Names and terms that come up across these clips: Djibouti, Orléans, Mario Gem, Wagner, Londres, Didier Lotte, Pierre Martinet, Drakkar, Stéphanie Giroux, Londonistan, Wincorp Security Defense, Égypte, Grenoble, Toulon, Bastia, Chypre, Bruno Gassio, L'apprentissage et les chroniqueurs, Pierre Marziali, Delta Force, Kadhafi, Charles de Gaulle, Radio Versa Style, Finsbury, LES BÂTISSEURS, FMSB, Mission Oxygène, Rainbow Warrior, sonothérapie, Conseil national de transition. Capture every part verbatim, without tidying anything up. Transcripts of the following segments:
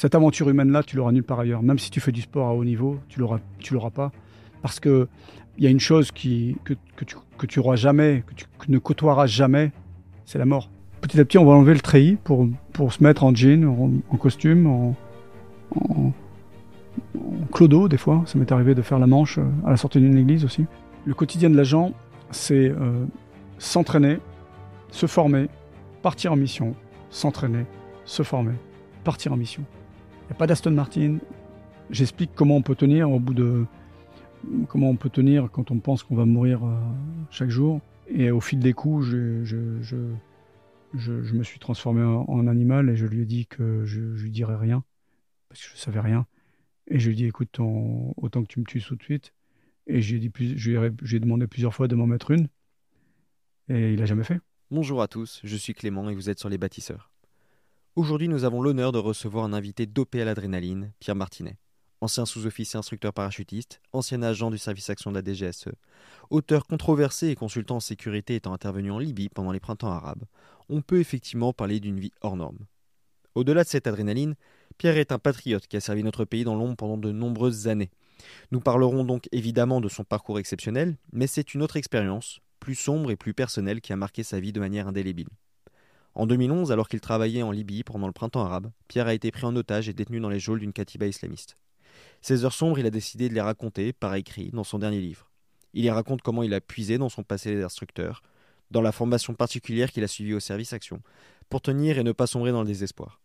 Cette aventure humaine-là, tu l'auras nulle part ailleurs. Même si tu fais du sport à haut niveau, tu l'auras, tu l'auras pas. Parce qu'il y a une chose qui, que, que tu, que tu auras jamais, que tu que ne côtoieras jamais, c'est la mort. Petit à petit, on va enlever le treillis pour, pour se mettre en jean, en, en costume, en, en, en clodo des fois. Ça m'est arrivé de faire la manche à la sortie d'une église aussi. Le quotidien de l'agent, c'est euh, s'entraîner, se former, partir en mission, s'entraîner, se former, partir en mission. Il n'y a pas d'Aston Martin. J'explique comment on peut tenir au bout de... Comment on peut tenir quand on pense qu'on va mourir euh, chaque jour. Et au fil des coups, je, je, je, je, je me suis transformé en, en animal et je lui ai dit que je ne lui dirais rien, parce que je ne savais rien. Et je lui ai dit, écoute, on, autant que tu me tues tout de suite. Et je lui ai, dit, je lui ai, je lui ai demandé plusieurs fois de m'en mettre une. Et il n'a jamais fait. Bonjour à tous, je suis Clément et vous êtes sur Les Bâtisseurs. Aujourd'hui, nous avons l'honneur de recevoir un invité dopé à l'adrénaline, Pierre Martinet. Ancien sous-officier instructeur parachutiste, ancien agent du service action de la D G S E, auteur controversé et consultant en sécurité étant intervenu en Libye pendant les printemps arabes, on peut effectivement parler d'une vie hors norme. Au-delà de cette adrénaline, Pierre est un patriote qui a servi notre pays dans l'ombre pendant de nombreuses années. Nous parlerons donc évidemment de son parcours exceptionnel, mais c'est une autre expérience, plus sombre et plus personnelle, qui a marqué sa vie de manière indélébile. En deux mille onze, alors qu'il travaillait en Libye pendant le printemps arabe, Pierre a été pris en otage et détenu dans les geôles d'une katiba islamiste. Ses heures sombres, il a décidé de les raconter par écrit dans son dernier livre. Il y raconte comment il a puisé dans son passé d'instructeur, dans la formation particulière qu'il a suivie au service action, pour tenir et ne pas sombrer dans le désespoir.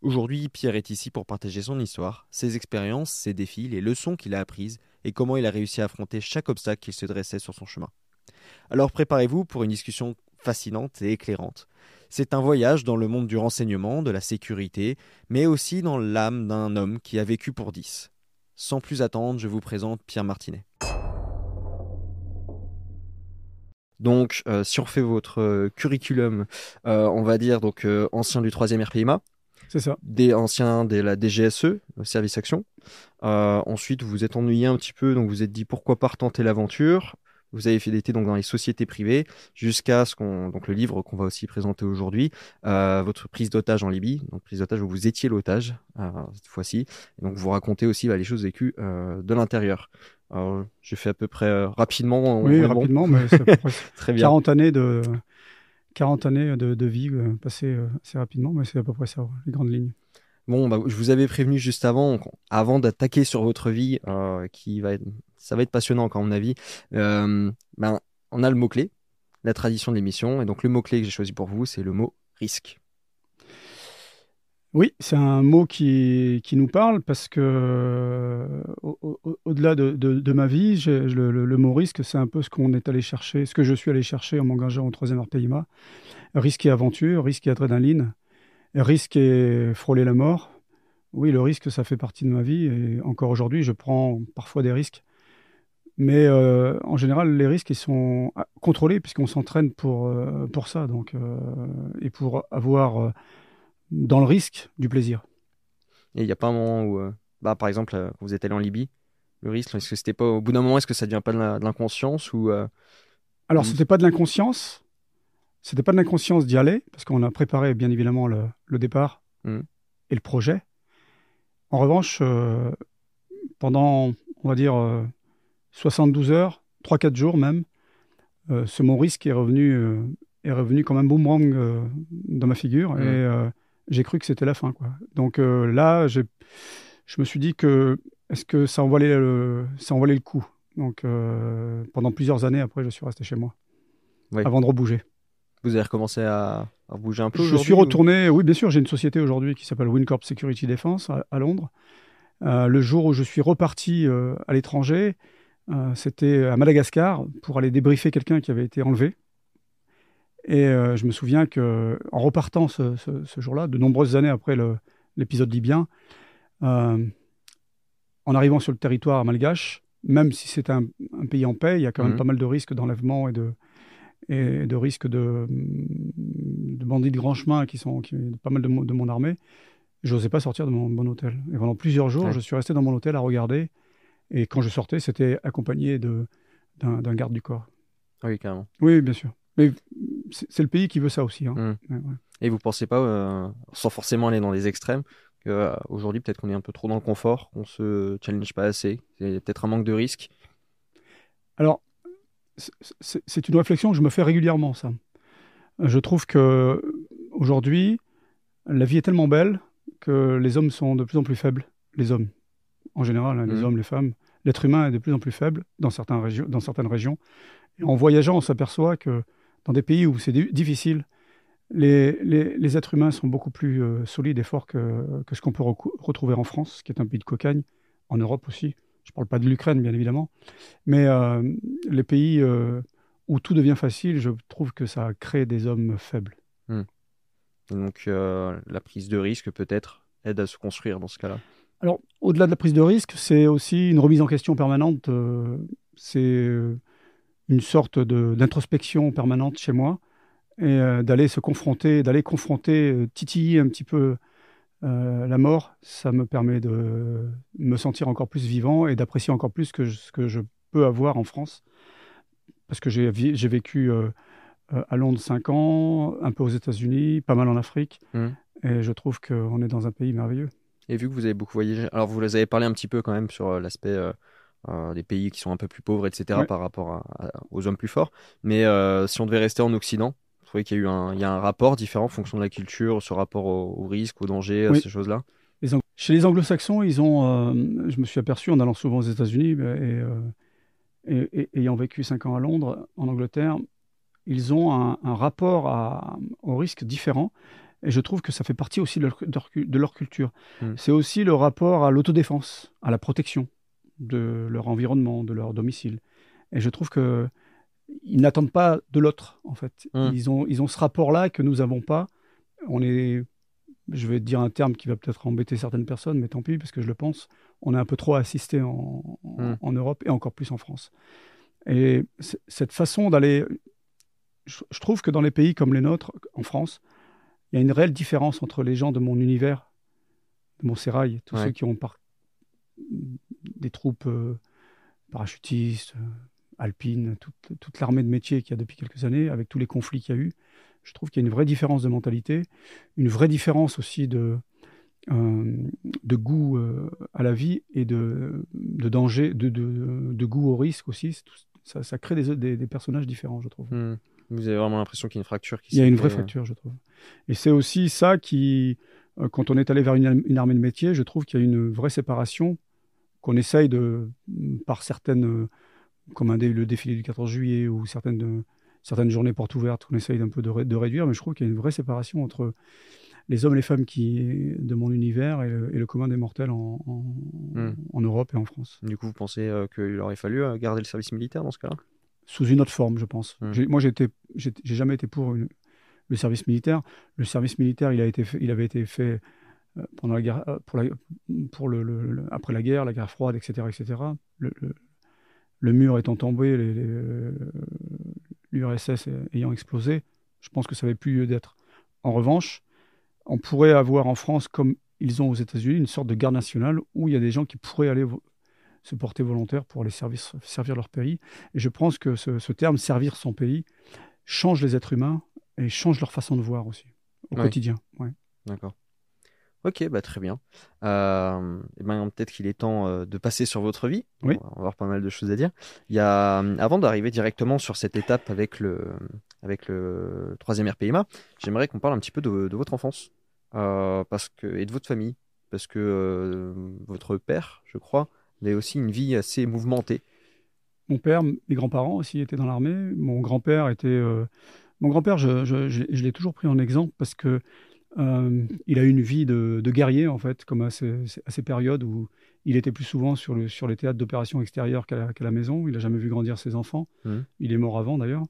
Aujourd'hui, Pierre est ici pour partager son histoire, ses expériences, ses défis, les leçons qu'il a apprises et comment il a réussi à affronter chaque obstacle qu'il se dressait sur son chemin. Alors préparez-vous pour une discussion fascinante et éclairante. C'est un voyage dans le monde du renseignement, de la sécurité, mais aussi dans l'âme d'un homme qui a vécu pour dix. Sans plus attendre, je vous présente Pierre Martinet. Donc, euh, si on fait votre euh, curriculum, euh, on va dire donc euh, ancien du troisième R P I M A. C'est ça. Des anciens de la D G S E, le service action. Euh, ensuite, vous vous êtes ennuyé un petit peu, donc vous vous êtes dit pourquoi pas retenter l'aventure. Vous avez été donc dans les sociétés privées jusqu'à ce qu'on, donc le livre qu'on va aussi présenter aujourd'hui, euh, votre prise d'otage en Libye, donc prise d'otage où vous étiez l'otage euh, cette fois-ci. Et donc vous racontez aussi bah, les choses vécues euh, de l'intérieur. Alors, j'ai fait à peu près euh, rapidement. Oui, rapidement, bon. Mais ça, très bien. quarante années de quarante années de, de vie euh, passées euh, assez rapidement, mais c'est à peu près ça, les grandes lignes. Bon, bah, je vous avais prévenu juste avant, avant d'attaquer sur votre vie, euh, qui va être, ça va être passionnant encore à mon avis. Euh, ben, on a le mot-clé, la tradition de l'émission, et donc le mot-clé que j'ai choisi pour vous, c'est le mot risque. Oui, c'est un mot qui, qui nous parle parce que au, au, au-delà de, de, de ma vie, j'ai, le, le, le mot risque, c'est un peu ce qu'on est allé chercher, ce que je suis allé chercher en m'engageant au troisième R P I M A. Risque et aventure, risque et adrénaline. Risque et frôler la mort. Oui, le risque, ça fait partie de ma vie. Et encore aujourd'hui, je prends parfois des risques. Mais euh, en général, les risques, ils sont contrôlés puisqu'on s'entraîne pour, euh, pour ça. Donc, euh, et pour avoir euh, dans le risque du plaisir. Et il n'y a pas un moment où, euh, bah, par exemple, euh, quand vous êtes allé en Libye, le risque, est-ce que c'était pas, au bout d'un moment, est-ce que ça ne devient pas de, la, de l'inconscience ou, euh... Alors, ce n'était pas de l'inconscience. C'était pas de l'inconscience d'y aller, parce qu'on a préparé bien évidemment le, le départ mmh. et le projet. En revanche, euh, pendant, on va dire, euh, soixante-douze heures, trois quatre jours même, euh, ce mot risque est revenu, euh, est revenu comme un boomerang euh, dans ma figure, mmh. et euh, j'ai cru que c'était la fin, quoi. Donc euh, là, j'ai, je me suis dit que, est-ce que ça en valait le, ça en valait le coup ? Donc euh, pendant plusieurs années après, je suis resté chez moi, oui. avant de rebouger. Vous avez recommencé à, à bouger un peu aujourd'hui ? Je suis retourné, ou... oui bien sûr, j'ai une société aujourd'hui qui s'appelle WinCorp Security Defense à, à Londres. Euh, le jour où je suis reparti euh, à l'étranger, euh, c'était à Madagascar pour aller débriefer quelqu'un qui avait été enlevé. Et euh, je me souviens qu'en repartant ce, ce, ce jour-là, de nombreuses années après le, l'épisode libyen, euh, en arrivant sur le territoire malgache, même si c'est un, un pays en paix, il y a quand même mmh. pas mal de risques d'enlèvement et de... et de risques de, de bandits de grand chemin qui sont qui, pas mal de, de mon armée, je n'osais pas sortir de mon, de mon hôtel. Et pendant plusieurs jours, ouais. je suis resté dans mon hôtel à regarder. Et quand je sortais, c'était accompagné de, d'un, d'un garde du corps. Oui, carrément. Oui, bien sûr. Mais c'est, c'est le pays qui veut ça aussi. Hein. Mmh. Ouais, ouais. Et vous ne pensez pas, euh, sans forcément aller dans les extrêmes, qu'aujourd'hui, peut-être qu'on est un peu trop dans le confort, qu'on ne se challenge pas assez, il y a peut-être un manque de risque. Alors, c'est une réflexion que je me fais régulièrement, ça. Je trouve qu'aujourd'hui, la vie est tellement belle que les hommes sont de plus en plus faibles. Les hommes, en général, hein, les mmh. hommes, les femmes. L'être humain est de plus en plus faible dans certaines, régi dans certaines régions. Et en voyageant, on s'aperçoit que dans des pays où c'est difficile, les, les, les êtres humains sont beaucoup plus euh, solides et forts que, que ce qu'on peut re retrouver en France, qui est un pays de cocagne, en Europe aussi. Je ne parle pas de l'Ukraine, bien évidemment. Mais euh, les pays euh, où tout devient facile, je trouve que ça crée des hommes faibles. Mmh. Donc euh, la prise de risque, peut-être, aide à se construire dans ce cas-là. Alors, au-delà de la prise de risque, c'est aussi une remise en question permanente. Euh, c'est une sorte d'introspection permanente chez moi et euh, d'aller se confronter, d'aller confronter, euh, titiller un petit peu euh, la mort. Ça me permet de me sentir encore plus vivant et d'apprécier encore plus que je, ce que je peux avoir en France. Parce que j'ai vécu euh, à Londres cinq ans, un peu aux États-Unis, pas mal en Afrique. Mmh. Et je trouve qu'on est dans un pays merveilleux. Et vu que vous avez beaucoup voyagé, alors vous les avez parlé un petit peu quand même sur l'aspect euh, euh, des pays qui sont un peu plus pauvres, et cetera, ouais. par rapport à, à, aux hommes plus forts. Mais euh, si on devait rester en Occident, vous trouvez qu'il y a eu un, il y a un rapport différent en fonction de la culture, ce rapport au, au risque, au danger, oui. à ces choses-là. Les Chez les anglo-saxons, ils ont, euh, je me suis aperçu en allant souvent aux États-Unis et, euh, et, et ayant vécu cinq ans à Londres, en Angleterre, ils ont un, un rapport à, au risque différent. Et je trouve que ça fait partie aussi de leur, de leur culture. Mmh. C'est aussi le rapport à l'autodéfense, à la protection de leur environnement, de leur domicile. Et je trouve qu'ils n'attendent pas de l'autre, en fait. Mmh. Ils ont, ils ont ce rapport-là que nous n'avons pas. On est, je vais dire un terme qui va peut-être embêter certaines personnes, mais tant pis, parce que je le pense, on a un peu trop assisté en, en, mmh. en Europe et encore plus en France. Et cette façon d'aller... Je, je trouve que dans les pays comme les nôtres, en France... Il y a une réelle différence entre les gens de mon univers, de mon sérail, tous ouais. ceux qui ont par... des troupes euh, parachutistes, euh, alpines, toute, toute l'armée de métier qu'il y a depuis quelques années, avec tous les conflits qu'il y a eu. Je trouve qu'il y a une vraie différence de mentalité, une vraie différence aussi de, euh, de goût euh, à la vie et de, de danger, de, de, de goût au risque aussi. Tout, ça, ça crée des, des, des personnages différents, je trouve. Mm. Vous avez vraiment l'impression qu'il y a une fracture qui Il y a une vraie euh... fracture, je trouve. Et c'est aussi ça qui, euh, quand on est allé vers une, une armée de métier, je trouve qu'il y a une vraie séparation qu'on essaye de, par certaines, euh, comme un dé, le défilé du quatorze juillet ou certaines, euh, certaines journées portes ouvertes, qu'on essaye d'un peu de, ré, de réduire, mais je trouve qu'il y a une vraie séparation entre les hommes et les femmes qui, de mon univers et le, et le commun des mortels en, en, mmh. en Europe et en France. Du coup, vous pensez euh, qu'il aurait fallu garder le service militaire dans ce cas-là ? Sous une autre forme, je pense. Mmh. Moi, j'ai jamais été pour une, le service militaire. Le service militaire, il, a été fait, il avait été fait pendant la guerre, pour la, pour le, le, le, après la guerre, la guerre froide, et cetera, et cetera. Le, le, le mur étant tombé, l'U R S S ayant explosé, je pense que ça n'avait plus lieu d'être. En revanche, on pourrait avoir en France, comme ils ont aux États-Unis, une sorte de garde nationale où il y a des gens qui pourraient aller... se porter volontaire pour aller servir, servir leur pays. Et je pense que ce, ce terme « servir son pays » change les êtres humains et change leur façon de voir aussi, au ouais. quotidien. Ouais. D'accord. Ok, bah très bien. Euh, et ben, peut-être qu'il est temps euh, de passer sur votre vie. Oui. On va avoir pas mal de choses à dire. Il y a, avant d'arriver directement sur cette étape avec le, avec le troisième R P I M A, j'aimerais qu'on parle un petit peu de, de votre enfance euh, parce que, et de votre famille. Parce que euh, votre père, je crois... mais aussi une vie assez mouvementée. Mon père, mes grands-parents aussi étaient dans l'armée. Mon grand-père était... Euh... Mon grand-père, je, je, je, je l'ai toujours pris en exemple parce que euh, il a eu une vie de, de guerrier, en fait, comme à ces, à ces périodes où il était plus souvent sur, le, sur les théâtres d'opérations extérieures qu'à la, qu'à la maison. Il n'a jamais vu grandir ses enfants. Mmh. Il est mort avant, d'ailleurs.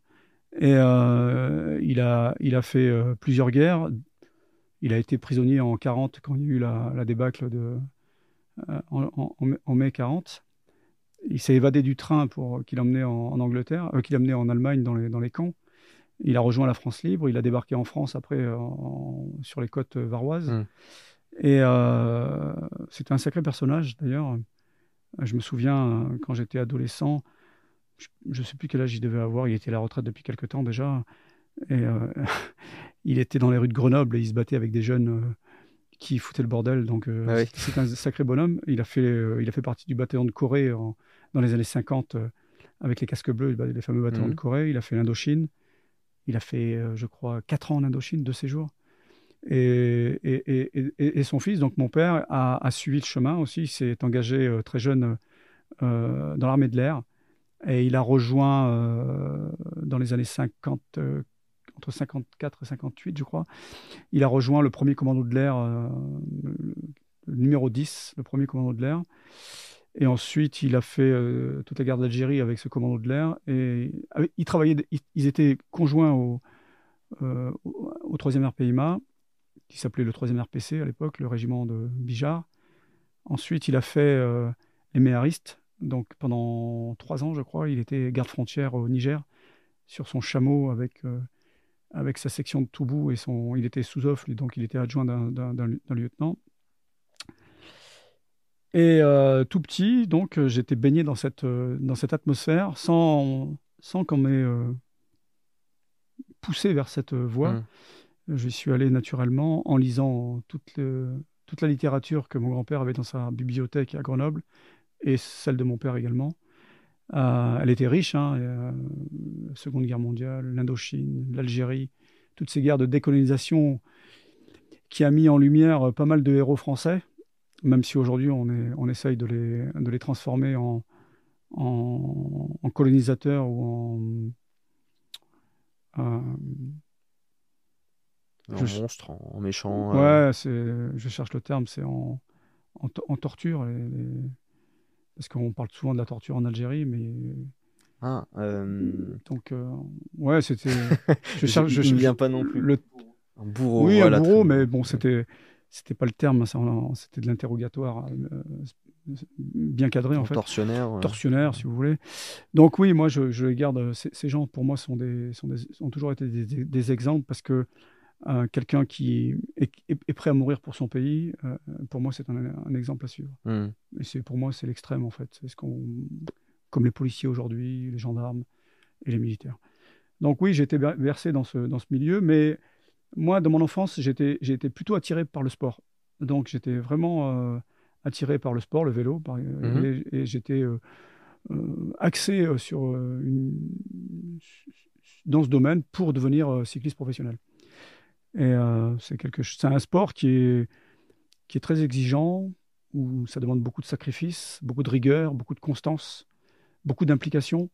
Et euh, il, a, il a fait euh, plusieurs guerres. Il a été prisonnier en quarante quand il y a eu la, la débâcle de... En, en, en mai quarante, il s'est évadé du train pour qu'il emmenait en, en Angleterre, euh, qu'il emmenait en Allemagne dans les, dans les camps. Il a rejoint la France libre, il a débarqué en France après en, sur les côtes varoises. Mmh. Et euh, c'était un sacré personnage d'ailleurs. Je me souviens quand j'étais adolescent, je ne sais plus quel âge il devait avoir, il était à la retraite depuis quelque temps déjà. Et euh, il était dans les rues de Grenoble et il se battait avec des jeunes. Euh, qui foutait le bordel. Donc, euh, ah oui. c'est un sacré bonhomme. Il a fait, euh, il a fait partie du bataillon de Corée en, dans les années cinquante, euh, avec les casques bleus, les fameux bataillons mmh. de Corée. Il a fait l'Indochine. Il a fait, euh, je crois, quatre ans en Indochine, deux séjours. Et, et, et, et son fils, donc mon père, a, a suivi le chemin aussi. Il s'est engagé euh, très jeune euh, dans l'armée de l'air. Et il a rejoint, euh, dans les années cinquante, euh, entre cinquante-quatre et cinquante-huit, je crois, il a rejoint le premier commando de l'air, euh, le numéro dix, le premier commando de l'air. Et ensuite, il a fait euh, toute la guerre d'Algérie avec ce commando de l'air. Et avec, il travaillait, il, ils étaient conjoints au, euh, au troisième R P I M A, qui s'appelait le troisième R P C à l'époque, le régiment de Bijar. Ensuite, il a fait euh, les méharistes. Donc pendant trois ans, je crois, il était garde-frontière au Niger, sur son chameau avec, euh, avec sa section de Toubou. Et son, il était sous-off, donc il était adjoint d'un lieutenant. Et euh, tout petit, donc j'étais baigné dans cette, euh, dans cette atmosphère, sans, sans qu'on m'ait euh, poussé vers cette voie. Mmh. J'y suis allé naturellement en lisant toute, le, toute la littérature que mon grand-père avait dans sa bibliothèque à Grenoble, et celle de mon père également. Euh, elle était riche, hein, euh, Seconde Guerre mondiale, l'Indochine, l'Algérie, toutes ces guerres de décolonisation qui a mis en lumière pas mal de héros français, même si aujourd'hui on, on essaye de les, de les transformer en, en, en colonisateurs ou en... Euh, en je, monstre, en méchant... Euh... Ouais, je cherche le terme, c'est en, en, en torture, les... les... Parce qu'on parle souvent de la torture en Algérie, mais... Ah, euh... Donc, euh... ouais, c'était... je cherche, je... Il ne vient pas non plus. Le... Un bourreau. Oui, voilà, un bourreau, mais bon, c'était c'était pas le terme, c'était de l'interrogatoire euh, bien cadré, en fait. Tortionnaire. Ouais. Tortionnaire, si vous voulez. Donc oui, moi, je, je les garde... Ces, ces gens, pour moi, sont des, sont des, ont toujours été des, des, des exemples, parce que euh, quelqu'un qui est, est prêt à mourir pour son pays, euh, pour moi, c'est un, un exemple à suivre. Mm. Et c'est, pour moi, c'est l'extrême, en fait. C'est ce qu'on, comme les policiers aujourd'hui, les gendarmes et les militaires. Donc oui, j'ai été versé dans ce, dans ce milieu, mais moi, dans mon enfance, j'étais, j'ai été plutôt attiré par le sport. Donc j'étais vraiment euh, attiré par le sport, le vélo, par, mm-hmm. et, et j'étais euh, euh, axé sur, euh, une, dans ce domaine pour devenir euh, cycliste professionnel. Et euh, c'est quelque... c'est un sport qui est, qui est très exigeant, où ça demande beaucoup de sacrifices, beaucoup de rigueur, beaucoup de constance, beaucoup d'implication.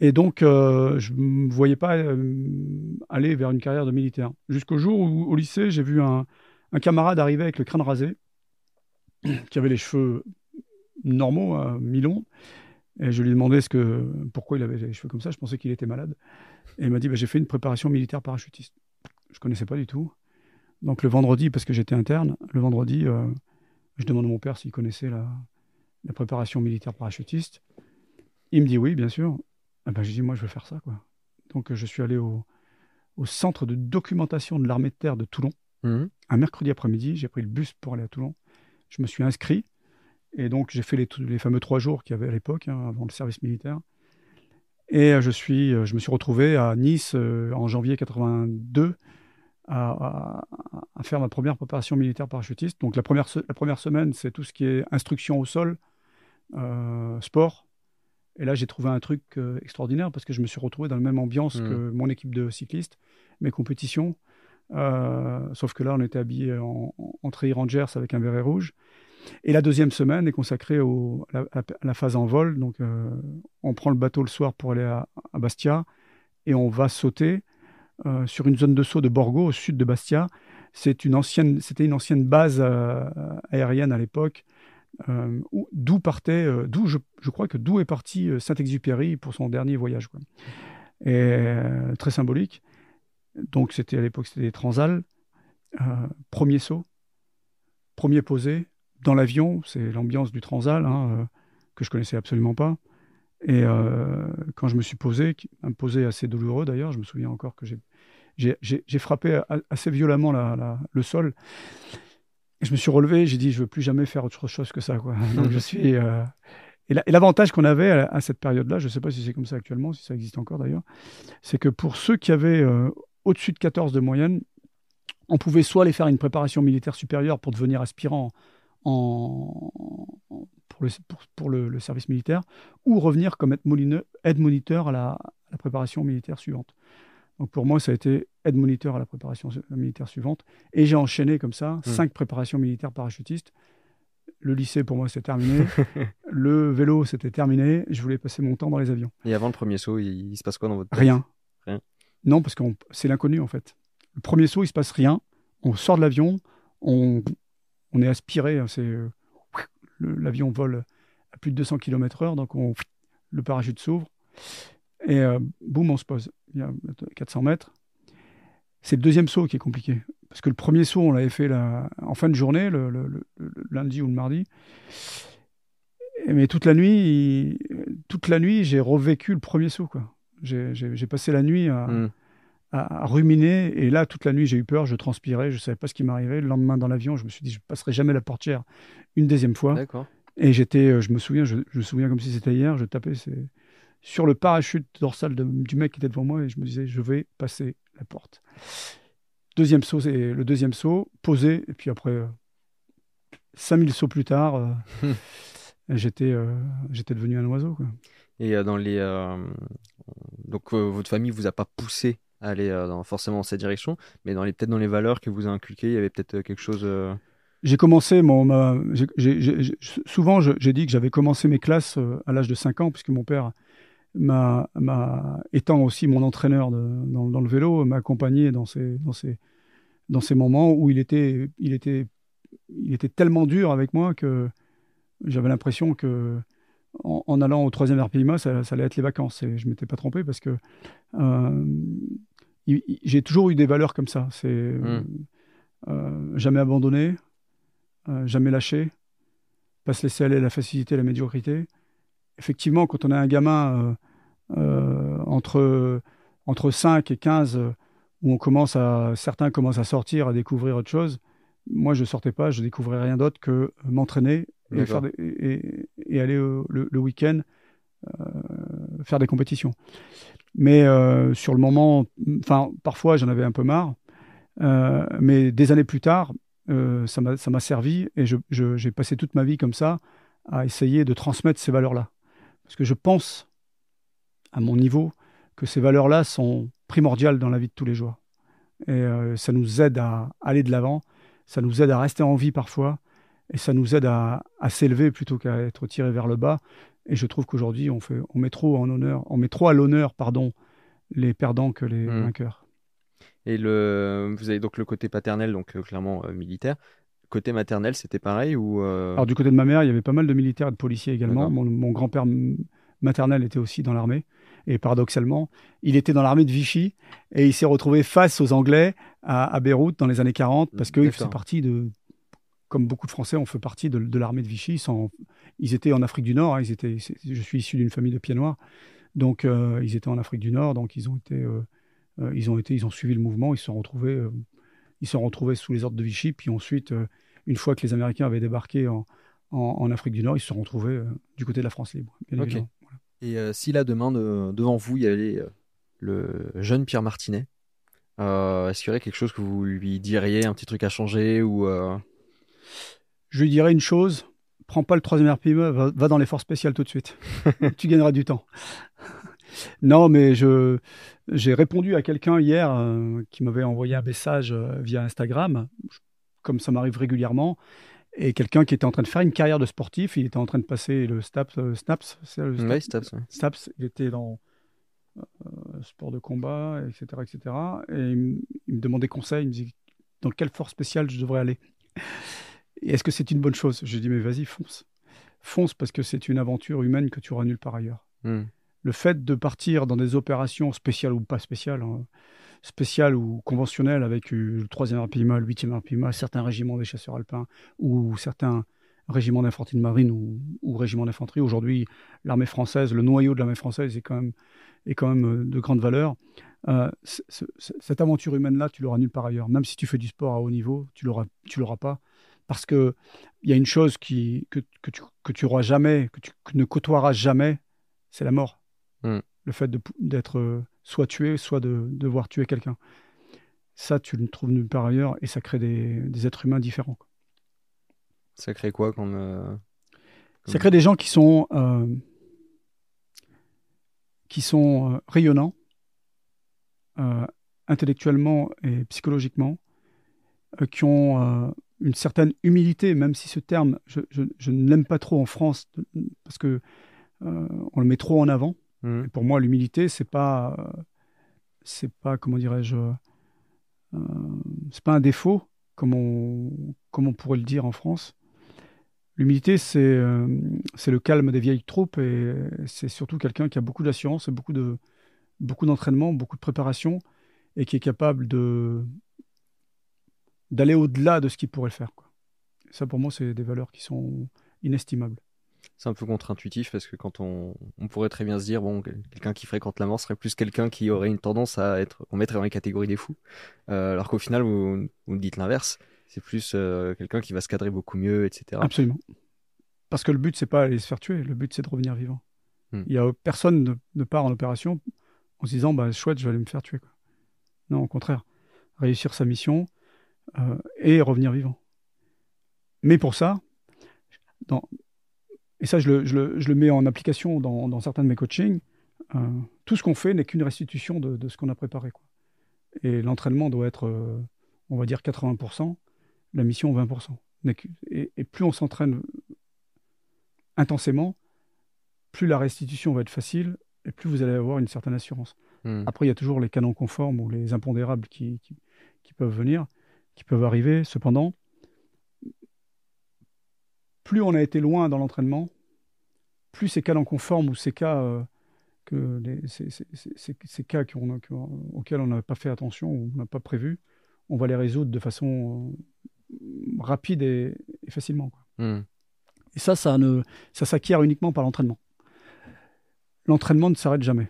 Et donc, euh, je ne me voyais pas euh, aller vers une carrière de militaire. Jusqu'au jour où, au lycée, j'ai vu un, un camarade arriver avec le crâne rasé, qui avait les cheveux normaux, à mi-long. Et je lui ai demandé ce que, pourquoi il avait les cheveux comme ça. Je pensais qu'il était malade. Et il m'a dit bah, « j'ai fait une préparation militaire parachutiste ». Je ne connaissais pas du tout. Donc le vendredi, parce que j'étais interne, le vendredi, euh, je demande à mon père s'il connaissait la, la préparation militaire parachutiste. Il me dit oui, bien sûr. Ah ben, je dis, moi, je veux faire ça, quoi. Donc je suis allé au, au centre de documentation de l'armée de terre de Toulon. Mmh. Un mercredi après-midi, j'ai pris le bus pour aller à Toulon. Je me suis inscrit. Et donc j'ai fait les, les fameux trois jours qu'il y avait à l'époque, hein, avant le service militaire. Et je, suis, je me suis retrouvé à Nice euh, en janvier quatre-vingt-deux à, à, à faire ma première préparation militaire parachutiste. Donc la première, se, la première semaine, c'est tout ce qui est instruction au sol, euh, sport. Et là, j'ai trouvé un truc euh, extraordinaire parce que je me suis retrouvé dans la même ambiance mmh. que mon équipe de cyclistes, mes compétitions. Euh, sauf que là, on était habillés en, en treillis Rangers avec un béret rouge. Et la deuxième semaine est consacrée au, à, la, à la phase en vol. Donc, euh, on prend le bateau le soir pour aller à, à Bastia et on va sauter euh, sur une zone de saut de Borgo, au sud de Bastia. C'est une ancienne, c'était une ancienne base euh, aérienne à l'époque, euh, d'où partait, euh, d'où je, je crois que d'où est parti Saint-Exupéry pour son dernier voyage, quoi. Et euh, très symbolique. Donc, c'était à l'époque, c'était des transals. Euh, premier saut, premier posé. Dans l'avion, c'est l'ambiance du Transal, hein, euh, que je ne connaissais absolument pas. Et euh, quand je me suis posé, un posé assez douloureux d'ailleurs, je me souviens encore que j'ai frappé assez violemment la, la, le sol. Et je me suis relevé, j'ai dit « je ne veux plus jamais faire autre chose que ça ». Donc je suis... Euh... Et l'avantage qu'on avait à, à cette période-là, je ne sais pas si c'est comme ça actuellement, si ça existe encore d'ailleurs, c'est que pour ceux qui avaient euh, au-dessus de quatorze de moyenne, on pouvait soit les faire une préparation militaire supérieure pour devenir aspirant en, en, pour, le, pour, pour le, le service militaire, ou revenir comme aide-moniteur à la, à la préparation militaire suivante. Donc pour moi, ça a été aide-moniteur à la préparation militaire suivante. Et j'ai enchaîné comme ça, mmh. cinq préparations militaires parachutistes. Le lycée, pour moi, c'était terminé. Le vélo, c'était terminé. Je voulais passer mon temps dans les avions. Et avant le premier saut, il, il se passe quoi dans votre tête? Rien. Rien. Non, parce que c'est l'inconnu, en fait. Le premier saut, il ne se passe rien. On sort de l'avion, on, on est aspiré. Euh, L'avion vole à plus de deux cents kilomètres heure, donc on, le parachute s'ouvre. Et euh, boum, on se pose. Il y a quatre cents mètres. C'est le deuxième saut qui est compliqué. Parce que le premier saut, on l'avait fait la... en fin de journée, le, le, le, le lundi ou le mardi. Et, mais toute la nuit, il... toute la nuit, j'ai revécu le premier saut, quoi. J'ai, j'ai, j'ai passé la nuit à, mmh. à, à ruminer. Et là, toute la nuit, j'ai eu peur, je transpirais, je ne savais pas ce qui m'arrivait. Le lendemain, dans l'avion, je me suis dit, je ne passerai jamais la portière une deuxième fois. D'accord. Et j'étais, je me souviens, je, je me souviens comme si c'était hier, je tapais ces... sur le parachute dorsal de, du mec qui était devant moi et je me disais, je vais passer la porte. Deuxième saut, c'est le deuxième saut, posé, et puis après, euh, cinq mille sauts plus tard, euh, j'étais euh, j'étais devenu un oiseau, quoi. Et euh, dans les... Euh, donc, euh, votre famille ne vous a pas poussé à aller euh, dans, forcément dans cette direction, mais peut-être dans les valeurs que vous a inculquées, il y avait peut-être quelque chose... Euh... J'ai commencé... Mon, ma, j'ai, j'ai, j'ai, souvent, j'ai dit que j'avais commencé mes classes euh, à l'âge de cinq ans, puisque mon père... Ma, ma, étant aussi mon entraîneur de, dans, dans le vélo, m'accompagnait dans ces, dans, ces, dans ces moments où il était, il, était, il était tellement dur avec moi que j'avais l'impression que en, en allant au troisième R P I M A, ça, ça allait être les vacances. Et je ne m'étais pas trompé parce que euh, j'ai toujours eu des valeurs comme ça. C'est mmh. euh, jamais abandonner, euh, jamais lâcher, pas se laisser aller à la facilité, la médiocrité. Effectivement, quand on a un gamin euh, euh, entre, entre cinq et quinze, où on commence à, certains commencent à sortir, à découvrir autre chose, moi, je ne sortais pas, je ne découvrais rien d'autre que m'entraîner et, et, et, et aller euh, le, le week-end euh, faire des compétitions. Mais euh, sur le moment, parfois, j'en avais un peu marre, euh, mais des années plus tard, euh, ça m'a servi et je, je, j'ai passé toute ma vie comme ça à essayer de transmettre ces valeurs-là. Parce que je pense, à mon niveau, que ces valeurs-là sont primordiales dans la vie de tous les jours. Et euh, ça nous aide à aller de l'avant, ça nous aide à rester en vie parfois, et ça nous aide à, à s'élever plutôt qu'à être tiré vers le bas. Et je trouve qu'aujourd'hui, on, on met trop en honneur, on met trop à l'honneur, pardon, les perdants que les mmh. vainqueurs. Et le, vous avez donc le côté paternel, donc clairement euh, militaire. Côté maternel, c'était pareil ou euh... Alors, du côté de ma mère, il y avait pas mal de militaires et de policiers également. Mon, mon grand-père maternel était aussi dans l'armée. Et paradoxalement, il était dans l'armée de Vichy et il s'est retrouvé face aux Anglais à, à Beyrouth dans les années quarante parce qu'il faisait partie de... Comme beaucoup de Français, on fait partie de, de l'armée de Vichy. Sans, ils étaient en Afrique du Nord. Hein, ils étaient, je suis issu d'une famille de pieds noirs. Donc, euh, ils étaient en Afrique du Nord. Donc, ils ont, été, euh, euh, ils ont, été, ils ont suivi le mouvement. Ils se sont retrouvés... Euh, Ils se sont retrouvés sous les ordres de Vichy. Puis ensuite, euh, une fois que les Américains avaient débarqué en, en, en Afrique du Nord, ils se sont retrouvés euh, du côté de la France libre. Bien okay. évidemment. Voilà. Et euh, si là, demain, de, devant vous, il y avait euh, le jeune Pierre Martinet, euh, est-ce qu'il y aurait quelque chose que vous lui diriez, un petit truc à changer ou euh... Je lui dirais une chose, prends pas le troisième R P I M A, va, va dans les forces spéciales tout de suite. Tu gagneras du temps. Non, mais je... J'ai répondu à quelqu'un hier euh, qui m'avait envoyé un message euh, via Instagram, comme ça m'arrive régulièrement, et quelqu'un qui était en train de faire une carrière de sportif, il était en train de passer le Staps, euh, Snaps, c'est le Staps, oui, Staps, oui. Staps, il était dans euh, sport de combat, et cetera, et cetera. Et il, il me demandait conseil, il me disait dans quelle force spéciale je devrais aller. Et est-ce que c'est une bonne chose? Je lui ai dit mais vas-y, fonce, fonce parce que c'est une aventure humaine que tu auras nulle part ailleurs. Mm. Le fait de partir dans des opérations spéciales ou pas spéciales, hein, spéciales ou conventionnelles avec euh, le troisième R P I M A, le huitième R P I M A, certains régiments des chasseurs alpins ou certains régiments d'infanterie de marine ou, ou régiments d'infanterie. Aujourd'hui, l'armée française, le noyau de l'armée française est quand même, est quand même euh, de grande valeur. Euh, cette aventure humaine-là, tu l'auras nulle part ailleurs. Même si tu fais du sport à haut niveau, tu l'auras, tu l'auras pas. Parce qu'il y a une chose qui, que, que tu, que tu auras jamais, que tu que ne côtoieras jamais, c'est la mort. Le fait d'être euh, soit tué, soit de devoir tuer quelqu'un. Ça, tu le trouves nulle part ailleurs et ça crée des, des êtres humains différents. Ça crée quoi comme, euh, comme... Ça crée des gens qui sont, euh, qui sont euh, rayonnants, euh, intellectuellement et psychologiquement, euh, qui ont euh, une certaine humilité, même si ce terme, je, je, je ne l'aime pas trop en France, parce qu'on euh, le met trop en avant. Mmh. Et pour moi, l'humilité, c'est pas... Euh, c'est pas, comment dirais-je... Euh, c'est pas un défaut, comme on, comme on pourrait le dire en France. L'humilité, c'est euh, c'est le calme des vieilles troupes et c'est surtout quelqu'un qui a beaucoup d'assurance, beaucoup de, beaucoup d'entraînement, beaucoup de préparation et qui est capable de d'aller au-delà de ce qu'il pourrait le faire, quoi. Ça, pour moi, c'est des valeurs qui sont inestimables. C'est un peu contre-intuitif parce que quand on, on pourrait très bien se dire bon, quelqu'un qui fréquente la mort serait plus quelqu'un qui aurait une tendance à être, on mettrait dans les catégories des fous, euh, alors qu'au final vous, vous dites l'inverse, c'est plus euh, quelqu'un qui va se cadrer beaucoup mieux, et cetera. Absolument. Parce que le but c'est pas aller se faire tuer, le but c'est de revenir vivant. Hmm. Il y a personne ne, ne part en opération en se disant bah chouette je vais aller me faire tuer, quoi. Non, au contraire, réussir sa mission euh, et revenir vivant. Mais pour ça, dans Et ça, je le, je, le, je le mets en application dans, dans certains de mes coachings. Euh, tout ce qu'on fait n'est qu'une restitution de, de ce qu'on a préparé, quoi. Et l'entraînement doit être, euh, on va dire, quatre-vingts pour cent, la mission vingt pour cent. Et, et plus on s'entraîne intensément, plus la restitution va être facile et plus vous allez avoir une certaine assurance. Mmh. Après, il y a toujours les canons conformes ou les impondérables qui, qui, qui peuvent venir, qui peuvent arriver. Cependant, plus on a été loin dans l'entraînement, plus ces cas non conformes ou ces cas, euh, que les, ces, ces, ces, ces cas qu'on a, qu'on, auxquels on n'a pas fait attention ou on n'a pas prévu, on va les résoudre de façon euh, rapide et, et facilement, quoi. Mmh. Et ça, ça, ne, ça s'acquiert uniquement par l'entraînement. L'entraînement ne s'arrête jamais.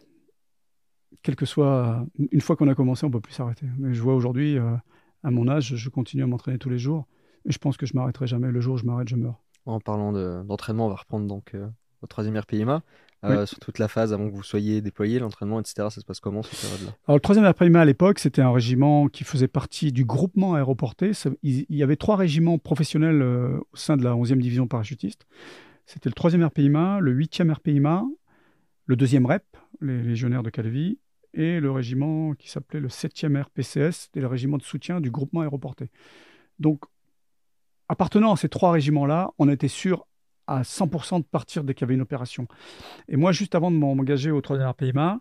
Quel que soit, une fois qu'on a commencé, on ne peut plus s'arrêter. Mais je vois aujourd'hui, euh, à mon âge, je continue à m'entraîner tous les jours et je pense que je ne m'arrêterai jamais. Le jour où je m'arrête, je meurs. En parlant de, d'entraînement, on va reprendre donc euh, au troisième R P I M A. Euh, oui. Sur toute la phase avant que vous soyez déployé, l'entraînement, et cetera, ça se passe comment cette période-là? Alors, le troisième R P I M A à l'époque, c'était un régiment qui faisait partie du groupement aéroporté. Ça, il, il y avait trois régiments professionnels euh, au sein de la onzième division parachutiste. C'était le troisième R P I M A, le huitième R P I M A, le deuxième R E P, les légionnaires de Calvi, et le régiment qui s'appelait le septième R P C S, c'était le régiment de soutien du groupement aéroporté. Donc, appartenant à ces trois régiments-là, on était sûr à cent pour cent de partir dès qu'il y avait une opération. Et moi, juste avant de m'engager au troisième R P I M A,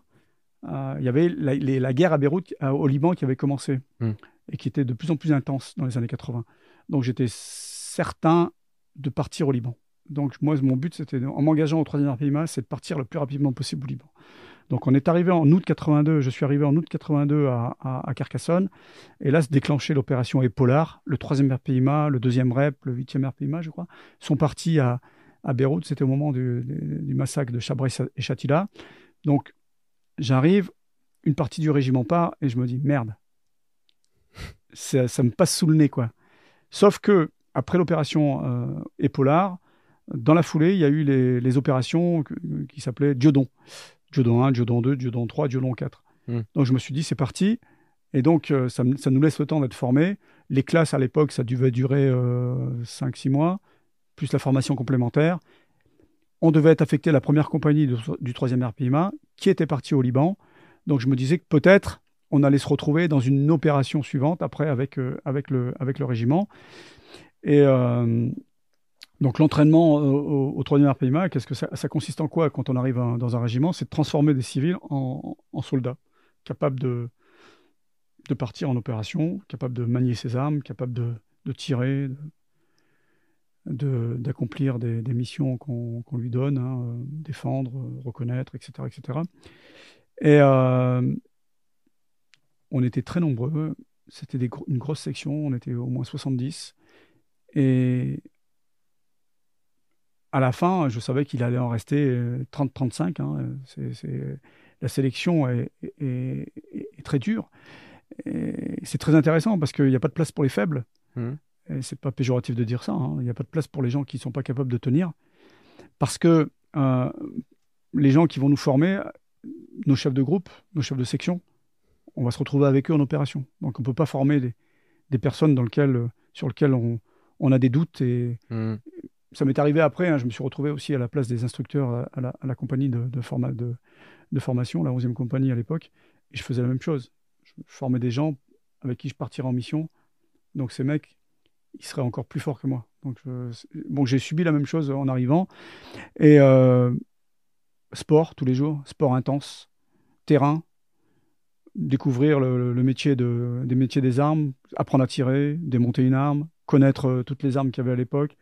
euh, il y avait la, les, la guerre à Beyrouth, euh, au Liban, qui avait commencé mm. et qui était de plus en plus intense dans les années quatre-vingts. Donc, j'étais certain de partir au Liban. Donc, moi, mon but, c'était, en m'engageant au troisième R P I M A, c'est de partir le plus rapidement possible au Liban. Donc, on est arrivé en août quatre-vingt-deux, je suis arrivé en août quatre-vingt-deux à, à, à Carcassonne, et là se déclenchait l'opération Épaulard. Le troisième R P I M A, le deuxième R E P, le huitième R P I M A, je crois, sont partis à, à Beyrouth. C'était au moment du, du massacre de Chypre et Shatila. Donc, j'arrive, une partie du régiment part, et je me dis, merde, ça, ça me passe sous le nez, quoi. Sauf que, après l'opération euh, Épaulard, dans la foulée, il y a eu les, les opérations que, qui s'appelaient Diodon. Diodon un, Diodon deux, Diodon trois, Diodon quatre. Mmh. Donc, je me suis dit, c'est parti. Et donc, euh, ça, ça nous laisse le temps d'être formés. Les classes, à l'époque, ça devait durer euh, cinq six mois, plus la formation complémentaire. On devait être affecté à la première compagnie de, du troisième R P I M A, qui était partie au Liban. Donc, je me disais que peut-être, on allait se retrouver dans une opération suivante, après, avec, euh, avec, le, avec le régiment. Et... Euh, Donc, l'entraînement au, au troisième R P I M A, qu'est-ce que ça, ça consiste en quoi quand on arrive à, dans un régiment? C'est de transformer des civils en, en soldats, capables de, de partir en opération, capables de manier ses armes, capables de, de tirer, de, de, d'accomplir des, des missions qu'on, qu'on lui donne, hein, euh, défendre, euh, reconnaître, et cetera et cetera. Et euh, on était très nombreux. C'était des, une grosse section. On était au moins soixante-dix. Et... à la fin, je savais qu'il allait en rester trente à trente-cinq. Hein. C'est, c'est... La sélection est, est, est, est très dure. Et c'est très intéressant parce qu'il n'y a pas de place pour les faibles. Mmh. Et ce n'est pas péjoratif de dire ça. Hein. Il n'y a pas de place pour les gens qui ne sont pas capables de tenir. Parce que euh, les gens qui vont nous former, nos chefs de groupe, nos chefs de section, on va se retrouver avec eux en opération. Donc on ne peut pas former des, des personnes dans lequel, sur lesquelles on, on a des doutes. Et mmh. Ça m'est arrivé après, hein, je me suis retrouvé aussi à la place des instructeurs à, à, la, à la compagnie de, de, forma, de, de formation, la onzième compagnie à l'époque, et je faisais la même chose. Je, je formais des gens avec qui je partirais en mission. Donc ces mecs, ils seraient encore plus forts que moi. Donc je, bon, j'ai subi la même chose en arrivant. Et euh, sport tous les jours, sport intense, terrain, découvrir le, le métier de, des métiers des armes, apprendre à tirer, démonter une arme, connaître toutes les armes qu'il y avait à l'époque.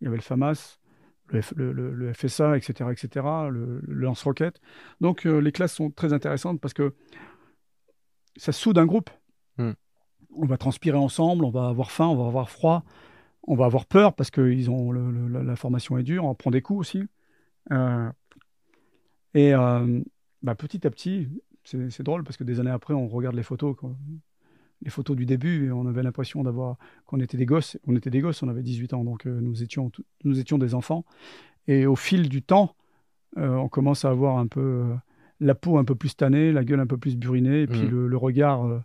Il y avait le FAMAS, le, F, le, le, le F S A, et cetera, et cetera, le, le lance-roquettes. Donc euh, les classes sont très intéressantes parce que ça soude un groupe. Mm. On va transpirer ensemble, on va avoir faim, on va avoir froid, on va avoir peur parce que ils ont le, le, la formation est dure, on prend des coups aussi. Euh, et euh, bah, petit à petit, c'est drôle parce que des années après, on regarde les photos, quoi. Les photos du début, et on avait l'impression d'avoir qu'on était des gosses. On était des gosses, on avait dix-huit ans, donc euh, nous, étions nous étions des enfants. Et au fil du temps, euh, on commence à avoir un peu euh, la peau un peu plus tannée, la gueule un peu plus burinée, et puis mmh. le, le regard... Euh,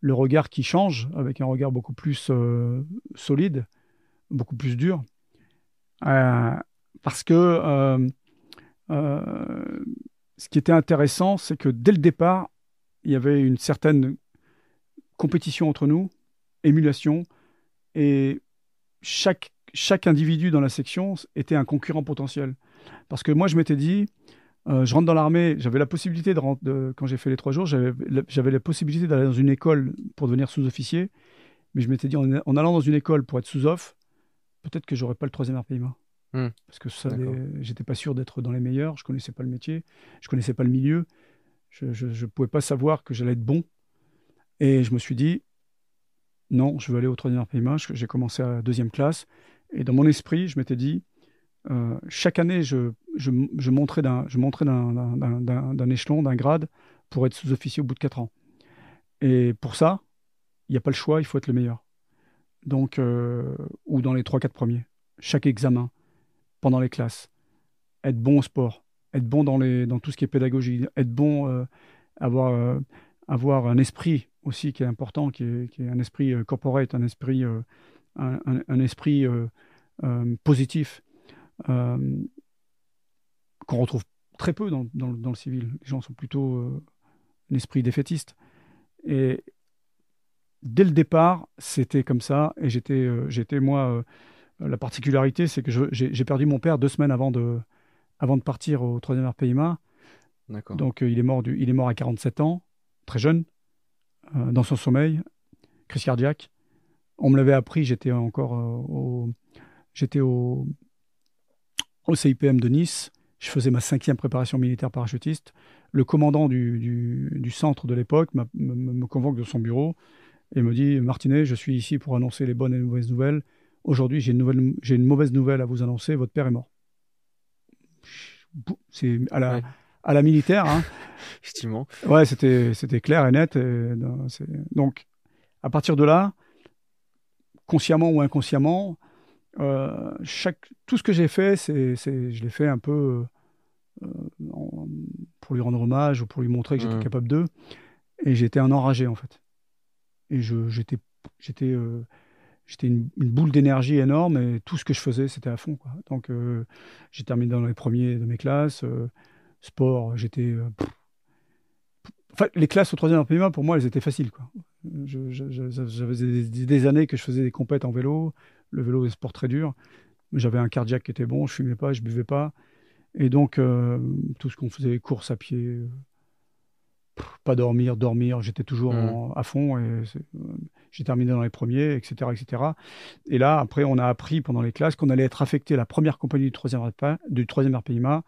le regard qui change, avec un regard beaucoup plus euh, solide, beaucoup plus dur, euh, parce que euh, euh, ce qui était intéressant, c'est que dès le départ, il y avait une certaine compétition entre nous, émulation, et chaque, chaque individu dans la section était un concurrent potentiel. Parce que moi, je m'étais dit... Euh, je rentre dans l'armée, j'avais la possibilité, de, de quand j'ai fait les trois jours, j'avais la possibilité d'aller dans une école pour devenir sous-officier. Mais je m'étais dit, en, en allant dans une école pour être sous-off, peut-être que je n'aurais pas le troisième R P I M A. Mmh. Parce que je n'étais pas sûr d'être dans les meilleurs, je ne connaissais pas le métier, je ne connaissais pas le milieu, je ne pouvais pas savoir que j'allais être bon. Et je me suis dit, non, je veux aller au troisième R P I M A. J'ai commencé à deuxième classe. Et dans mon esprit, je m'étais dit, Euh, chaque année, je, je, je monterais d'un échelon, d'un grade, pour être sous-officier au bout de quatre ans. Et pour ça, il n'y a pas le choix, il faut être le meilleur. Donc, euh, ou dans les trois quatre premiers. Chaque examen, pendant les classes. Être bon au sport, être bon dans, les, dans tout ce qui est pédagogie, être bon, euh, avoir, euh, avoir un esprit aussi qui est important, qui est, qui est un esprit euh, corporate, un esprit, euh, un, un, un esprit euh, euh, positif. Euh, qu'on retrouve très peu dans, dans, dans le civil. Les gens sont plutôt euh, un esprit défaitiste. Et dès le départ, c'était comme ça. Et j'étais, euh, j'étais moi, euh, la particularité, c'est que j'ai perdu mon père deux semaines avant de, avant de partir au troisième R P I M A. Donc euh, il, est mort du, il est mort à quarante-sept ans, très jeune, euh, dans son sommeil, crise cardiaque. On me l'avait appris, j'étais encore euh, au... J'étais au... au C I P M de Nice, je faisais ma cinquième préparation militaire parachutiste. Le commandant du, du, du centre de l'époque me convoque de son bureau et me dit « Martinet, je suis ici pour annoncer les bonnes et les mauvaises nouvelles. Aujourd'hui, j'ai une, une mauvaise nouvelle à vous annoncer, votre père est mort. » C'est à la, ouais. à la militaire. Hein. Effectivement. Ouais, c'était clair et net. Et, non, donc, à partir de là, consciemment ou inconsciemment, Euh, chaque, tout ce que j'ai fait, c'est, c'est, je l'ai fait un peu euh, en, pour lui rendre hommage ou pour lui montrer que j'étais mmh. capable d'eux. Et j'étais un enragé, en fait. Et j'étais euh, une, une boule d'énergie énorme et tout ce que je faisais, c'était à fond, quoi. Donc, euh, j'ai terminé dans les premiers de mes classes. Euh, sport, j'étais... Euh, enfin, les classes au troisième R P I M A, pour moi, elles étaient faciles, quoi. Je, je, je, j'avais des, des années que je faisais des compètes en vélo. Le vélo est un sport très dur. J'avais un cardiaque qui était bon, je ne fumais pas, je ne buvais pas. Et donc, euh, tout ce qu'on faisait, course à pied, euh, pas dormir, dormir, j'étais toujours mmh. en, à fond. Euh, j'ai terminé dans les premiers, et cetera, et cetera. Et là, après, on a appris pendant les classes qu'on allait être affecté à la première compagnie du troisième R P I M A.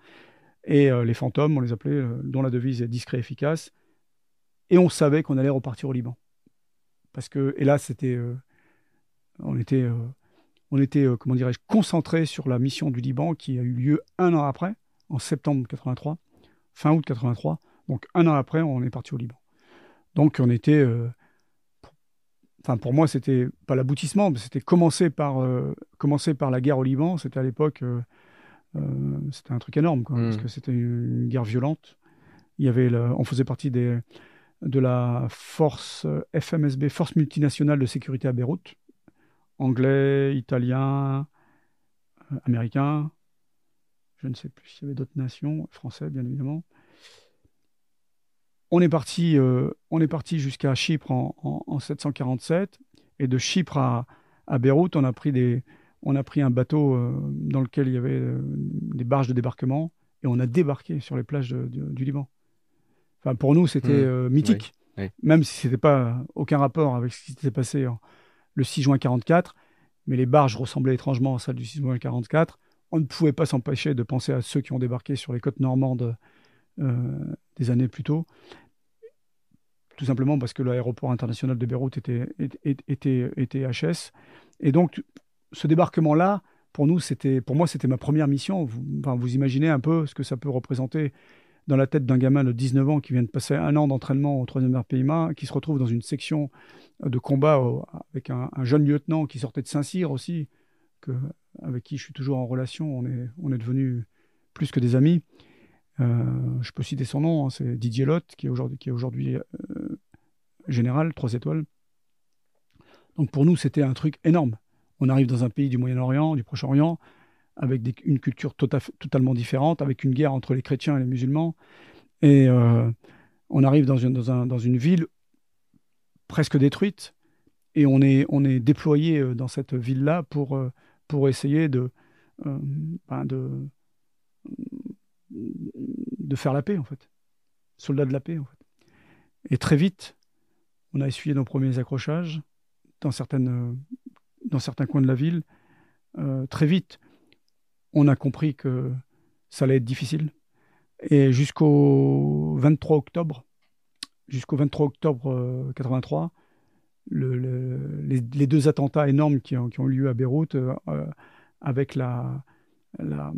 Et euh, les fantômes, on les appelait, euh, dont la devise est discret et efficace. Et on savait qu'on allait repartir au Liban. Parce que, et là, c'était... Euh, on était... Euh, On était, euh, comment dirais-je, concentré sur la mission du Liban qui a eu lieu un an après, en septembre quatre-vingt-trois, fin août quatre-vingt-trois. Donc un an après, on est parti au Liban. Donc on était, euh, pour... enfin pour moi c'était pas l'aboutissement, mais c'était commencer par euh, commencer par la guerre au Liban. C'était à l'époque, euh, euh, c'était un truc énorme, quoi, mmh. parce que c'était une guerre violente. Il y avait, le... on faisait partie des de la force F M S B, Force multinationale de sécurité à Beyrouth, anglais, italien, euh, américain, je ne sais plus s'il y avait d'autres nations, français bien évidemment. On est parti, euh, on est parti jusqu'à Chypre en, en, en sept cent quarante-sept, et de Chypre à, à Beyrouth, on a pris des, on a pris un bateau euh, dans lequel il y avait euh, des barges de débarquement, et on a débarqué sur les plages de, de, du Liban. Enfin, pour nous, c'était mmh, euh, mythique, oui, oui. Même si ce n'était pas aucun rapport avec ce qui s'était passé en, le six juin quarante-quatre, mais les barges ressemblaient étrangement à celles du six juin quarante-quatre. On ne pouvait pas s'empêcher de penser à ceux qui ont débarqué sur les côtes normandes euh, des années plus tôt, tout simplement parce que l'aéroport international de Beyrouth était, était, était, était H S. Et donc, ce débarquement-là, pour nous, c'était, pour moi, c'était ma première mission. Vous, enfin, vous imaginez un peu ce que ça peut représenter dans la tête d'un gamin de dix-neuf ans qui vient de passer un an d'entraînement au troisième R P I M A, qui se retrouve dans une section de combat avec un, un jeune lieutenant qui sortait de Saint-Cyr aussi, que, avec qui je suis toujours en relation, on est, on est devenus plus que des amis. Euh, je peux citer son nom, hein, c'est Didier Lotte, qui est aujourd'hui aujourd euh, général, trois étoiles. Donc pour nous, c'était un truc énorme. On arrive dans un pays du Moyen-Orient, du Proche-Orient, avec des, une culture tota, totalement différente, avec une guerre entre les chrétiens et les musulmans. Et euh, on arrive dans une, dans, un, dans une ville presque détruite, et on est, on est déployé dans cette ville-là pour, pour essayer de, euh, ben de, de faire la paix, en fait. Soldats de la paix, en fait. Et très vite, on a essuyé nos premiers accrochages dans, certaines, dans certains coins de la ville. Euh, très vite, on a compris que ça allait être difficile. Et jusqu'au vingt-trois octobre, jusqu'au vingt-trois octobre quatre-vingt-trois, le, le, les, les deux attentats énormes qui ont, qui ont eu lieu à Beyrouth, euh, avec la, la,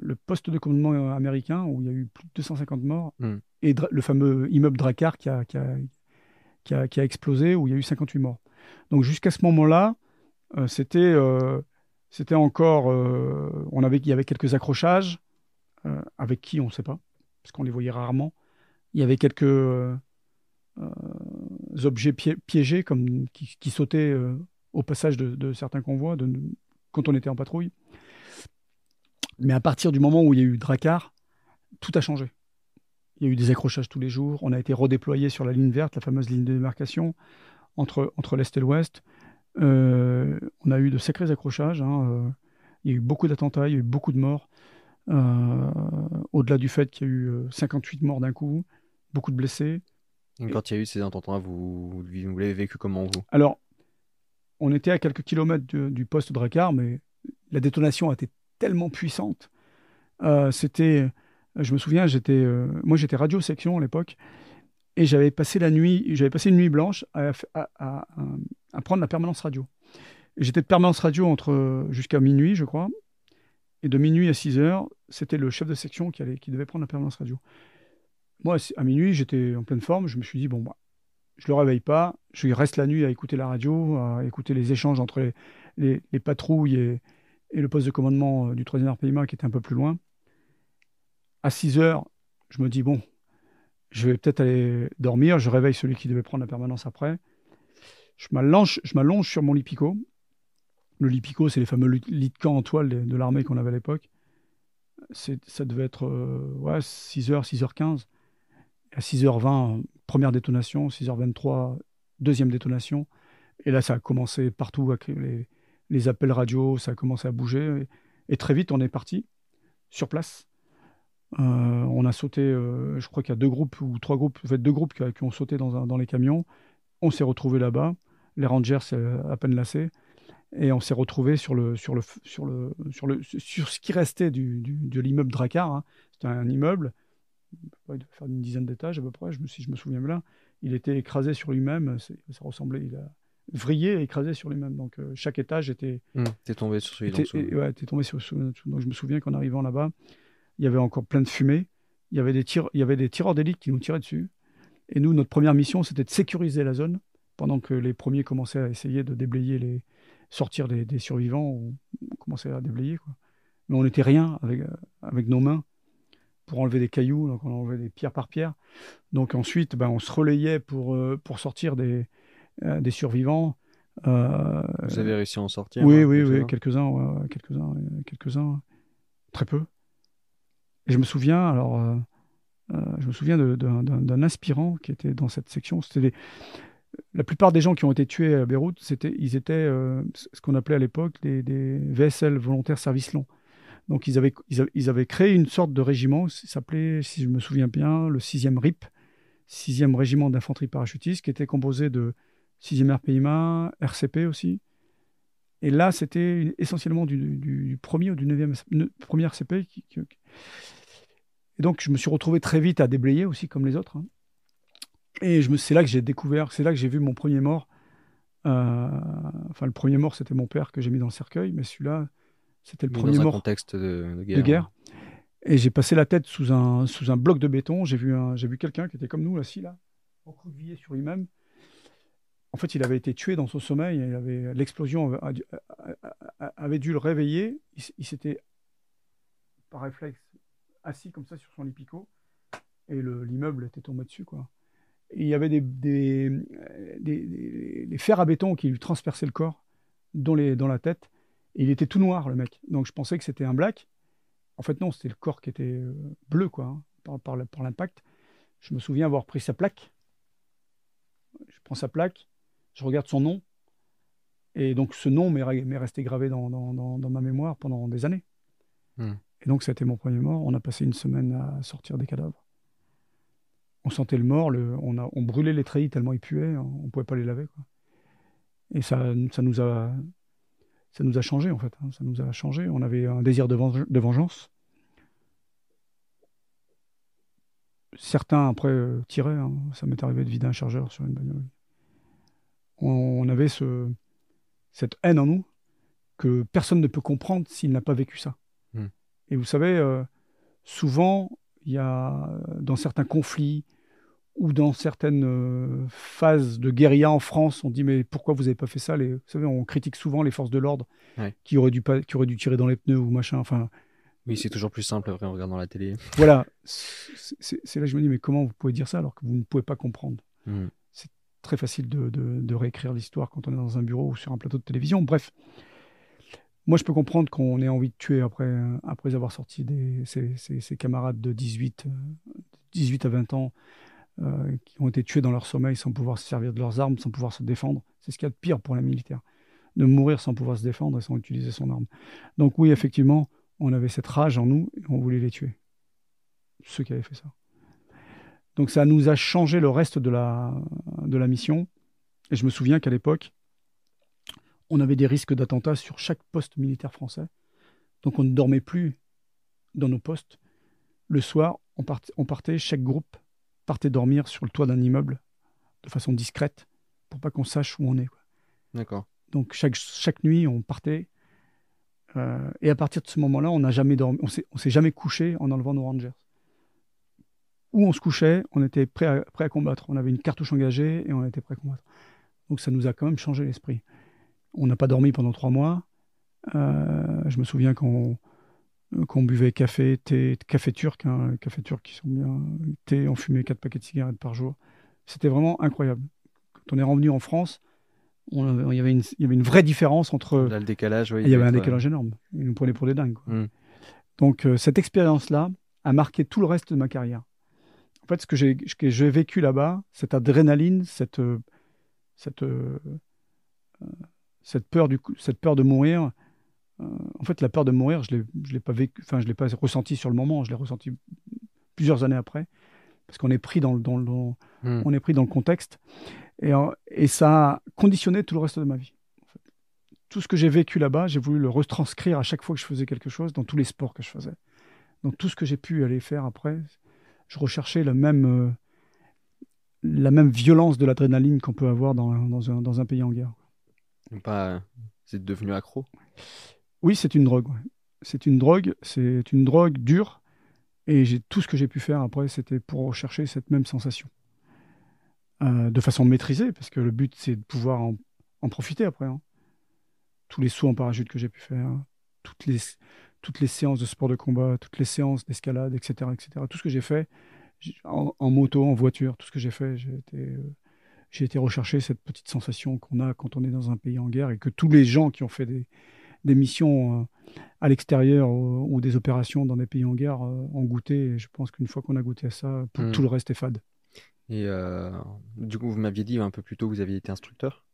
le poste de commandement américain où il y a eu plus de deux cent cinquante morts, mmh. et le fameux immeuble Drakkar qui a, qui, a, qui, a, qui a explosé, où il y a eu cinquante-huit morts. Donc jusqu'à ce moment-là, euh, c'était... Euh, C'était encore... Euh, on avait, il y avait quelques accrochages, euh, avec qui, on ne sait pas, parce qu'on les voyait rarement. Il y avait quelques euh, euh, objets pié piégés comme, qui, qui sautaient euh, au passage de, de certains convois de, de, quand on était en patrouille. Mais à partir du moment où il y a eu Drakkar, tout a changé. Il y a eu des accrochages tous les jours. On a été redéployés sur la ligne verte, la fameuse ligne de démarcation, entre, entre l'Est et l'Ouest. Euh, on a eu de sacrés accrochages, hein, euh, il y a eu beaucoup d'attentats, il y a eu beaucoup de morts, euh, au-delà du fait qu'il y a eu cinquante-huit morts d'un coup, beaucoup de blessés. Donc, et... quand il y a eu ces attentats, vous, vous, vous l'avez vécu comment, vous? Alors, on était à quelques kilomètres du, du poste Drakkar, mais la détonation a été tellement puissante. Euh, c'était, je me souviens, j'étais, euh, moi j'étais radio-section à l'époque, et j'avais passé la nuit, j'avais passé une nuit blanche à, à, à, à prendre la permanence radio. J'étais de permanence radio entre jusqu'à minuit, je crois, et de minuit à six heures, c'était le chef de section qui, allait, qui devait prendre la permanence radio. Moi, à minuit, j'étais en pleine forme, je me suis dit, bon, bah, je ne le réveille pas, je reste la nuit à écouter la radio, à écouter les échanges entre les, les, les patrouilles et, et le poste de commandement du troisième R P I M A qui était un peu plus loin. À six heures, je me dis, bon, je vais peut-être aller dormir, je réveille celui qui devait prendre la permanence après. Je m'allonge, je m'allonge sur mon lit picot. Le lit picot, c'est les fameux lits de camp en toile de, de l'armée qu'on avait à l'époque. Ça devait être euh, ouais, six heures, six heures quinze. À six heures vingt, première détonation. six heures vingt-trois, deuxième détonation. Et là, ça a commencé partout, avec les, les appels radio, ça a commencé à bouger. Et, et très vite, on est parti sur place. Euh, on a sauté, euh, je crois qu'il y a deux groupes ou trois groupes, en fait deux groupes qui, qui ont sauté dans, un, dans les camions. On s'est retrouvés là-bas. Les Rangers, c'est à peine lassés. Et on s'est retrouvés sur, le, sur, le, sur, le, sur, le, sur ce qui restait du, du, de l'immeuble Drakkar. Hein. C'était un immeuble, il devait faire une dizaine d'étages à peu près, je me, si je me souviens bien. Il était écrasé sur lui-même, ça ressemblait, il a vrillé et écrasé sur lui-même. Donc euh, chaque étage était... Mmh, t'es tombé sur celui d'en dessous. Ouais, t'es tombé sur celui d'en dessous. Donc je me souviens qu'en arrivant là-bas, il y avait encore plein de fumée, il y avait des, tire... il y avait des tireurs d'élite qui nous tiraient dessus. Et nous, notre première mission, c'était de sécuriser la zone, pendant que les premiers commençaient à essayer de déblayer, les... sortir des, des survivants, ou... on commençait à déblayer, quoi. Mais on n'était rien avec, avec nos mains. pour enlever des cailloux, donc on enlevait des pierres par pierre. Donc ensuite, ben, on se relayait pour, euh, pour sortir des, euh, des survivants. Euh, Vous avez réussi à en sortir? Oui, hein, oui, oui, quelques-uns, quelques-uns, quelques-uns, très peu. Et je me souviens, alors, euh, euh, je me souviens d'un aspirant qui était dans cette section. C'était les... La plupart des gens qui ont été tués à Beyrouth, c'était, ils étaient euh, ce qu'on appelait à l'époque des, des V S L, volontaires service long. Donc ils avaient, ils, avaient, ils avaient créé une sorte de régiment, ça s'appelait, si je me souviens bien, le sixième R E P, sixième régiment d'infanterie parachutiste, qui était composé de sixième R P I M A, R C P aussi. Et là, c'était essentiellement du, du, du premier ou du neuvième R C P. Qui, qui... Et donc je me suis retrouvé très vite à déblayer aussi, comme les autres, hein. Et c'est là que j'ai découvert, c'est là que j'ai vu mon premier mort. Euh, enfin, le premier mort, c'était mon père que j'ai mis dans le cercueil, mais celui-là, c'était le mais premier dans un mort contexte de, de, guerre. de guerre. Et j'ai passé la tête sous un, sous un bloc de béton. J'ai vu, vu quelqu'un qui était comme nous, assis là, recroquevillé sur lui-même. En fait, il avait été tué dans son sommeil. L'explosion avait, avait dû le réveiller. Il, il s'était, par réflexe, assis comme ça sur son lit picot. Et l'immeuble était tombé dessus, quoi. Il y avait des, des, des, des, des fers à béton qui lui transperçaient le corps, dans, les, dans la tête. Et il était tout noir, le mec. Donc je pensais que c'était un black. En fait, non, c'était le corps qui était bleu, quoi, hein, par, par, par l'impact. Je me souviens avoir pris sa plaque. Je prends sa plaque, je regarde son nom. Et donc ce nom m'est resté gravé dans, dans, dans, dans ma mémoire pendant des années. Mmh. Et donc ça a été mon premier mort. On a passé une semaine à sortir des cadavres. On sentait le mort, le, on, a, on brûlait les treillis tellement ils puaient, on ne pouvait pas les laver, quoi. Et ça, ça, nous a, ça nous a changé, en fait, hein, ça nous a changé. On avait un désir de, venge de vengeance. Certains, après, euh, tiraient, hein. Ça m'est arrivé de vider un chargeur sur une bagnole. On, on avait ce, cette haine en nous que personne ne peut comprendre s'il n'a pas vécu ça. Mmh. Et vous savez, euh, souvent... Il y a, dans certains conflits ou dans certaines euh, phases de guérilla en France, on dit mais pourquoi vous n'avez pas fait ça, les... Vous savez, on critique souvent les forces de l'ordre, ouais, qui auraient dû pas, qui auraient dû tirer dans les pneus ou machin. Enfin, oui, c'est toujours plus simple après en regardant la télé. Voilà, c'est là que je me dis mais comment vous pouvez dire ça alors que vous ne pouvez pas comprendre. Mmh. C'est très facile de, de, de réécrire l'histoire quand on est dans un bureau ou sur un plateau de télévision. Bref. Moi, je peux comprendre qu'on ait envie de tuer après, après avoir sorti des, ses, ses, ses camarades de dix-huit, dix-huit à vingt ans euh, qui ont été tués dans leur sommeil sans pouvoir se servir de leurs armes, sans pouvoir se défendre. C'est ce qu'il y a de pire pour la militaire, de mourir sans pouvoir se défendre et sans utiliser son arme. Donc oui, effectivement, on avait cette rage en nous et on voulait les tuer, ceux qui avaient fait ça. Donc ça nous a changé le reste de la, de la mission. Et je me souviens qu'à l'époque, on avait des risques d'attentats sur chaque poste militaire français. Donc on ne dormait plus dans nos postes. Le soir, on, part, on partait, chaque groupe partait dormir sur le toit d'un immeuble de façon discrète pour pas qu'on sache où on est. D'accord. Donc chaque, chaque nuit, on partait. Euh, et à partir de ce moment-là, on n'a jamais dormi, on s'est jamais couché en enlevant nos rangers. Où on se couchait, on était prêt à, prêt à combattre. On avait une cartouche engagée et on était prêt à combattre. Donc ça nous a quand même changé l'esprit. On n'a pas dormi pendant trois mois. Euh, je me souviens qu'on qu'on buvait café, thé, café turc, hein, café turc qui sont bien, thé, on fumait quatre paquets de cigarettes par jour. C'était vraiment incroyable. Quand on est revenu en France, il y avait une, il y avait une vraie différence entre. Là, le décalage, oui. Il y avait un décalage énorme. Ils nous prenaient pour des dingues, quoi. Mm. Donc euh, cette expérience-là a marqué tout le reste de ma carrière. En fait, ce que j'ai que j'ai vécu là-bas, cette adrénaline, cette cette euh, euh, Cette peur, du coup, cette peur de mourir, euh, en fait, la peur de mourir, je ne l'ai pas vécu, enfin, je l'ai pas ressenti sur le moment, je l'ai ressenti plusieurs années après, parce qu'on est pris dans le, dans le, mmh. on est pris dans le contexte. Et, et ça a conditionné tout le reste de ma vie. En fait. Tout ce que j'ai vécu là-bas, j'ai voulu le retranscrire à chaque fois que je faisais quelque chose, dans tous les sports que je faisais. Dans tout ce que j'ai pu aller faire après, je recherchais la même, euh, la même violence de l'adrénaline qu'on peut avoir dans, dans, un, dans un pays en guerre. Pas... C'est devenu accro. Oui, c'est une drogue. Ouais. C'est une drogue, c'est une drogue dure. Et tout ce que j'ai pu faire après, c'était pour rechercher cette même sensation. Euh, de façon maîtrisée, parce que le but, c'est de pouvoir en, en profiter après. Hein. Tous les sauts en parachute que j'ai pu faire, toutes les, toutes les séances de sport de combat, toutes les séances d'escalade, et cetera, et cetera. Tout ce que j'ai fait, en, en moto, en voiture, tout ce que j'ai fait, j'ai été, euh, j'ai été rechercher cette petite sensation qu'on a quand on est dans un pays en guerre et que tous les gens qui ont fait des, des missions euh, à l'extérieur euh, ou des opérations dans des pays en guerre euh, ont goûté. Et je pense qu'une fois qu'on a goûté à ça, mmh. tout le reste est fade. Et euh, du coup, vous m'aviez dit un peu plus tôt que vous aviez été instructeur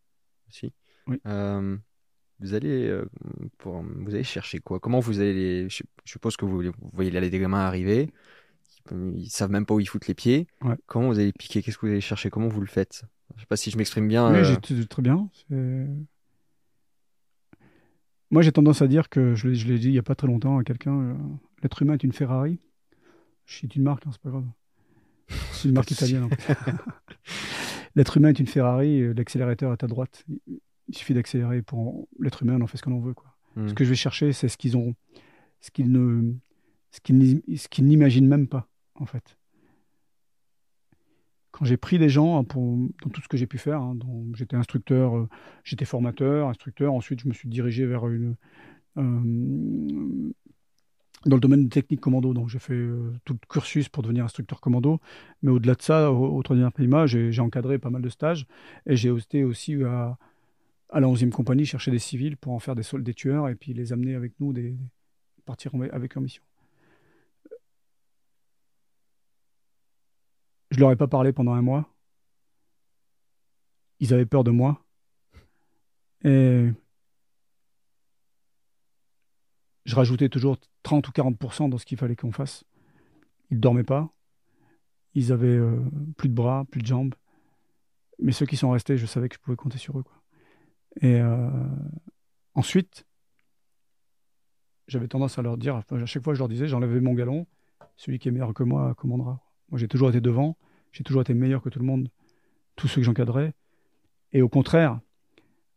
aussi. Oui. Euh, vous, allez, euh, pour, vous allez chercher quoi? Comment vous allez les, je, je suppose que vous, vous voyez là les gamins arriver, ils ne savent même pas où ils foutent les pieds. Ouais. Comment vous allez les piquer? Qu'est-ce que vous allez chercher? Comment vous le faites? Je ne sais pas si je m'exprime bien. Oui, euh... j'ai très bien. Moi, j'ai tendance à dire que, je l'ai dit il n'y a pas très longtemps à quelqu'un, euh, l'être humain est une Ferrari. Je suis une marque, hein, c'est pas grave. C'est une marque italienne. L'être humain est une Ferrari, l'accélérateur est à droite. Il suffit d'accélérer pour... L'être humain, on en fait ce qu'on en veut, quoi. Mmh. Ce que je vais chercher, c'est ce qu'ils ont... Ce qu'ils ne... Ce qu'ils n'imaginent même pas, en fait. Quand j'ai pris les gens hein, pour... dans tout ce que j'ai pu faire, hein, dont... j'étais instructeur, euh... j'étais formateur, instructeur, ensuite je me suis dirigé vers une... Euh... dans le domaine de technique commando, donc j'ai fait euh, tout le cursus pour devenir instructeur commando, mais au-delà de ça, au, au troisième R P I M A, j'ai encadré pas mal de stages, et j'ai été aussi à, à la onzième compagnie chercher des civils pour en faire des, des tueurs, et puis les amener avec nous, des, partir en, avec en mission. Je leur ai pas parlé pendant un mois, ils avaient peur de moi, et... je rajoutais toujours trente ou quarante pour cent dans ce qu'il fallait qu'on fasse. Ils ne dormaient pas. Ils avaient euh, plus de bras, plus de jambes. Mais ceux qui sont restés, je savais que je pouvais compter sur eux, quoi. Et euh, ensuite, j'avais tendance à leur dire, à chaque fois je leur disais, j'enlevais mon galon, celui qui est meilleur que moi commandera. Moi j'ai toujours été devant, j'ai toujours été meilleur que tout le monde, tous ceux que j'encadrais. Et au contraire,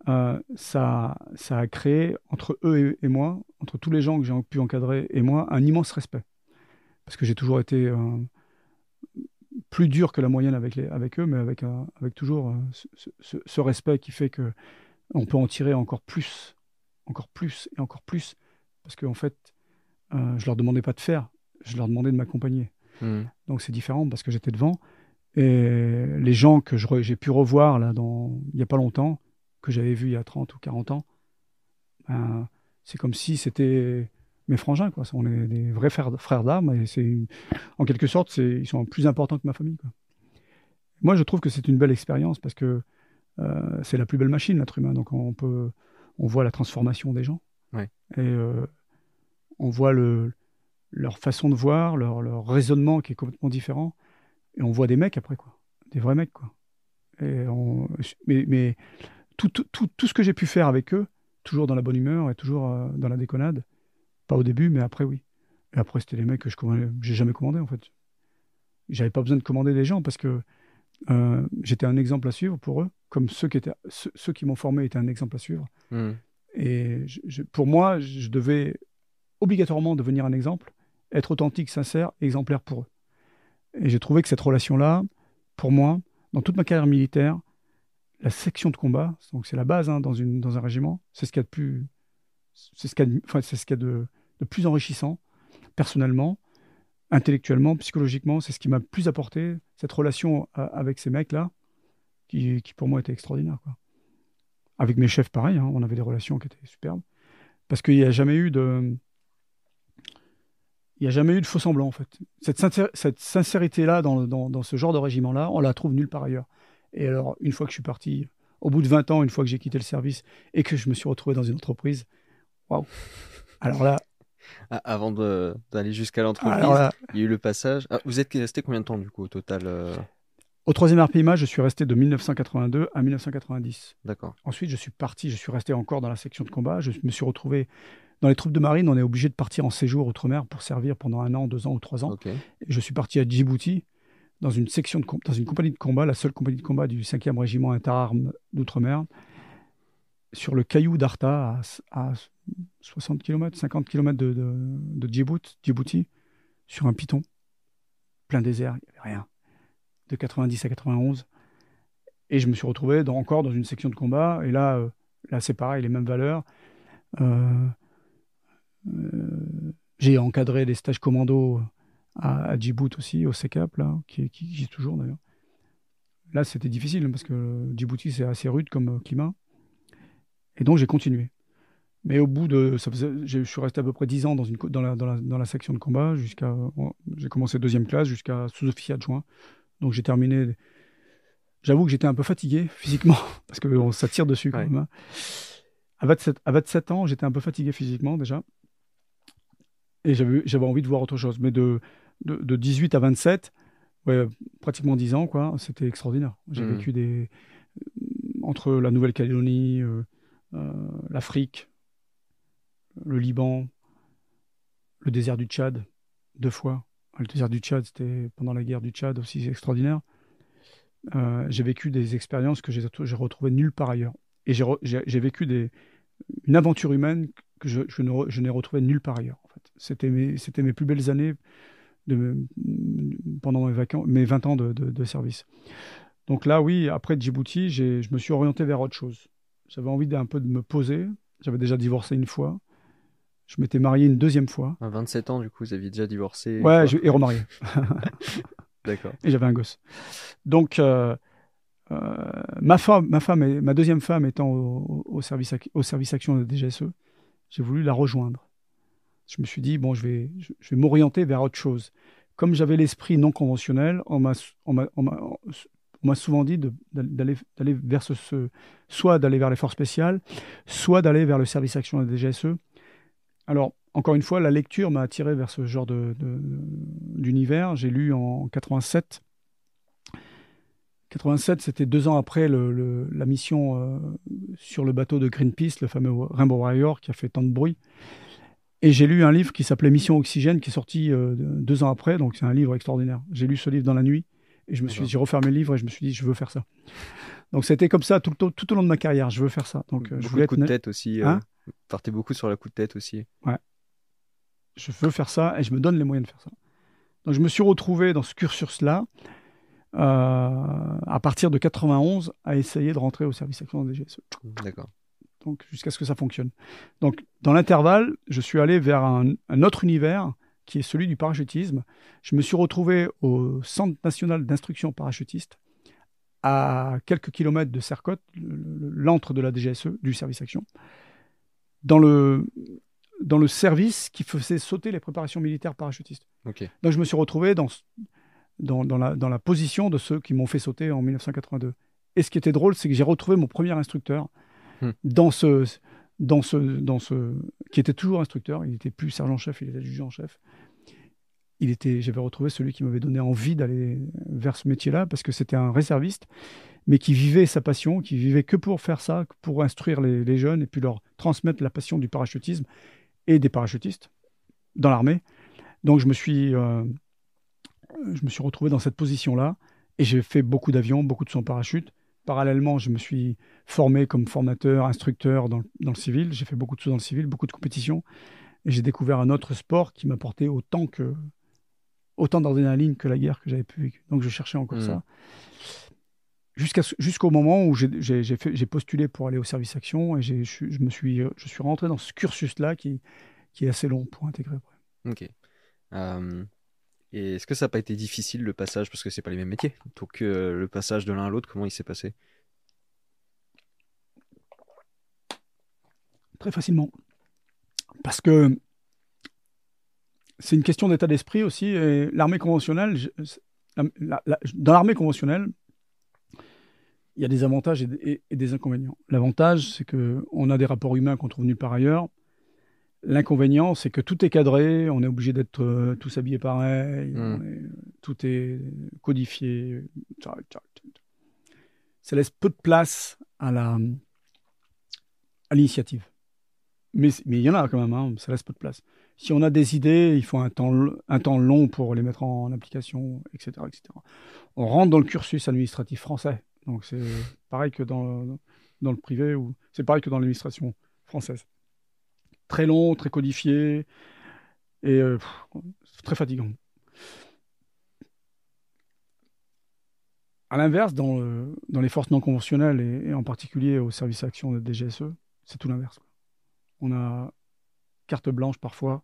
Euh, ça, ça a créé entre eux et, et moi, entre tous les gens que j'ai pu encadrer et moi, un immense respect. Parce que j'ai toujours été euh, plus dur que la moyenne avec, les, avec eux, mais avec, euh, avec toujours euh, ce, ce, ce respect qui fait qu'on peut en tirer encore plus, encore plus et encore plus. Parce qu'en fait, euh, je leur demandais pas de faire, je leur demandais de m'accompagner. Mmh. Donc c'est différent parce que j'étais devant. Et les gens que j'ai pu revoir là, dans, il n'y a pas longtemps, que j'avais vu il y a trente ou quarante ans, ben, c'est comme si c'était mes frangins, quoi. On est des vrais frères, frères d'armes, et c'est en quelque sorte, ils sont plus importants que ma famille, quoi. Moi, je trouve que c'est une belle expérience, parce que euh, c'est la plus belle machine, l'être humain, donc on, peut, on voit la transformation des gens, ouais. Et euh, on voit le, leur façon de voir, leur, leur raisonnement qui est complètement différent, et on voit des mecs après, quoi. Des vrais mecs, quoi. Et on, mais... mais Tout, tout, tout ce que j'ai pu faire avec eux, toujours dans la bonne humeur et toujours euh, dans la déconnade. Pas au début, mais après, oui. Et après, c'était les mecs que je j'ai jamais commandé, en fait. J'avais pas besoin de commander les gens parce que euh, j'étais un exemple à suivre pour eux, comme ceux qui, étaient, ceux, ceux qui m'ont formé étaient un exemple à suivre. Mmh. Et je, je, pour moi, je devais obligatoirement devenir un exemple, être authentique, sincère, exemplaire pour eux. Et j'ai trouvé que cette relation-là, pour moi, dans toute ma carrière militaire, la section de combat, donc c'est la base hein, dans, une, dans un régiment, c'est ce qu'il y a de plus, c'est ce qu'il y a de, enfin, c'est ce qu'il y a de, de plus enrichissant, personnellement, intellectuellement, psychologiquement, c'est ce qui m'a plus apporté, cette relation à, avec ces mecs-là, qui, qui pour moi était extraordinaire, quoi. Avec mes chefs, pareil, hein, on avait des relations qui étaient superbes, parce qu'il n'y a jamais eu de... Il n'y a jamais eu de faux semblant, en fait. Cette, sincér cette sincérité-là, dans, dans, dans ce genre de régiment-là, on la trouve nulle part ailleurs. Et alors, une fois que je suis parti, au bout de vingt ans, une fois que j'ai quitté le service et que je me suis retrouvé dans une entreprise, waouh! Alors là. Ah, avant d'aller jusqu'à l'entreprise, il y a eu le passage. Ah, vous êtes resté combien de temps, du coup, au total euh... Au troisième R P I M A, je suis resté de mille neuf cent quatre-vingt-deux à mille neuf cent quatre-vingt-dix. D'accord. Ensuite, je suis parti, je suis resté encore dans la section de combat. Je me suis retrouvé dans les troupes de marine. On est obligé de partir en séjour outre-mer pour servir pendant un an, deux ans ou trois ans. Okay. Je suis parti à Djibouti. Dans une, section de dans une compagnie de combat, la seule compagnie de combat du cinquième régiment interarmes d'outre-mer, sur le caillou d'Arta, à, à soixante kilomètres, cinquante kilomètres de, de, de Djibouti, Djibouti, sur un piton, plein désert, il n'y avait rien, de quatre-vingt-dix à quatre-vingt-onze. Et je me suis retrouvé dans, encore dans une section de combat, et là, euh, là c'est pareil, les mêmes valeurs. Euh, euh, J'ai encadré des stages commando à, à Djibouti aussi, au C CAP, là, qui, qui existe toujours d'ailleurs. Là, c'était difficile parce que Djibouti, c'est assez rude comme climat. Et donc, j'ai continué. Mais au bout de... Ça faisait, je suis resté à peu près dix ans dans, une, dans, la, dans, la, dans la section de combat. Jusqu'à, bon, j'ai commencé deuxième classe jusqu'à sous-officier adjoint. Donc, j'ai terminé... J'avoue que j'étais un peu fatigué physiquement parce que on, ça tire dessus quand ouais. même. Hein. À, vingt-sept, à vingt-sept ans, j'étais un peu fatigué physiquement déjà. Et j'avais, j'avais envie de voir autre chose. Mais de, de, de dix-huit à vingt-sept... Ouais, pratiquement dix ans, quoi. C'était extraordinaire. J'ai mmh. vécu des... entre la Nouvelle-Calédonie, euh, euh, l'Afrique, le Liban, le désert du Tchad, deux fois. Le désert du Tchad, c'était pendant la guerre du Tchad aussi, c'est extraordinaire. Euh, j'ai vécu des expériences que j'ai, j'ai retrouvées nulle part ailleurs. Et j'ai, re, j'ai, j'ai vécu des, une aventure humaine que je, je, ne, je n'ai retrouvée nulle part ailleurs. En fait. C'était mes, c'était mes plus belles années... De, pendant mes, vacances, mes vingt ans de, de, de service. Donc là, oui, après Djibouti, j'ai, je me suis orienté vers autre chose. J'avais envie d'un peu de me poser. J'avais déjà divorcé une fois. Je m'étais marié une deuxième fois. À vingt-sept ans, du coup, vous aviez déjà divorcé. Ouais, je, et remarié. D'accord. Et j'avais un gosse. Donc, euh, euh, ma, femme, ma, femme et, ma deuxième femme étant au, au, service, au service action de D G S E, j'ai voulu la rejoindre. Je me suis dit, bon, je vais, je, je vais m'orienter vers autre chose. Comme j'avais l'esprit non conventionnel, on m'a, on m'a, on m'a, on m'a souvent dit de, d'aller, d'aller vers ce, ce... soit d'aller vers les forces spéciales, soit d'aller vers le service action de la D G S E. Alors, encore une fois, la lecture m'a attiré vers ce genre de, de, d'univers. J'ai lu en quatre-vingt-sept. quatre-vingt-sept, c'était deux ans après le, le, la mission euh, sur le bateau de Greenpeace, le fameux Rainbow Warrior qui a fait tant de bruit. Et j'ai lu un livre qui s'appelait Mission Oxygène, qui est sorti euh, deux ans après, donc c'est un livre extraordinaire. J'ai lu ce livre dans la nuit, et je me suis, j'ai refermé le livre et je me suis dit, je veux faire ça. Donc c'était comme ça tout, tout, tout au long de ma carrière, je veux faire ça. Donc, euh, je voulais être... coup de tête aussi, hein? euh, partez beaucoup sur la coup de tête aussi. Ouais. Je veux faire ça, et je me donne les moyens de faire ça. Donc je me suis retrouvé dans ce cursus-là, euh, à partir de quatre-vingt-onze, à essayer de rentrer au service action des G S E. D'accord. Donc, jusqu'à ce que ça fonctionne. Donc, dans l'intervalle, je suis allé vers un, un autre univers qui est celui du parachutisme. Je me suis retrouvé au Centre national d'instruction parachutiste à quelques kilomètres de Sercotte, l'antre de la D G S E, du service action, dans le, dans le service qui faisait sauter les préparations militaires parachutistes. Okay. Donc, je me suis retrouvé dans, dans, dans, la, dans la position de ceux qui m'ont fait sauter en mille neuf cent quatre-vingt-deux. Et ce qui était drôle, c'est que j'ai retrouvé mon premier instructeur Dans ce, dans ce, dans ce, qui était toujours instructeur, il n'était plus sergent-chef, il était adjudant-chef. Il était, j'avais retrouvé celui qui m'avait donné envie d'aller vers ce métier-là, parce que c'était un réserviste, mais qui vivait sa passion, qui vivait que pour faire ça, pour instruire les, les jeunes et puis leur transmettre la passion du parachutisme et des parachutistes dans l'armée. Donc je me suis, euh, je me suis retrouvé dans cette position-là, et j'ai fait beaucoup d'avions, beaucoup de sauts en parachute. Parallèlement, je me suis formé comme formateur, instructeur dans, dans le civil. J'ai fait beaucoup de choses dans le civil, beaucoup de compétitions. Et j'ai découvert un autre sport qui m'apportait autant, que, autant d'adrénaline que la guerre que j'avais pu vivre. Donc, je cherchais encore mmh. ça. Jusqu'à, jusqu'au moment où j'ai, j'ai, j'ai, fait, j'ai postulé pour aller au service action. Et j'ai, je, je, me suis, je suis rentré dans ce cursus-là qui, qui est assez long pour intégrer. Ok. Euh... Et est-ce que ça n'a pas été difficile le passage, parce que c'est pas les mêmes métiers, donc euh, le passage de l'un à l'autre, comment il s'est passé? Très facilement, parce que c'est une question d'état d'esprit aussi. Et l'armée conventionnelle, je, la, la, la, dans l'armée conventionnelle, il y a des avantages et, et, et des inconvénients. L'avantage, c'est que on a des rapports humains qu'on trouve nulle part ailleurs. L'inconvénient, c'est que tout est cadré, on est obligé d'être euh, tous habillés pareil, mmh. on est, tout est codifié. Ça laisse peu de place à, la, à l'initiative. Mais mais il y en a quand même, hein, ça laisse peu de place. Si on a des idées, il faut un temps, un temps long pour les mettre en, en application, et cetera, et cetera. On rentre dans le cursus administratif français. Donc c'est pareil que dans le, dans le privé, ou c'est pareil que dans l'administration française. Très long, très codifié et euh, pff, très fatigant. À l'inverse, dans, le, dans les forces non conventionnelles et, et en particulier au service action de D G S E, c'est tout l'inverse. On a carte blanche parfois.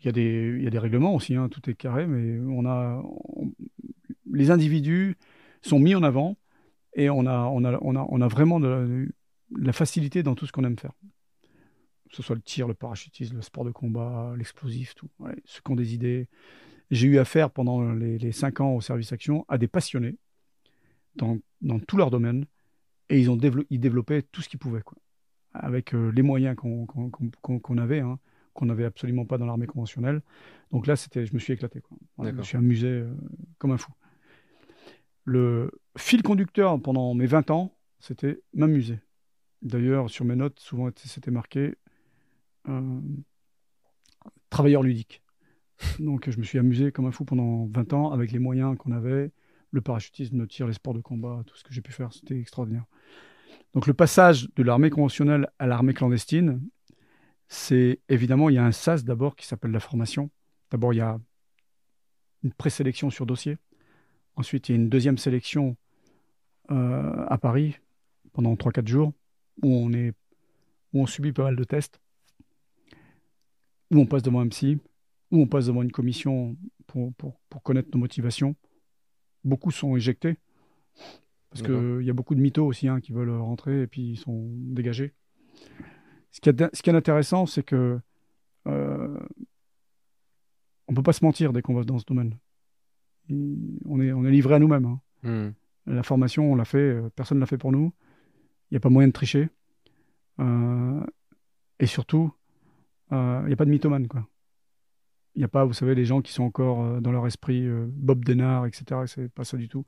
il y a des, il y a des règlements aussi, hein, tout est carré, mais on a, on, les individus sont mis en avant et on a, on a, on a, on a vraiment de la, de la facilité dans tout ce qu'on aime faire. Que ce soit le tir, le parachutisme, le sport de combat, l'explosif, tout. Ouais, ceux qui ont des idées. J'ai eu affaire pendant les, les cinq ans au Service Action à des passionnés dans, dans tout leur domaine et ils, ont dévelop ils développaient tout ce qu'ils pouvaient, quoi, avec euh, les moyens qu'on qu'on, qu'on, qu'on avait, hein, qu'on n'avait absolument pas dans l'armée conventionnelle. Donc là, je me suis éclaté, quoi. Ouais, je me suis amusé euh, comme un fou. Le fil conducteur pendant mes vingt ans, c'était m'amuser. D'ailleurs, sur mes notes, souvent c'était marqué euh, travailleur ludique. Donc je me suis amusé comme un fou pendant vingt ans avec les moyens qu'on avait, le parachutisme, le tir, les sports de combat, tout ce que j'ai pu faire, c'était extraordinaire. Donc le passage de l'armée conventionnelle à l'armée clandestine, c'est évidemment, il y a un S A S d'abord qui s'appelle la formation. D'abord, il y a une présélection sur dossier. Ensuite, il y a une deuxième sélection euh, à Paris pendant trois quatre jours où on, est, où on subit pas mal de tests, où on passe devant un psy, où on passe devant une commission pour, pour, pour connaître nos motivations. Beaucoup sont éjectés, parce qu'il y a beaucoup de mythos aussi, hein, qui veulent rentrer et puis ils sont dégagés. Ce qui est, ce qui est intéressant, c'est que euh, on ne peut pas se mentir dès qu'on va dans ce domaine. On est, on est livré à nous-mêmes, hein. Mmh. La formation, on l'a fait, euh, personne ne l'a fait pour nous. Il n'y a pas moyen de tricher. Euh, et surtout, il euh, n'y a pas de mythomane, quoi. Il n'y a pas, vous savez, les gens qui sont encore euh, dans leur esprit, euh, Bob Denard, et cetera. C'est pas ça du tout.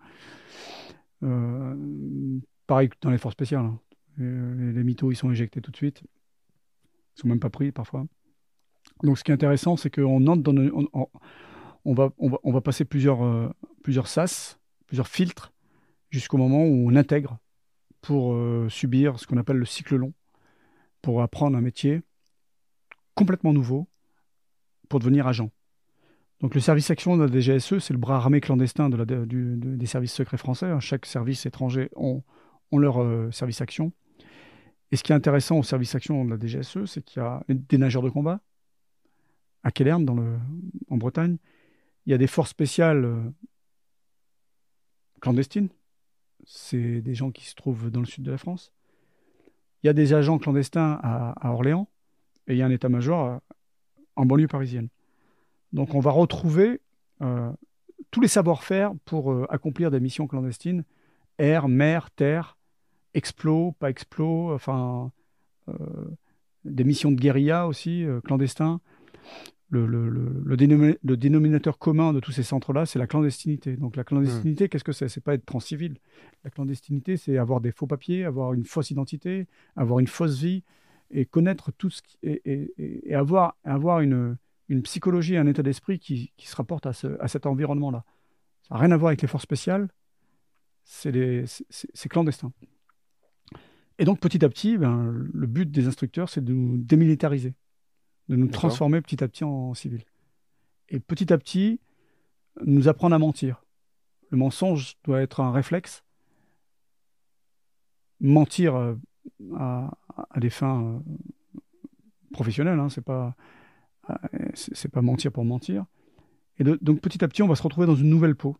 Euh, pareil que dans les forces spéciales, hein. Les, les mythos, ils sont éjectés tout de suite. Ils ne sont même pas pris, parfois. Donc, ce qui est intéressant, c'est qu'on entre dans... Nos, on, on, on, va, on, va, on va passer plusieurs, euh, plusieurs sas, plusieurs filtres, jusqu'au moment où on intègre pour euh, subir ce qu'on appelle le cycle long, pour apprendre un métier complètement nouveau, pour devenir agent. Donc le service action de la D G S E, c'est le bras armé clandestin de la, du, de, des services secrets français. Chaque service étranger ont, ont leur euh, service action. Et ce qui est intéressant au service action de la D G S E, c'est qu'il y a des nageurs de combat, à Kelern, dans le, en Bretagne. Il y a des forces spéciales euh, clandestines. C'est des gens qui se trouvent dans le sud de la France. Il y a des agents clandestins à, à Orléans et il y a un état-major en banlieue parisienne. Donc on va retrouver euh, tous les savoir-faire pour euh, accomplir des missions clandestines, air, mer, terre, explos, pas explos, enfin euh, des missions de guérilla aussi, euh, clandestins. Le, le, le, le, dénom le dénominateur commun de tous ces centres-là, c'est la clandestinité. Donc la clandestinité, mmh. qu'est-ce que c'est? C'est pas être trans civil. La clandestinité, c'est avoir des faux papiers, avoir une fausse identité, avoir une fausse vie et connaître tout ce qui... et, et, et, et avoir, avoir une, une psychologie, un état d'esprit qui, qui se rapporte à, ce, à cet environnement-là. Ça n'a rien à voir avec les forces spéciales, c'est clandestin. Et donc petit à petit, ben, le but des instructeurs, c'est de nous démilitariser, de nous transformer petit à petit en, en civil. Et petit à petit, nous apprendre à mentir. Le mensonge doit être un réflexe. Mentir euh, à, à des fins euh, professionnelles, hein, c'est pas, euh, c'est pas mentir pour mentir. Et de, donc petit à petit, on va se retrouver dans une nouvelle peau.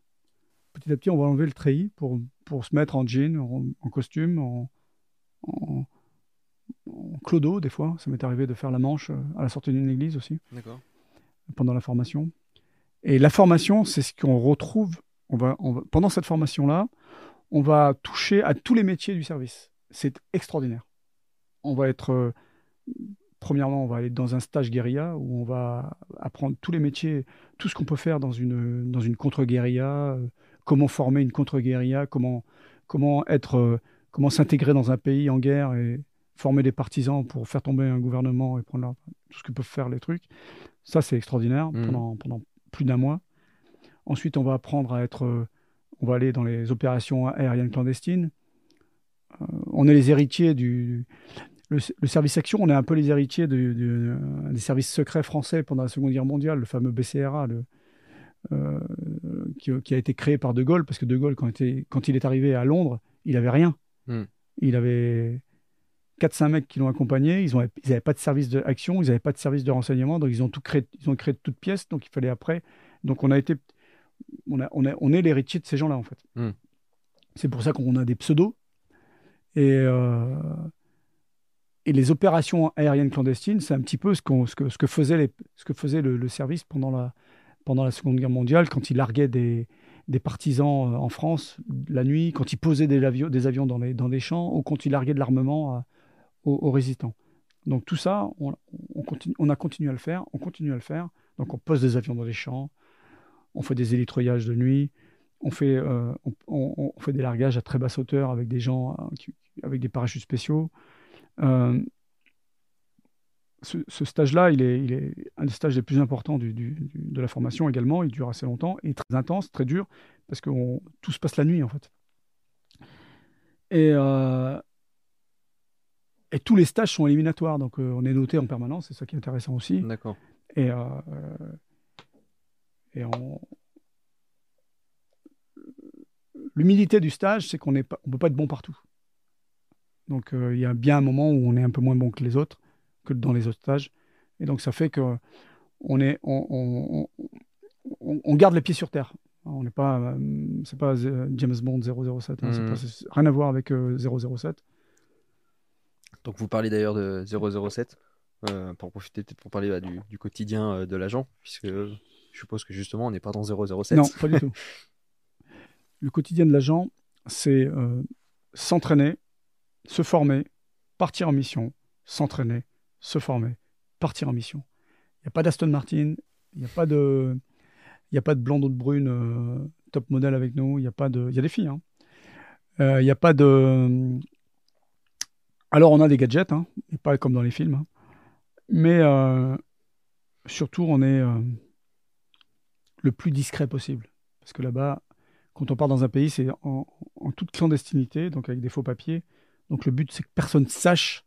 Petit à petit, on va enlever le treillis pour, pour se mettre en jean, en, en costume, en... en clodo, des fois. Ça m'est arrivé de faire la manche à la sortie d'une église aussi, pendant la formation. Et la formation, c'est ce qu'on retrouve. On va, on va, pendant cette formation-là, on va toucher à tous les métiers du service. C'est extraordinaire. On va être... Euh, premièrement, on va aller dans un stage guérilla où on va apprendre tous les métiers, tout ce qu'on peut faire dans une, dans une contre-guérilla, euh, comment former une contre-guérilla, comment, comment, euh, comment s'intégrer dans un pays en guerre et former des partisans pour faire tomber un gouvernement et prendre leur... tout ce que peuvent faire les trucs. Ça, c'est extraordinaire, mmh. pendant, pendant plus d'un mois. Ensuite, on va apprendre à être... On va aller dans les opérations aériennes clandestines. Euh, on est les héritiers du... Le, le service action, on est un peu les héritiers du, du, des services secrets français pendant la Seconde Guerre mondiale, le fameux B C R A, le, euh, qui, qui a été créé par De Gaulle, parce que De Gaulle, quand, était, quand il est arrivé à Londres, il n'avait rien. Mmh. Il avait... quatre cinq mecs qui l'ont accompagné, ils n'avaient pas de service d'action, ils n'avaient pas de service de renseignement, donc ils ont tout créé, ils ont créé de toutes pièces, donc il fallait après. Donc on a été, on, a, on, a, on est l'héritier de ces gens-là en fait. Mm. C'est pour ça qu'on a des pseudos. Et, euh, et les opérations aériennes clandestines, c'est un petit peu ce, qu'on, ce, que, ce que faisait, les, ce que faisait le, le service pendant la, pendant la Seconde Guerre mondiale, quand il larguait des... des partisans en France, la nuit, quand ils posaient des avions, des avions dans, les, dans des champs, ou quand ils larguaient de l'armement à, aux, aux résistants. Donc tout ça, on, on, continue, on a continué à le faire, on continue à le faire. Donc on pose des avions dans des champs, on fait des élitroyages de nuit, on fait, euh, on, on, on fait des largages à très basse hauteur avec des gens, qui, avec des parachutes spéciaux. Euh, Ce, ce stage-là, il est, il est un des stages les plus importants du, du, du, de la formation également. Il dure assez longtemps et très intense, très dur, parce que on, tout se passe la nuit, en fait. Et, euh, et tous les stages sont éliminatoires, donc euh, on est noté en permanence, c'est ça qui est intéressant aussi. D'accord. Et, euh, et on... l'humilité du stage, c'est qu'on ne peut pas être bon partout. Donc il euh, y a bien un moment où on est un peu moins bon que les autres. Que dans les autres stages, et donc ça fait que on est on, on, on, on garde les pieds sur terre. On n'est pas, c'est pas James Bond zéro zéro sept, hein, mmh. c'est pas, rien à voir avec euh, zéro zéro sept. Donc vous parlez d'ailleurs de zéro zéro sept euh, pour profiter pour parler bah, du, du quotidien euh, de l'agent, puisque je suppose que justement on n'est pas dans zéro zéro sept. Non, pas du tout. Le quotidien de l'agent, c'est euh, s'entraîner, se former, partir en mission, s'entraîner, se former, partir en mission. Il n'y a pas d'Aston Martin, il n'y a pas de, il a pas de blonde de brune euh, top modèle avec nous, il y a pas de, il y a des filles. Hein. Euh, il n'y a pas de. Alors on a des gadgets, hein, et pas comme dans les films, hein. Mais euh, surtout on est euh, le plus discret possible, parce que là-bas, quand on part dans un pays, c'est en, en toute clandestinité, donc avec des faux papiers. Donc le but, c'est que personne ne sache.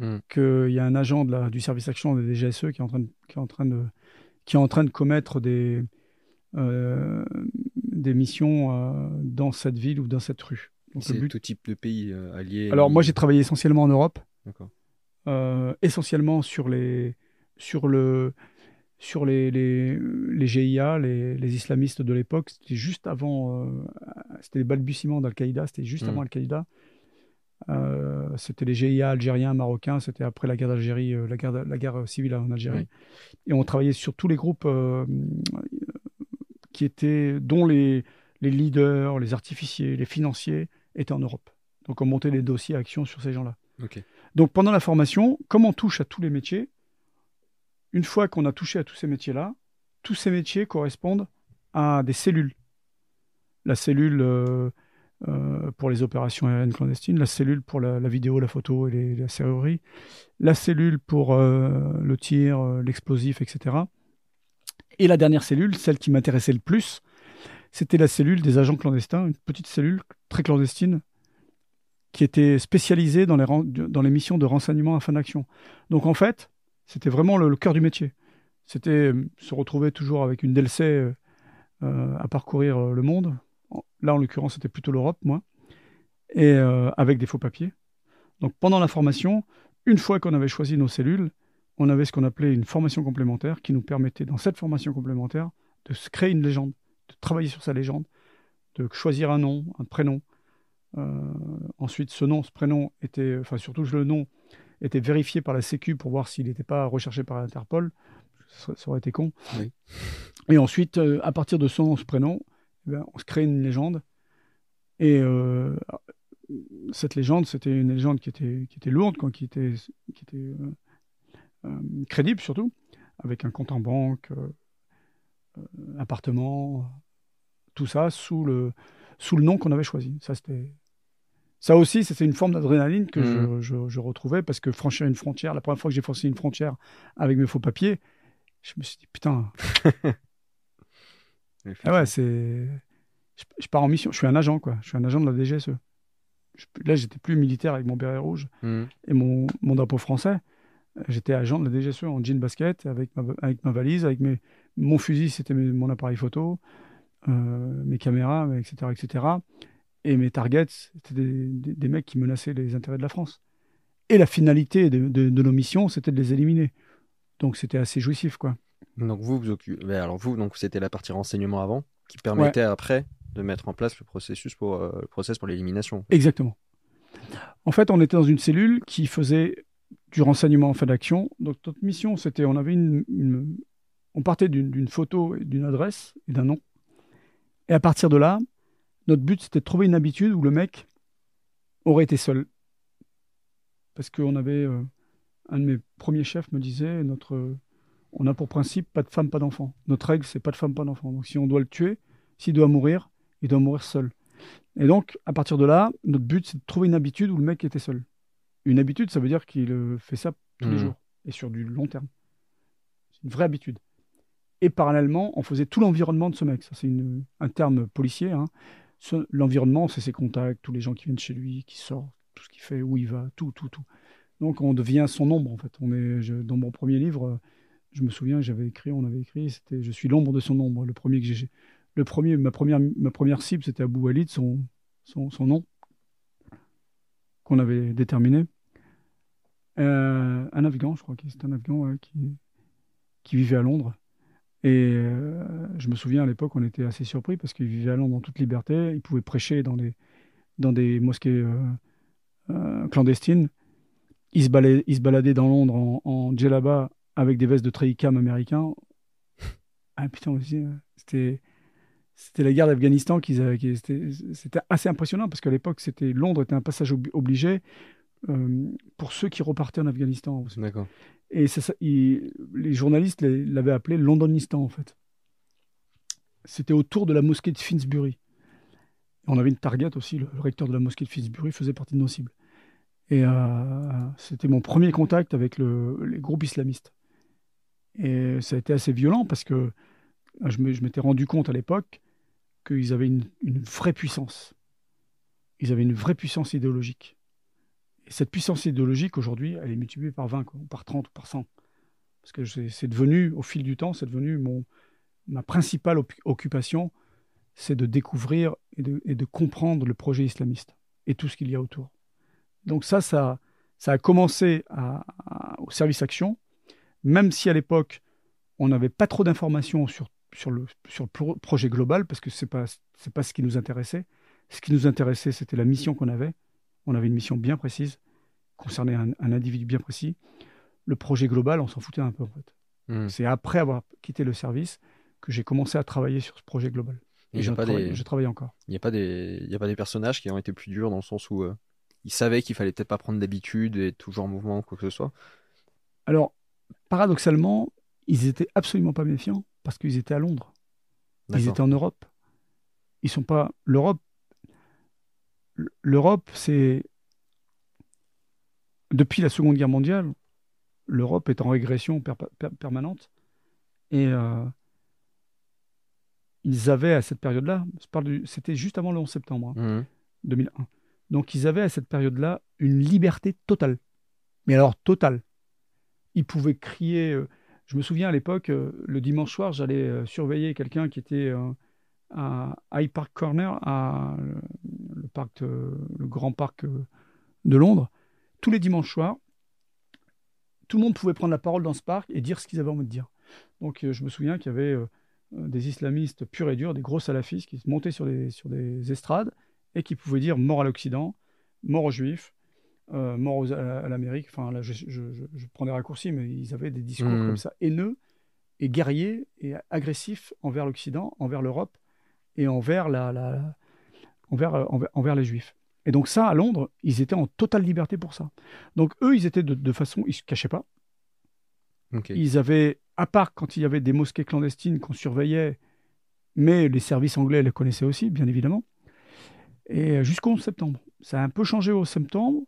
Mmh. Qu'il y a un agent de la, du service action des D G S E qui est en train de, qui est en train de, qui est en train de commettre des, euh, des missions euh, dans cette ville ou dans cette rue. Donc, c'est but... tout type de pays euh, alliés. Alors, ou... moi, j'ai travaillé essentiellement en Europe, euh, essentiellement sur les, sur le, sur les, les, les G I A, les, les islamistes de l'époque. C'était juste avant, euh, c'était les balbutiements d'Al-Qaïda, c'était juste mmh. avant Al-Qaïda. Euh, c'était les G I A algériens, marocains, c'était après la guerre d'Algérie, euh, la, guerre, la guerre civile en Algérie. Oui. Et on travaillait sur tous les groupes euh, qui étaient, dont les, les leaders, les artificiers, les financiers étaient en Europe. Donc on montait des dossiers à action sur ces gens-là. Okay. Donc pendant la formation, comme on touche à tous les métiers, une fois qu'on a touché à tous ces métiers-là, tous ces métiers correspondent à des cellules. La cellule... Euh, Euh, pour les opérations aériennes clandestines, la cellule pour la, la vidéo, la photo et les, la serrurerie, la cellule pour euh, le tir, euh, l'explosif, et cetera. Et la dernière cellule, celle qui m'intéressait le plus, c'était la cellule des agents clandestins, une petite cellule très clandestine qui était spécialisée dans les, dans les missions de renseignement à fin d'action. Donc en fait, c'était vraiment le, le cœur du métier. C'était se retrouver toujours avec une D L C euh, euh, à parcourir euh, le monde. Là, en l'occurrence, c'était plutôt l'Europe, moi, et euh, avec des faux papiers. Donc, pendant la formation, une fois qu'on avait choisi nos cellules, on avait ce qu'on appelait une formation complémentaire qui nous permettait, dans cette formation complémentaire, de se créer une légende, de travailler sur sa légende, de choisir un nom, un prénom. Euh, ensuite, ce nom, ce prénom était, enfin, surtout le nom, était vérifié par la Sécu pour voir s'il n'était pas recherché par Interpol. Ça, ça aurait été con. Oui. Et ensuite, euh, à partir de ce nom, ce prénom, eh bien, on se crée une légende. Et euh, cette légende, c'était une légende qui était, qui était lourde, quoi, qui était, qui était euh, euh, crédible surtout, avec un compte en banque, euh, euh, appartement, tout ça sous le, sous le nom qu'on avait choisi. Ça, c'était... ça aussi, c'était une forme d'adrénaline que mmh. je, je, je retrouvais, parce que franchir une frontière, la première fois que j'ai franchi une frontière avec mes faux papiers, je me suis dit, putain... Ah ouais, c'est... Je, je pars en mission, je suis un agent, quoi. Je suis un agent de la D G S E. Je, là, j'étais plus militaire avec mon béret rouge mmh. et mon, mon drapeau français. J'étais agent de la D G S E en jean basket, avec ma, avec ma valise, avec mes, mon fusil, c'était mes, mon appareil photo, euh, mes caméras, et cetera, et cetera. Et mes targets, c'était des, des, des mecs qui menaçaient les intérêts de la France. Et la finalité de, de, de nos missions, c'était de les éliminer. Donc, c'était assez jouissif, quoi. Donc, vous vous occupez... Alors, vous, donc, c'était la partie renseignement avant, qui permettait ouais. après de mettre en place le processus pour, euh, le process pour l'élimination. Exactement. En fait, on était dans une cellule qui faisait du renseignement en fin d'action. Donc, notre mission, c'était... On, avait une, une, on partait d'une photo, d'une adresse et d'un nom. Et à partir de là, notre but, c'était de trouver une habitude où le mec aurait été seul. Parce qu'on avait... Euh, un de mes premiers chefs me disait, notre, euh, on a pour principe pas de femme, pas d'enfant. Notre règle, c'est pas de femme, pas d'enfant. Donc si on doit le tuer, s'il doit mourir, il doit mourir seul. Et donc, à partir de là, notre but, c'est de trouver une habitude où le mec était seul. Une habitude, ça veut dire qu'il euh, fait ça tous mmh. les jours, et sur du long terme. C'est une vraie habitude. Et parallèlement, on faisait tout l'environnement de ce mec. Ça, c'est un terme policier. Hein. L'environnement, c'est ses contacts, tous les gens qui viennent chez lui, qui sortent, tout ce qu'il fait, où il va, tout, tout, tout. Donc, on devient son ombre, en fait. On est, je, dans mon premier livre, je me souviens, j'avais écrit, on avait écrit, c'était « Je suis l'ombre de son ombre », le premier que j'ai... Le premier, ma première, ma première cible, c'était Abou Walid, son, son, son nom, qu'on avait déterminé. Euh, un Afghan, je crois que c'était un Afghan ouais, qui, qui vivait à Londres. Et euh, je me souviens, à l'époque, on était assez surpris, parce qu'il vivait à Londres en toute liberté, il pouvait prêcher dans, les, dans des mosquées euh, euh, clandestines. Il se, balai, il se baladait dans Londres en, en djellaba avec des vestes de treillicam américains. Ah putain, c'était la guerre d'Afghanistan. Qui, c'était assez impressionnant parce qu'à l'époque, Londres était un passage ob obligé euh, pour ceux qui repartaient en Afghanistan. D'accord. Et ça, il, les journalistes l'avaient appelé Londonistan, en fait. C'était autour de la mosquée de Finsbury. On avait une target aussi. Le, le recteur de la mosquée de Finsbury faisait partie de nos cibles. Et euh, c'était mon premier contact avec le, les groupes islamistes. Et ça a été assez violent parce que je m'étais rendu compte à l'époque qu'ils avaient une, une vraie puissance. Ils avaient une vraie puissance idéologique. Et cette puissance idéologique, aujourd'hui, elle est multipliée par vingt, quoi, ou par trente, ou par cent. Parce que c'est devenu, au fil du temps, c'est devenu mon, ma principale occupation, c'est de découvrir et de, et de comprendre le projet islamiste et tout ce qu'il y a autour. Donc ça, ça, ça a commencé à, à, au service action, même si à l'époque, on n'avait pas trop d'informations sur, sur, le, sur le projet global, parce que ce n'est pas, c'est pas ce qui nous intéressait. Ce qui nous intéressait, c'était la mission qu'on avait. On avait une mission bien précise, concernait un, un individu bien précis. Le projet global, on s'en foutait un peu, en fait. Mmh. C'est après avoir quitté le service que j'ai commencé à travailler sur ce projet global. Et, Et je travaille, des... je travaille encore. Il n'y a, pas des... Il y a pas des personnages qui ont été plus durs dans le sens où... Euh... Ils savaient qu'il fallait peut-être pas prendre d'habitude et toujours en mouvement, quoi que ce soit. Alors, paradoxalement, ils étaient absolument pas méfiants parce qu'ils étaient à Londres. Ils étaient en Europe. Ils sont pas... L'Europe, l'Europe, c'est... Depuis la Seconde Guerre mondiale, l'Europe est en régression per per permanente. Et euh... ils avaient, à cette période-là, c'était juste avant le onze septembre, hein, mmh. deux mille un. Donc, ils avaient à cette période-là une liberté totale. Mais alors, totale. Ils pouvaient crier. Euh, je me souviens à l'époque, euh, le dimanche soir, j'allais euh, surveiller quelqu'un qui était euh, à Hyde Park Corner, à, euh, le, parc de, le grand parc euh, de Londres. Tous les dimanches soirs, tout le monde pouvait prendre la parole dans ce parc et dire ce qu'ils avaient envie de dire. Donc, euh, je me souviens qu'il y avait euh, des islamistes purs et durs, des gros salafistes qui se montaient sur des, sur des estrades et qui pouvait dire mort à l'Occident, mort aux Juifs, euh, mort aux, à l'Amérique. Enfin, là, je, je, je, je prends des raccourcis, mais ils avaient des discours mmh. comme ça, haineux et guerriers et agressifs envers l'Occident, envers l'Europe et envers, la, la, envers, envers, envers les Juifs. Et donc ça, à Londres, ils étaient en totale liberté pour ça. Donc eux, ils étaient de, de façon... Ils ne se cachaient pas. Okay. Ils avaient, à part quand il y avait des mosquées clandestines qu'on surveillait, mais les services anglais les connaissaient aussi, bien évidemment. Et jusqu'au onze septembre. Ça a un peu changé au septembre,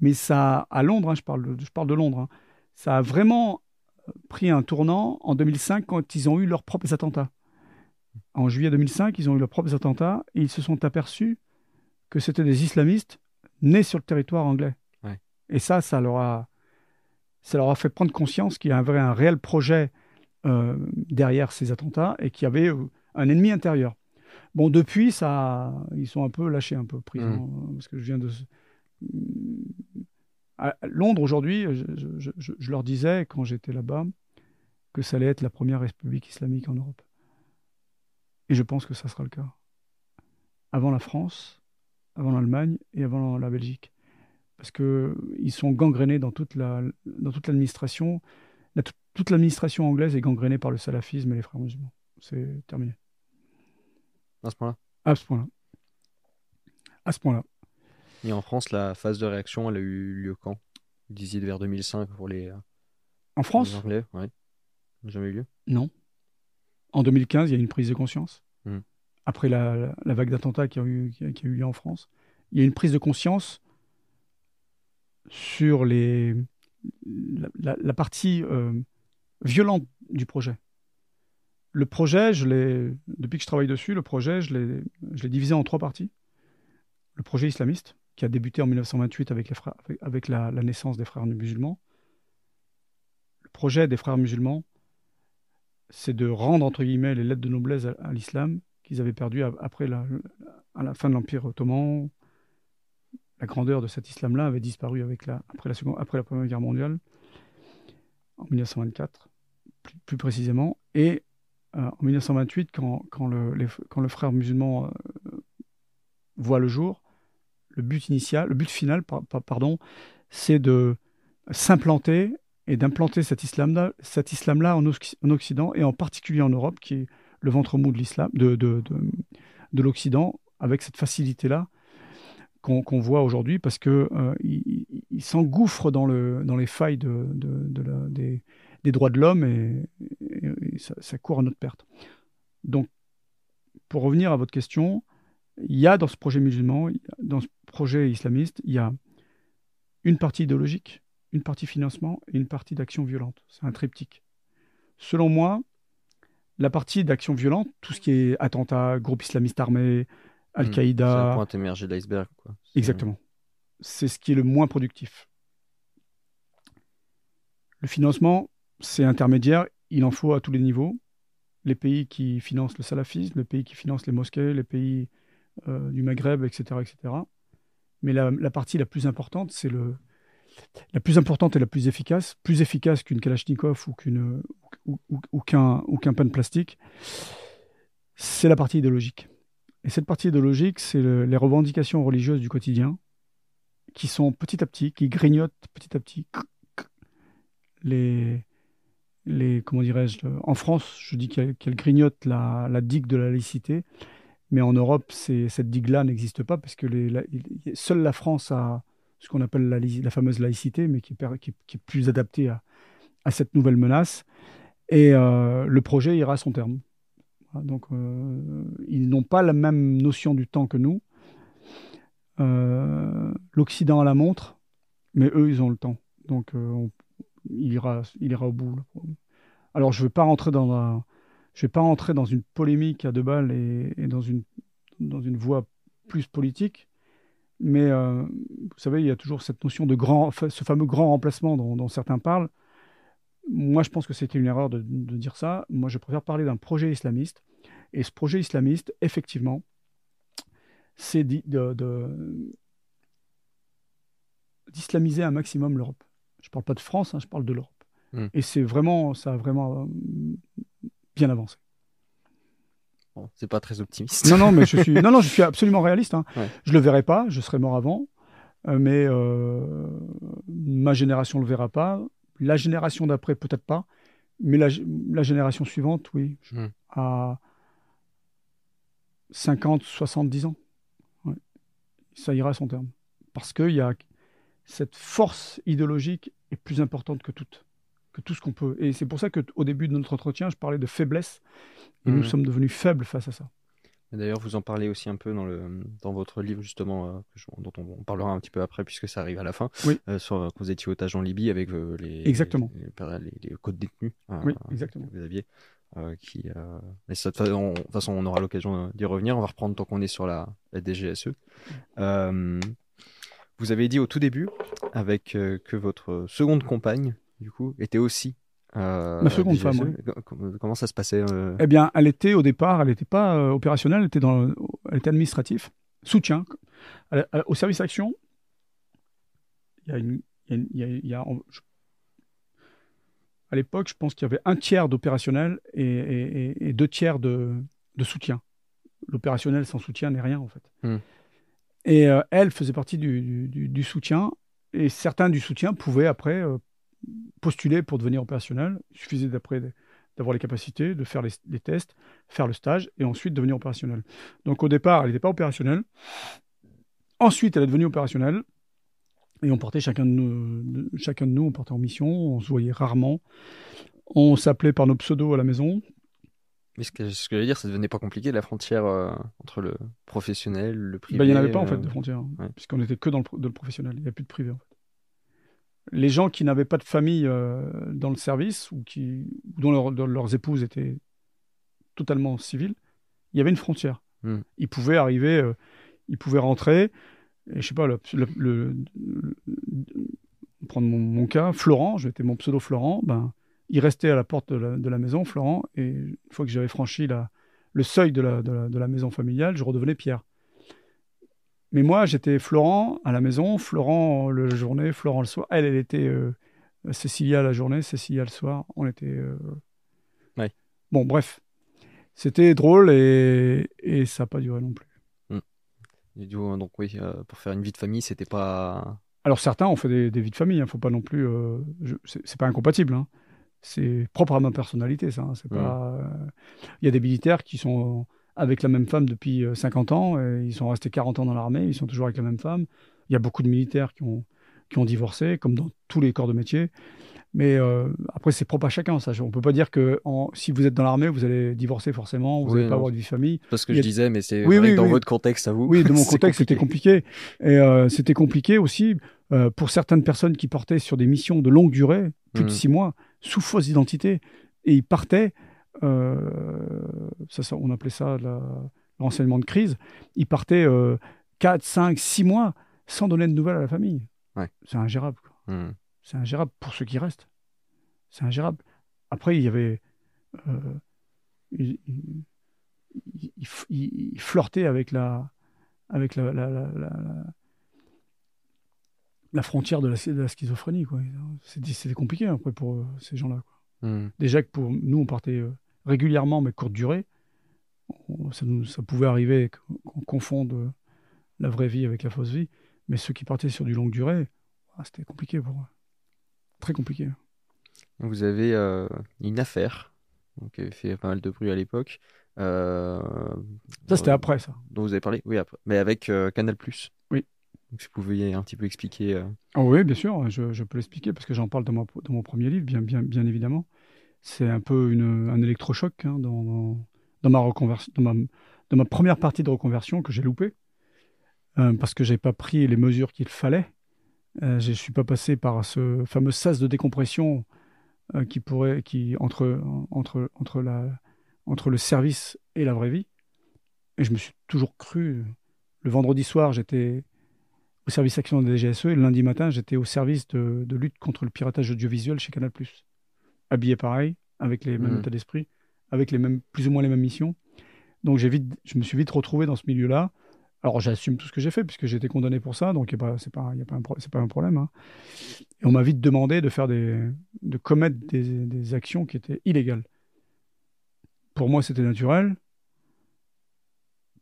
mais ça, à Londres, hein, je, parle de, je parle de Londres, hein, ça a vraiment pris un tournant en deux mille cinq quand ils ont eu leurs propres attentats. En juillet deux mille cinq, ils ont eu leurs propres attentats et ils se sont aperçus que c'était des islamistes nés sur le territoire anglais. Ouais. Et ça, ça leur, a, ça leur a fait prendre conscience qu'il y avait un réel projet euh, derrière ces attentats et qu'il y avait euh, un ennemi intérieur. Bon, depuis, ça, ils sont un peu lâchés, un peu pris, mmh. hein, parce que je viens de... À Londres, aujourd'hui, je, je, je, je leur disais, quand j'étais là-bas, que ça allait être la première république islamique en Europe. Et je pense que ça sera le cas. Avant la France, avant l'Allemagne et avant la Belgique. Parce qu'ils sont gangrénés dans toute la, dans toute l'administration. La, toute l'administration anglaise est gangrénée par le salafisme et les frères musulmans. C'est terminé. À ce point-là ? À ce point-là. À ce point-là. Et en France, la phase de réaction, elle a eu lieu quand? Vous disiez vers deux mille cinq pour les... En France les Anglais, ouais. Jamais eu lieu? Non. En deux mille quinze, il y a une prise de conscience. Mmh. Après la, la, la vague d'attentats qui, qui, qui a eu lieu en France, il y a une prise de conscience sur les, la, la, la partie euh, violente du projet. Le projet, je l'ai, depuis que je travaille dessus, le projet, je l'ai, je l'ai divisé en trois parties. Le projet islamiste, qui a débuté en mille neuf cent vingt-huit avec, les frères, avec, avec la, la naissance des frères musulmans. Le projet des frères musulmans, c'est de rendre, entre guillemets, les lettres de noblesse à, à l'islam qu'ils avaient perdu à, après la, à la fin de l'Empire ottoman. La grandeur de cet islam-là avait disparu avec la, après, la seconde, après la Première Guerre mondiale, en mille neuf cent vingt-quatre, plus, plus précisément. Et euh, en mille neuf cent vingt-huit, quand, quand, le, les, quand le frère musulman euh, voit le jour, le but initial, le but final, par, par, pardon, c'est de s'implanter et d'implanter cet islam-là, cet islam-là en, en Occident et en particulier en Europe, qui est le ventre mou de l'islam, de, de, de, de l'Occident, avec cette facilité-là qu'on qu'on voit aujourd'hui, parce que euh, il, il s'engouffre dans le dans les failles de, de, de la, des, des droits de l'homme et, et, et ça, ça court à notre perte. Donc, pour revenir à votre question. Il y a dans ce projet musulman, dans ce projet islamiste, il y a une partie idéologique, une partie financement et une partie d'action violente. C'est un triptyque. Selon moi, la partie d'action violente, tout ce qui est attentat, groupe islamiste armé, Al-Qaïda... C'est la pointe émergée de l'iceberg, quoi. Exactement. C'est ce qui est le moins productif. Le financement, c'est intermédiaire, il en faut à tous les niveaux. Les pays qui financent le salafisme, les pays qui financent les mosquées, les pays... Euh, du Maghreb, et cetera, et cetera. Mais la, la partie la plus importante, c'est le la plus importante et la plus efficace, plus efficace qu'une Kalachnikov ou qu'une ou, ou, ou qu'un ou qu'un pain de plastique, c'est la partie idéologique. Et cette partie idéologique, c'est le, les revendications religieuses du quotidien, qui sont petit à petit, qui grignotent petit à petit les les comment dirais-je, en France, je dis qu'elles qu'elle grignotent la, la digue de la laïcité. Mais en Europe, cette digue-là n'existe pas parce que les, la, seule la France a ce qu'on appelle la, la fameuse laïcité, mais qui est, qui est, qui est plus adaptée à, à cette nouvelle menace. Et euh, le projet ira à son terme. Donc, euh, ils n'ont pas la même notion du temps que nous. Euh, L'Occident a la montre, mais eux, ils ont le temps. Donc, euh, on, il, ira, il ira au bout. Alors, je ne veux pas rentrer dans la... Je ne vais pas entrer dans une polémique à deux balles et, et dans, une, dans une voie plus politique, mais euh, vous savez, il y a toujours cette notion de grand, ce fameux grand remplacement dont, dont certains parlent. Moi, je pense que c'était une erreur de, de dire ça. Moi, je préfère parler d'un projet islamiste. Et ce projet islamiste, effectivement, c'est d'islamiser un maximum l'Europe. Je ne parle pas de France, hein, je parle de l'Europe. Mmh. Et c'est vraiment, ça a vraiment... Euh, bien avancé. Bon, c'est pas très optimiste. Non, non, mais je suis, non, non, je suis absolument réaliste. Hein. Ouais. Je le verrai pas, je serai mort avant, mais euh, ma génération le verra pas. La génération d'après, peut-être pas, mais la, la génération suivante, oui, hum. à cinquante, soixante-dix ans. Ouais. Ça ira à son terme. Parce que y a, cette force idéologique est plus importante que toute. Que tout ce qu'on peut. Et c'est pour ça qu'au début de notre entretien, je parlais de faiblesse. Et mmh. nous sommes devenus faibles face à ça. D'ailleurs, vous en parlez aussi un peu dans, le, dans votre livre, justement, euh, que je, dont on, on parlera un petit peu après, puisque ça arrive à la fin, oui. euh, sur euh, quand vous étiez otage en Libye avec euh, les, exactement. les, les, les, les codes détenus euh, oui, exactement. Euh, que vous aviez. Euh, qui, euh... Mais ça, de, façon, on, de toute façon, on aura l'occasion d'y revenir. On va reprendre tant qu'on est sur la, la D G S E. Euh, vous avez dit au tout début avec, euh, que votre seconde compagne du coup, était aussi... Euh, Ma seconde femme, oui. Comment ça se passait euh... Eh bien, elle était, au départ, elle n'était pas euh, opérationnelle, elle était, dans le, elle était administrative, soutien. Elle, elle, au service action, il y a une, Il y a, il y a, je... À l'époque, je pense qu'il y avait un tiers d'opérationnel et, et, et deux tiers de, de soutien. L'opérationnel sans soutien n'est rien, en fait. Mm. Et euh, elle faisait partie du, du, du soutien. Et certains du soutien pouvaient après euh, postuler pour devenir opérationnel. Il suffisait d'après d'avoir les capacités, de faire les, les tests, faire le stage et ensuite devenir opérationnel. Donc au départ, elle n'était pas opérationnelle. Ensuite, elle est devenue opérationnelle. Et on partait chacun de nous, de, chacun de nous, on partait en mission, on se voyait rarement. On s'appelait par nos pseudos à la maison. Mais ce que, ce que je veux dire, ça ne devenait pas compliqué, la frontière euh, entre le professionnel, le privé. Ben, il n'y en avait pas, euh... en fait, de frontière, ouais. Puisqu'on n'était que dans le, de le professionnel. Il n'y a plus de privé, en fait. Les gens qui n'avaient pas de famille euh, dans le service, ou qui, dont leur, leur, leurs épouses étaient totalement civiles, il y avait une frontière. Mm. Ils pouvaient arriver, euh, ils pouvaient rentrer. Et je sais pas, le, le, le, le, prendre mon, mon cas, Florent, j'étais mon pseudo Florent, ben, il restait à la porte de la, de la maison, Florent, et une fois que j'avais franchi la, le seuil de la, de, la, de la maison familiale, je redevenais Pierre. Mais moi, j'étais Florent à la maison, Florent la journée, Florent le soir. Elle, elle était euh, Cécilia la journée, Cécilia le soir. On était... Euh... Ouais. Bon, bref. C'était drôle et, et ça n'a pas duré non plus. Et du coup, donc oui, euh, pour faire une vie de famille, c'était pas... Alors certains ont fait des, des vies de famille, il hein, ne faut pas non plus... Euh, c'est pas incompatible, hein. C'est propre à ma personnalité, ça. Hein, c'est ouais. pas, euh... Il y a des militaires qui sont avec la même femme depuis cinquante ans, et ils sont restés quarante ans dans l'armée, ils sont toujours avec la même femme. Il y a beaucoup de militaires qui ont, qui ont divorcé, comme dans tous les corps de métier. Mais euh, après, c'est propre à chacun, ça. On ne peut pas dire que en, si vous êtes dans l'armée, vous allez divorcer forcément, vous n'allez oui, pas avoir de vie de famille. C'est ce que a... je disais, mais c'est oui, vrai oui, que dans oui. votre contexte à vous. Oui, de mon contexte, c'était compliqué. Et euh, c'était compliqué aussi euh, pour certaines personnes qui partaient sur des missions de longue durée, plus mmh. de six mois, sous fausse identité. Et ils partaient, euh, ça, ça, on appelait ça la, le renseignement de crise, ils partaient euh, quatre, cinq, six mois sans donner de nouvelles à la famille. Ouais. C'est ingérable, quoi. Mmh. C'est ingérable pour ceux qui restent. C'est ingérable. Après, il y avait... Euh, il, il, il, il flirtait avec la... avec la, la, la, la, la frontière de la, de la schizophrénie, quoi. C'était compliqué, après, pour euh, ces gens-là, quoi. Mmh. Déjà que pour nous, on partait euh, régulièrement, mais courte durée. On, ça, nous, ça pouvait arriver qu'on confonde euh, la vraie vie avec la fausse vie. Mais ceux qui partaient sur du longue durée, ah, c'était compliqué pour eux. Très compliqué. Vous avez euh, une affaire donc, qui avait fait pas mal de bruit à l'époque. Euh, ça, c'était euh, après, ça. Dont vous avez parlé, oui, après. Mais avec euh, Canal plus. Oui. Donc, si vous pouviez un petit peu expliquer. Euh... Oh, oui, bien sûr, je, je peux l'expliquer parce que j'en parle dans, ma, dans mon premier livre, bien, bien, bien évidemment. C'est un peu une, un électrochoc hein, dans, dans, dans, ma reconversion, dans, ma, dans ma première partie de reconversion que j'ai loupée euh, parce que je n'avais pas pris les mesures qu'il fallait. Euh, je ne suis pas passé par ce fameux sas de décompression euh, qui pourrait, qui, entre, entre, entre, la, entre le service et la vraie vie. Et je me suis toujours cru. Le vendredi soir, j'étais au service action de la D G S E et le lundi matin, j'étais au service de, de lutte contre le piratage audiovisuel chez Canal plus. Habillé pareil, avec les mêmes mmh. états d'esprit, avec les mêmes, plus ou moins les mêmes missions. Donc j'ai vite, je me suis vite retrouvé dans ce milieu-là. Alors, j'assume tout ce que j'ai fait, puisque j'ai été condamné pour ça, donc ce n'est pas, pas, pas un problème. Hein. Et on m'a vite demandé de, faire des, de commettre des, des actions qui étaient illégales. Pour moi, c'était naturel,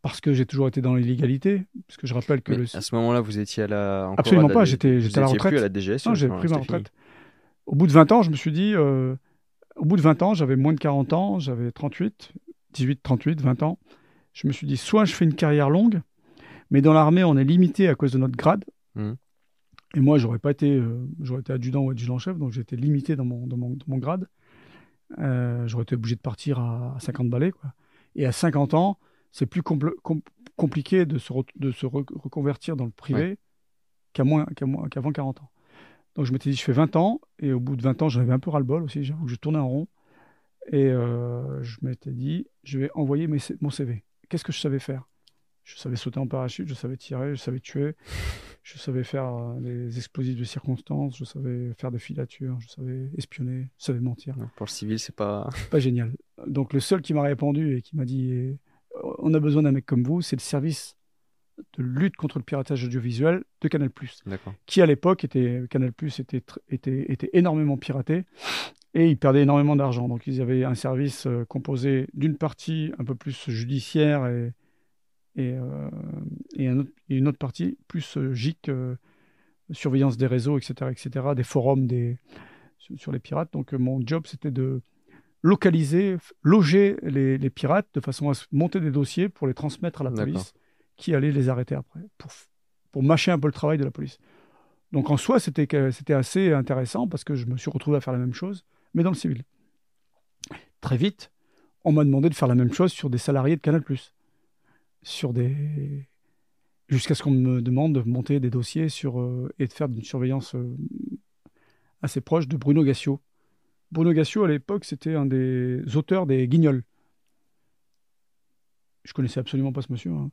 parce que j'ai toujours été dans l'illégalité, parce que je rappelle que... Le... À ce moment-là, vous étiez à la... Encore absolument à la... pas, j'étais à la retraite. Plus à la D G S E, non, j'ai pris ma retraite. Fini. Au bout de vingt ans, je me suis dit... Euh... Au bout de vingt ans, j'avais moins de quarante ans, j'avais trente-huit, dix-huit, trente-huit, vingt ans. Je me suis dit, soit je fais une carrière longue, mais dans l'armée, on est limité à cause de notre grade. Mmh. Et moi, j'aurais pas été, euh, j'aurais été adjudant ou adjudant-chef, donc j'étais limité dans mon, dans mon, dans mon grade. Euh, j'aurais été obligé de partir à, à cinquante balais, quoi. Et à cinquante ans, c'est plus compl- com- compliqué de se, re- de se re- reconvertir dans le privé ouais. qu'à moins, qu'à moins, qu'avant quarante ans. Donc je m'étais dit, je fais vingt ans, et au bout de vingt ans, j'en avais un peu ras-le-bol aussi, j'avoue que je tournais en rond. Et euh, je m'étais dit, je vais envoyer mes, mon C V. Qu'est-ce que je savais faire ? Je savais sauter en parachute, je savais tirer, je savais tuer, je savais faire des explosifs de circonstance, je savais faire des filatures, je savais espionner, je savais mentir. Non, pour le civil, c'est pas... pas génial. Donc le seul qui m'a répondu et qui m'a dit « On a besoin d'un mec comme vous », c'est le service de lutte contre le piratage audiovisuel de Canal+. Qui, à l'époque, était, Canal+, était, était, était énormément piraté et ils perdaient énormément d'argent. Donc, ils avaient un service euh, composé d'une partie un peu plus judiciaire et, et, euh, et, un autre, et une autre partie plus euh, G I C, euh, surveillance des réseaux, et cetera, et cetera, des forums des, sur, sur les pirates. Donc, euh, mon job, c'était de localiser, loger les, les pirates de façon à monter des dossiers pour les transmettre à la police qui allait les arrêter après, pour, pour mâcher un peu le travail de la police. Donc en soi, c'était assez intéressant parce que je me suis retrouvé à faire la même chose, mais dans le civil. Très vite, on m'a demandé de faire la même chose sur des salariés de Canal+. Sur des... Jusqu'à ce qu'on me demande de monter des dossiers sur, euh, et de faire une surveillance euh, assez proche de Bruno Gassio. Bruno Gassio, à l'époque, c'était un des auteurs des Guignols. Je ne connaissais absolument pas ce monsieur, hein.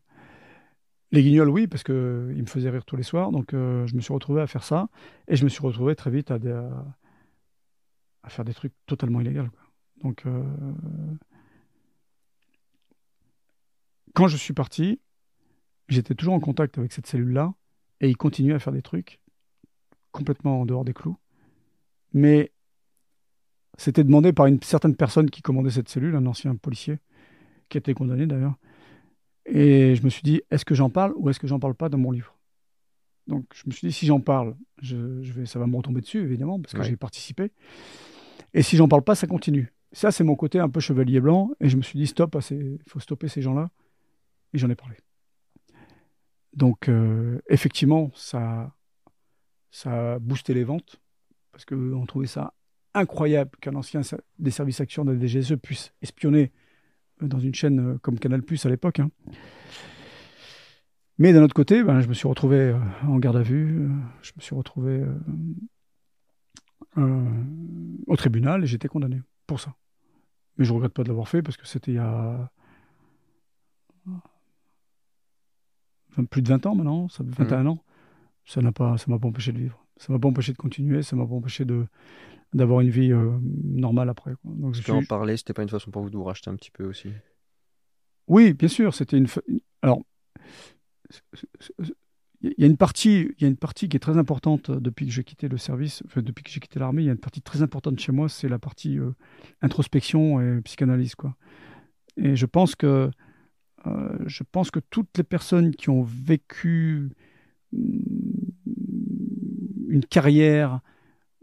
Les Guignols, oui, parce qu'ils me faisaient rire tous les soirs. Donc, euh, je me suis retrouvé à faire ça. Et je me suis retrouvé très vite à, des, à, à faire des trucs totalement illégaux, quoi. Donc, euh, quand je suis parti, j'étais toujours en contact avec cette cellule-là. Et ils continuaient à faire des trucs complètement en dehors des clous. Mais c'était demandé par une certaine personne qui commandait cette cellule, un ancien policier, qui était condamné d'ailleurs. Et je me suis dit, est-ce que j'en parle ou est-ce que j'en parle pas dans mon livre? Donc je me suis dit, si j'en parle, je, je vais, ça va me retomber dessus, évidemment, parce que ouais. j'ai participé. Et si j'en parle pas, ça continue. Ça, c'est mon côté un peu chevalier blanc. Et je me suis dit, stop, il faut stopper ces gens-là. Et j'en ai parlé. Donc euh, effectivement, ça, ça a boosté les ventes, parce qu'on trouvait ça incroyable qu'un ancien des services actions de la D G S E puisse espionner dans une chaîne comme Canal+ à l'époque, hein. Mais d'un autre côté, ben, je me suis retrouvé en garde à vue, je me suis retrouvé euh, euh, au tribunal et j'étais condamné pour ça. Mais je ne regrette pas de l'avoir fait parce que c'était il y a enfin, plus de vingt ans maintenant, ça fait vingt et un mmh. ans. Ça n'a pas, ça m'a pas empêché de vivre, ça m'a pas empêché de continuer, ça m'a pas empêché de d'avoir une vie euh, normale après, quoi. Donc, si tu en parlais, c'était pas une façon pour vous de vous racheter un petit peu aussi? Oui, bien sûr, c'était une... Alors, il y a une partie, il y a une partie qui est très importante depuis que j'ai quitté le service, enfin, depuis que j'ai quitté l'armée, il y a une partie très importante chez moi, c'est la partie euh, introspection et psychanalyse, quoi. Et je pense que, euh, je pense que toutes les personnes qui ont vécu une carrière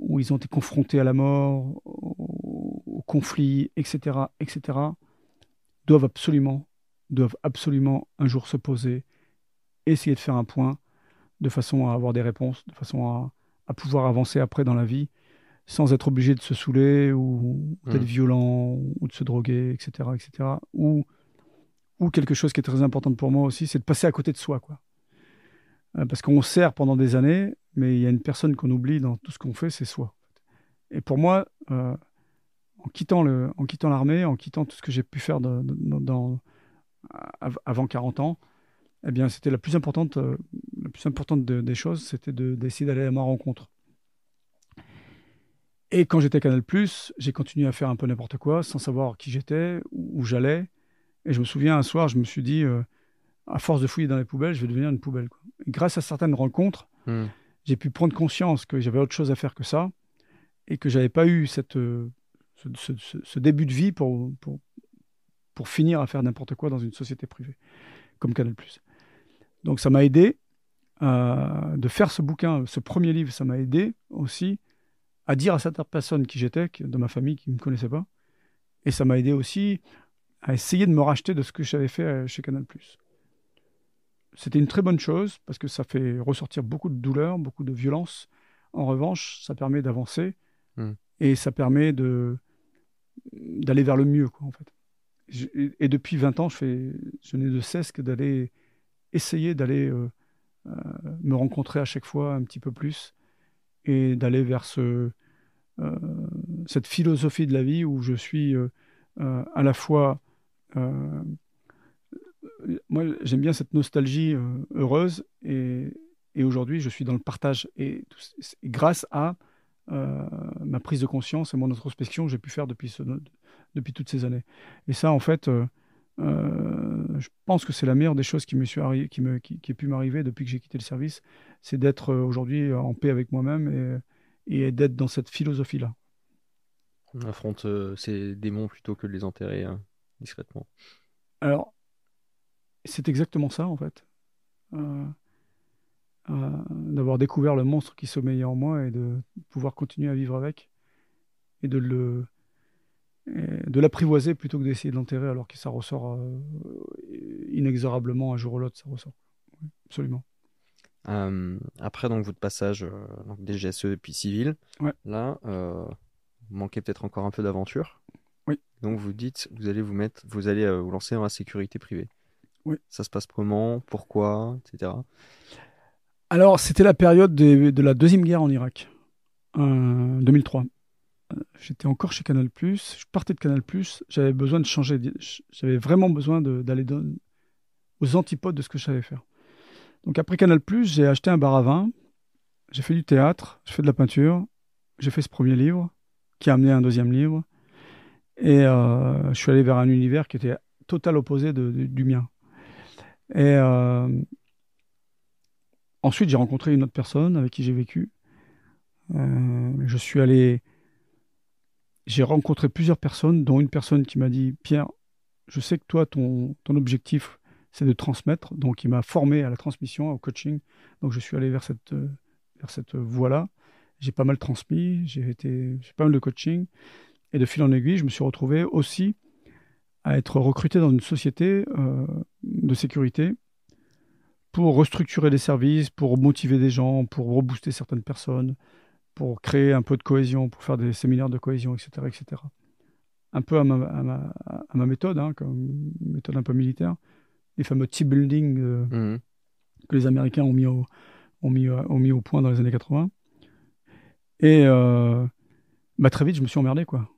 où ils ont été confrontés à la mort, au, au conflit, et cetera, et cetera, doivent absolument, doivent absolument un jour se poser, essayer de faire un point, de façon à avoir des réponses, de façon à, à pouvoir avancer après dans la vie, sans être obligé de se saouler ou, ou d'être mmh. violent ou de se droguer, et cetera, et cetera. Ou, ou quelque chose qui est très important pour moi aussi, c'est de passer à côté de soi, quoi. Parce qu'on sert pendant des années, mais il y a une personne qu'on oublie dans tout ce qu'on fait, c'est soi. Et pour moi, euh, en quittant le, en quittant l'armée, en quittant tout ce que j'ai pu faire de, de, dans, avant quarante ans, eh bien, c'était la plus importante, euh, la plus importante de, des choses, c'était d'essayer d'aller à ma rencontre. Et quand j'étais à Canal+, j'ai continué à faire un peu n'importe quoi, sans savoir qui j'étais, où, où j'allais. Et je me souviens, un soir, je me suis dit... Euh, à force de fouiller dans les poubelles, je vais devenir une poubelle, quoi. Grâce à certaines rencontres, mmh. j'ai pu prendre conscience que j'avais autre chose à faire que ça et que je n'avais pas eu cette, euh, ce, ce, ce début de vie pour, pour, pour finir à faire n'importe quoi dans une société privée, comme Canal+. Donc ça m'a aidé euh, de faire ce bouquin, ce premier livre, ça m'a aidé aussi à dire à certaines personnes qui j'étais, de ma famille, qui ne me connaissaient pas. Et ça m'a aidé aussi à essayer de me racheter de ce que j'avais fait chez Canal+. C'était une très bonne chose parce que ça fait ressortir beaucoup de douleur, beaucoup de violence. En revanche, ça permet d'avancer mmh. et ça permet de d'aller vers le mieux, quoi, en fait. Je, et depuis vingt ans, je fais, je n'ai de cesse que d'aller essayer d'aller euh, euh, me rencontrer à chaque fois un petit peu plus et d'aller vers ce euh, cette philosophie de la vie où je suis euh, euh, à la fois euh, moi, j'aime bien cette nostalgie euh, heureuse et, et aujourd'hui, je suis dans le partage. Et, tout, et grâce à euh, ma prise de conscience et mon introspection que j'ai pu faire depuis, ce, depuis toutes ces années. Et ça, en fait, euh, euh, je pense que c'est la meilleure des choses qui, me suis arri- qui, me, qui, qui a pu m'arriver depuis que j'ai quitté le service, c'est d'être aujourd'hui en paix avec moi-même et, et d'être dans cette philosophie-là. On affronte euh, ces démons plutôt que de les enterrer hein, discrètement. Alors, c'est exactement ça en fait. Euh, euh, d'avoir découvert le monstre qui sommeillait en moi et de pouvoir continuer à vivre avec et de le... de l'apprivoiser plutôt que d'essayer de l'enterrer alors que ça ressort euh, inexorablement un jour ou l'autre, ça ressort. Oui, absolument. Euh, après donc votre passage euh, donc D G S E et puis civil, ouais. Là, euh, vous manquez peut-être encore un peu d'aventure. Oui. Donc vous dites, vous allez vous mettre, vous allez euh, vous lancer dans la sécurité privée. Oui. Ça se passe comment, pourquoi, et cetera. Alors c'était la période de, de la deuxième guerre en Irak, euh, deux mille trois. J'étais encore chez Canal+, je partais de Canal+, j'avais besoin de changer, j'avais vraiment besoin de, d'aller dans, aux antipodes de ce que je savais faire. Donc après Canal+, j'ai acheté un bar à vin, j'ai fait du théâtre, j'ai fait de la peinture, j'ai fait ce premier livre, qui a amené un deuxième livre, et euh, je suis allé vers un univers qui était total opposé de, de, du mien. Et euh, ensuite, j'ai rencontré une autre personne avec qui j'ai vécu. Euh, je suis allé... J'ai rencontré plusieurs personnes, dont une personne qui m'a dit « Pierre, je sais que toi, ton, ton objectif, c'est de transmettre. » Donc, il m'a formé à la transmission, au coaching. Donc, je suis allé vers cette, vers cette voie-là. J'ai pas mal transmis, j'ai été, j'ai pas mal de coaching. Et de fil en aiguille, je me suis retrouvé aussi à être recruté dans une société euh, de sécurité pour restructurer les services, pour motiver des gens, pour rebooster certaines personnes, pour créer un peu de cohésion, pour faire des séminaires de cohésion, et cetera, et cetera. Un peu à ma, à ma, à ma méthode, hein, comme méthode un peu militaire, les fameux team building euh, mmh. que les Américains ont mis, au, ont, mis, ont mis au point dans les années quatre-vingts. Et euh, bah, très vite, je me suis emmerdé, quoi.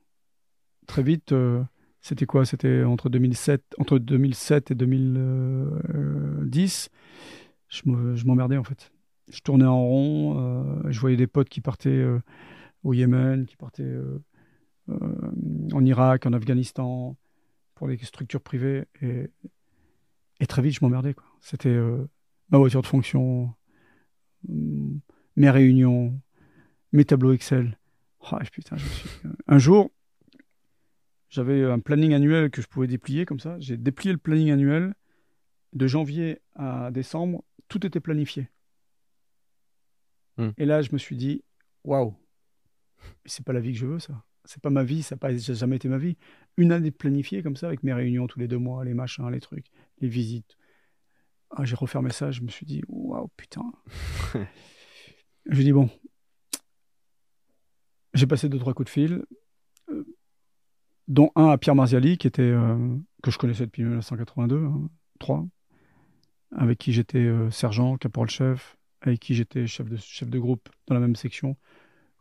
Très vite, euh, c'était quoi ? C'était entre deux mille sept, entre deux mille sept et deux mille dix, je, me, je m'emmerdais, en fait. Je tournais en rond, euh, je voyais des potes qui partaient euh, au Yémen, qui partaient euh, euh, en Irak, en Afghanistan, pour les structures privées. Et, et très vite, je m'emmerdais, quoi. C'était euh, ma voiture de fonction, euh, mes réunions, mes tableaux Excel. Oh, putain, je suis... Un jour, j'avais un planning annuel que je pouvais déplier comme ça. J'ai déplié le planning annuel. De janvier à décembre, tout était planifié. Et là, je me suis dit, waouh, c'est pas la vie que je veux, ça. C'est pas ma vie, ça n'a jamais été ma vie. Une année planifiée comme ça, avec mes réunions tous les deux mois, les machins, les trucs, les visites. Ah, j'ai refermé ça, je me suis dit, waouh, putain. Je dis, bon, j'ai passé deux, trois coups de fil, euh, dont un à Pierre Marziali, qui était, euh, que je connaissais depuis mille neuf cent quatre-vingt-deux, hein, trois, avec qui j'étais euh, sergent, caporal-chef, avec qui j'étais chef de, chef de groupe dans la même section,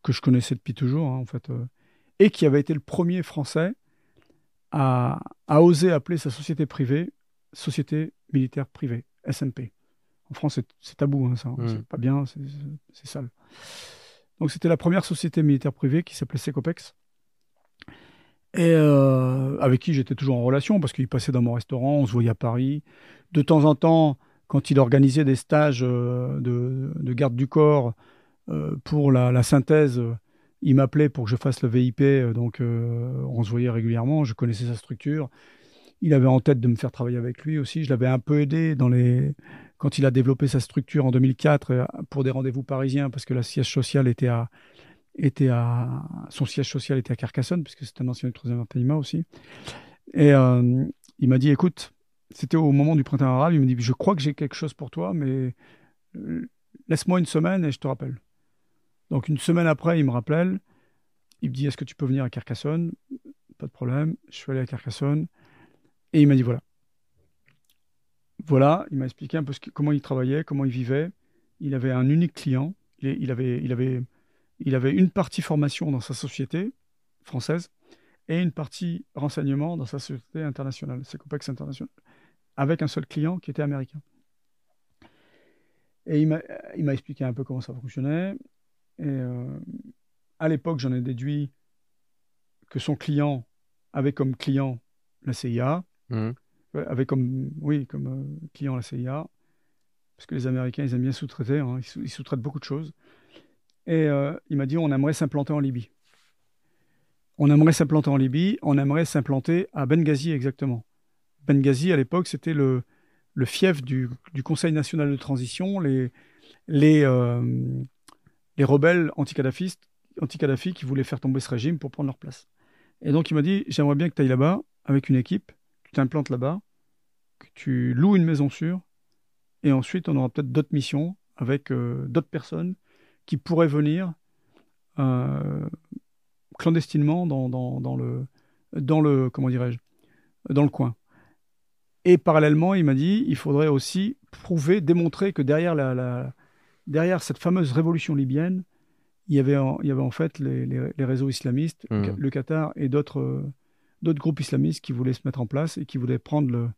que je connaissais depuis toujours, hein, en fait, euh, et qui avait été le premier Français à, à oser appeler sa société privée Société Militaire Privée, S M P. En France, c'est, c'est tabou, hein, ça. Mmh. C'est pas bien, c'est, c'est, c'est sale. Donc, c'était la première société militaire privée qui s'appelait Secopex, et euh, avec qui j'étais toujours en relation, parce qu'il passait dans mon restaurant, on se voyait à Paris. De temps en temps... quand il organisait des stages euh, de, de garde du corps euh, pour la, la synthèse, euh, il m'appelait pour que je fasse le V I P, euh, donc euh, on se voyait régulièrement, je connaissais sa structure. Il avait en tête de me faire travailler avec lui aussi, je l'avais un peu aidé dans les... quand il a développé sa structure en deux mille quatre pour des rendez-vous parisiens, parce que la siège sociale était à... était à... son siège social était à Carcassonne, puisque c'est un ancien du troisième R P I M A aussi. Et euh, il m'a dit, écoute, c'était au moment du printemps arabe, il me dit « Je crois que j'ai quelque chose pour toi, mais laisse-moi une semaine et je te rappelle. » Donc une semaine après, il me rappelle, il me dit « Est-ce que tu peux venir à Carcassonne ?» Pas de problème, je suis allé à Carcassonne. Et il m'a dit « Voilà. » Voilà, il m'a expliqué un peu ce qui, comment il travaillait, comment il vivait. Il avait un unique client, il, il, avait, il, avait, il avait une partie formation dans sa société française et une partie renseignement dans sa société internationale, Secopex International, avec un seul client qui était américain. Et il m'a, il m'a expliqué un peu comment ça fonctionnait. Et euh, à l'époque, j'en ai déduit que son client avait comme client la C I A, mmh. avec comme, oui, comme euh, client la C I A, parce que les Américains, ils aiment bien sous-traiter, hein, ils, sous ils sous-traitent beaucoup de choses. Et euh, il m'a dit, on aimerait s'implanter en Libye. On aimerait s'implanter en Libye, on aimerait s'implanter à Benghazi exactement. Benghazi, à l'époque, c'était le, le fief du, du Conseil national de transition, les, les, euh, les rebelles anti-kadhafistes, anti-Kadhafi qui voulaient faire tomber ce régime pour prendre leur place. Et donc il m'a dit, j'aimerais bien que tu ailles là-bas avec une équipe, tu t'implantes là-bas, que tu loues une maison sûre, et ensuite on aura peut-être d'autres missions avec euh, d'autres personnes qui pourraient venir euh, clandestinement dans, dans, dans le, dans le, comment dirais-je, dans le coin. Et parallèlement, il m'a dit, il faudrait aussi prouver, démontrer que derrière, la, la, derrière cette fameuse révolution libyenne, il y avait en, il y avait en fait les, les, les réseaux islamistes, mmh. le Qatar et d'autres euh, d'autres groupes islamistes qui voulaient se mettre en place et qui voulaient prendre le,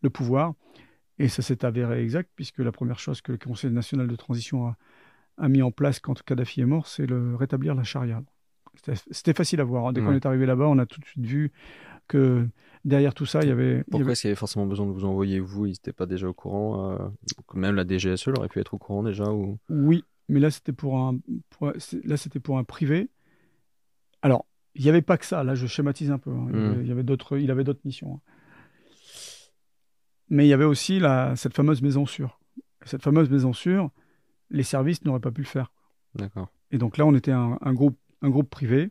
le pouvoir. Et ça s'est avéré exact, puisque la première chose que le Conseil national de transition a, a mis en place quand Kadhafi est mort, c'est le rétablir la charia. C'était facile à voir. Hein. Dès mmh. qu'on est arrivé là-bas, on a tout de suite vu que derrière tout ça, il y avait... Pourquoi il y avait... est-ce qu'il y avait forcément besoin de vous envoyer, vous? Ils n'étaient pas déjà au courant? euh, Même la D G S E aurait pu être au courant déjà ou... Oui, mais là, c'était pour un, pour, là, c'était pour un privé. Alors, il n'y avait pas que ça. Là, je schématise un peu. Hein. Il, mmh. avait, il, avait d'autres, il avait d'autres missions. Hein. Mais il y avait aussi la, cette fameuse maison sûre. Cette fameuse maison sûre, les services n'auraient pas pu le faire. D'accord. Et donc là, on était un, un, groupe, un groupe privé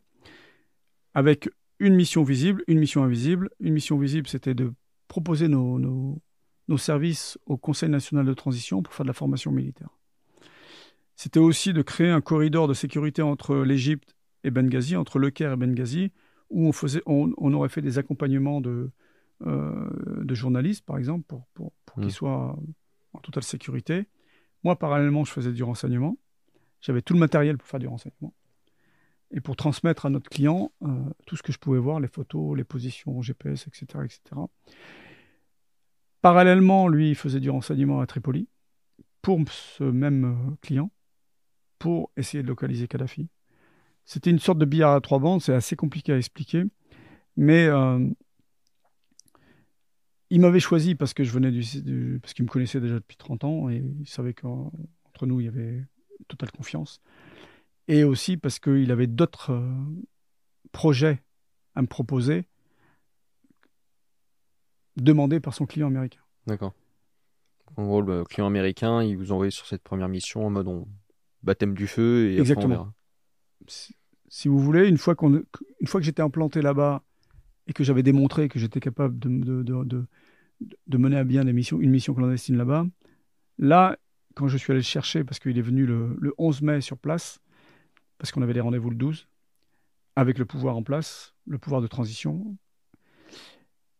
avec une mission visible, une mission invisible. Une mission visible, c'était de proposer nos, nos, nos services au Conseil national de transition pour faire de la formation militaire. C'était aussi de créer un corridor de sécurité entre l'Égypte et Benghazi, entre Le Caire et Benghazi, où on, faisait, on, on aurait fait des accompagnements de, euh, de journalistes, par exemple, pour, pour, pour mmh. qu'ils soient en totale sécurité. Moi, parallèlement, je faisais du renseignement. J'avais tout le matériel pour faire du renseignement. Et pour transmettre à notre client euh, tout ce que je pouvais voir, les photos, les positions, G P S, et cetera, et cetera. Parallèlement, lui, il faisait du renseignement à Tripoli pour ce même client, pour essayer de localiser Kadhafi. C'était une sorte de billard à trois bandes, c'est assez compliqué à expliquer, mais euh, il m'avait choisi parce que je venais du, du parce qu'il me connaissait déjà depuis trente ans et il savait qu'entre nous il y avait totale confiance, et aussi parce qu'il avait d'autres euh, projets à me proposer demandés par son client américain. D'accord. En gros, le client américain, il vous envoyait sur cette première mission en mode on... baptême du feu et exactement. Après on verra. Si, si vous voulez, une fois, qu'on, une fois que j'étais implanté là-bas et que j'avais démontré que j'étais capable de, de, de, de, de mener à bien des missions, une mission clandestine là-bas, là, quand je suis allé le chercher, parce qu'il est venu le, le onze mai sur place, parce qu'on avait des rendez-vous le douze, avec le pouvoir en place, le pouvoir de transition,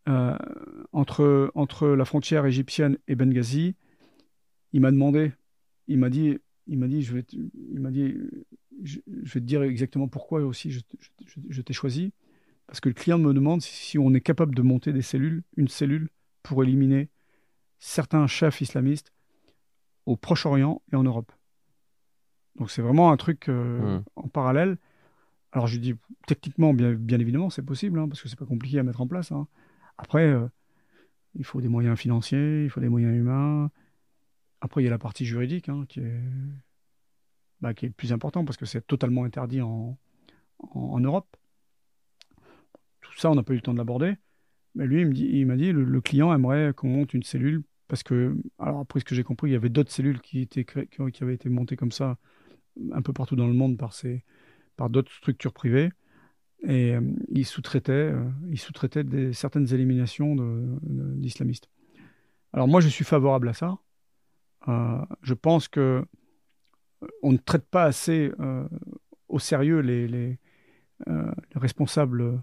euh, entre, entre la frontière égyptienne et Benghazi, il m'a demandé, il m'a dit... Il m'a dit, je vais, te, il m'a dit je, je vais te dire exactement pourquoi aussi je, je, je, je t'ai choisi. Parce que le client me demande si, si on est capable de monter des cellules, une cellule pour éliminer certains chefs islamistes au Proche-Orient et en Europe. Donc c'est vraiment un truc euh, mmh. en parallèle. Alors je lui dis, techniquement, bien, bien évidemment, c'est possible, hein, parce que c'est pas compliqué à mettre en place. Hein. Après, euh, il faut des moyens financiers, il faut des moyens humains... Après, il y a la partie juridique hein, qui, est... Bah, qui est plus importante parce que c'est totalement interdit en, en... en Europe. Tout ça, on n'a pas eu le temps de l'aborder. Mais lui, il m'a dit, dit le, le client aimerait qu'on monte une cellule parce que, alors après ce que j'ai compris, il y avait d'autres cellules qui, étaient cré... qui avaient été montées comme ça un peu partout dans le monde par, ces... par d'autres structures privées. Et euh, il sous-traitait euh, sous des... certaines éliminations d'islamistes. De... De... Alors moi, je suis favorable à ça. Euh, je pense qu'on ne traite pas assez euh, au sérieux les, les, euh, les responsables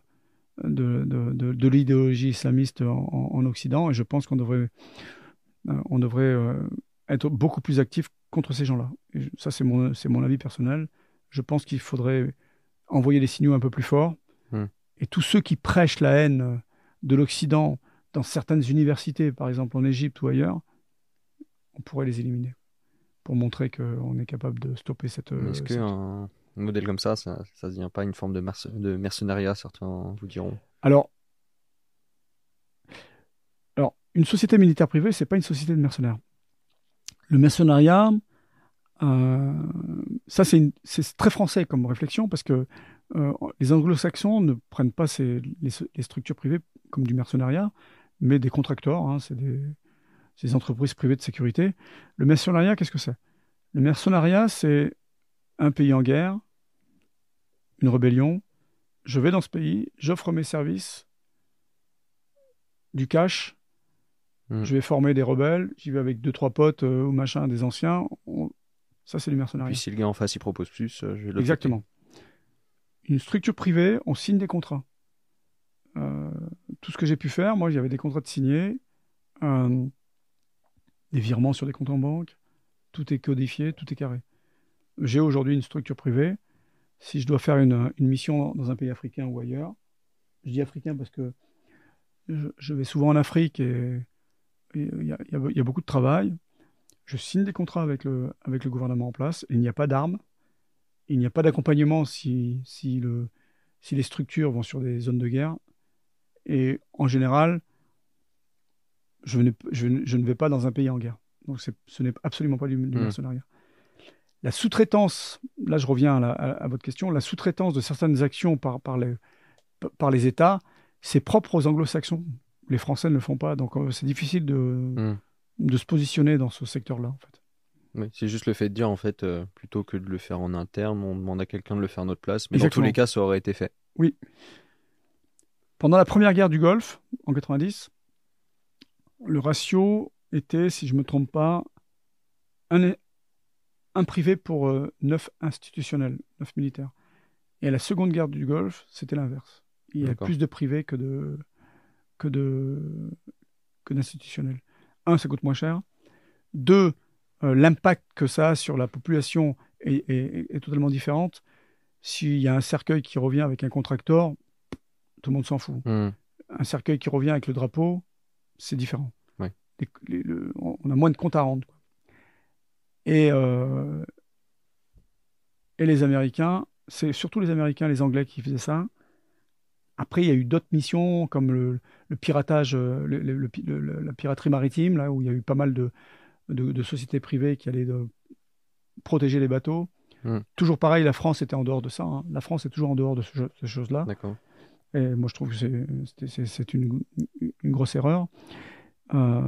de, de, de, de l'idéologie islamiste en, en Occident, et je pense qu'on devrait, euh, on devrait euh, être beaucoup plus actif contre ces gens-là. Ça, c'est mon, c'est mon avis personnel. Je pense qu'il faudrait envoyer des signaux un peu plus forts. Mmh. Et tous ceux qui prêchent la haine de l'Occident dans certaines universités, par exemple en Égypte ou ailleurs, on pourrait les éliminer pour montrer qu'on est capable de stopper cette... Est-ce cette... qu'un modèle comme ça, ça ne devient pas une forme de, merc de mercenariat, certains vous diront? Alors, alors une société militaire privée, ce n'est pas une société de mercenaires. Le mercenariat, euh, ça c'est très français comme réflexion, parce que euh, les anglo-saxons ne prennent pas ces, les, les structures privées comme du mercenariat, mais des contracteurs, hein, c'est des, des entreprises privées de sécurité. Le mercenariat, qu'est-ce que c'est? Le mercenariat, c'est un pays en guerre, une rébellion. Je vais dans ce pays, j'offre mes services, du cash, mmh. je vais former des rebelles, j'y vais avec deux, trois potes euh, ou machin, des anciens. On... Ça, c'est du mercenariat. Puis si le gars en face, il propose plus, euh, je vais le... Exactement. Une structure privée, on signe des contrats. Euh, tout ce que j'ai pu faire, moi, il y avait des contrats de signés, euh, des virements sur des comptes en banque, tout est codifié, tout est carré. J'ai aujourd'hui une structure privée. Si je dois faire une, une mission dans un pays africain ou ailleurs, je dis africain parce que je, je vais souvent en Afrique et il y, y, y a beaucoup de travail. Je signe des contrats avec le, avec le gouvernement en place. Il n'y a pas d'armes. Il n'y a pas d'accompagnement si, si, le, si les structures vont sur des zones de guerre. Et en général, je ne, je, je ne vais pas dans un pays en guerre. Donc ce n'est absolument pas du, du mmh. mercenariat. La sous-traitance, là je reviens à, la, à votre question, la sous-traitance de certaines actions par, par, les, par les États, c'est propre aux anglo-saxons. Les Français ne le font pas, donc euh, c'est difficile de, mmh. de se positionner dans ce secteur-là. En fait. Oui, c'est juste le fait de dire, en fait, euh, plutôt que de le faire en interne, on demande à quelqu'un de le faire à notre place, mais exactement. Dans tous les cas, ça aurait été fait. Oui. Pendant la première guerre du Golfe, en quatre-vingt-dix, le ratio était, si je ne me trompe pas, un... un privé pour euh, neuf institutionnels, neuf militaires. Et à la seconde guerre du Golfe, c'était l'inverse. Il y a plus de privés que de que de que d'institutionnels. Un, ça coûte moins cher. Deux, euh, l'impact que ça a sur la population est, est, est totalement différente. S'il y a un cercueil qui revient avec un contractor, tout le monde s'en fout. Mmh. Un cercueil qui revient avec le drapeau, c'est différent. Ouais. Les, les, le, on a moins de comptes à rendre. Et, euh, et les Américains, c'est surtout les Américains, les Anglais qui faisaient ça. Après, il y a eu d'autres missions comme le, le piratage, le, le, le, le, la piraterie maritime, là où il y a eu pas mal de, de, de sociétés privées qui allaient de protéger les bateaux. Mmh. Toujours pareil, la France était en dehors de ça. Hein. La France est toujours en dehors de ce, ces choses-là. D'accord. Et moi, je trouve que c'est une, une grosse erreur. Euh,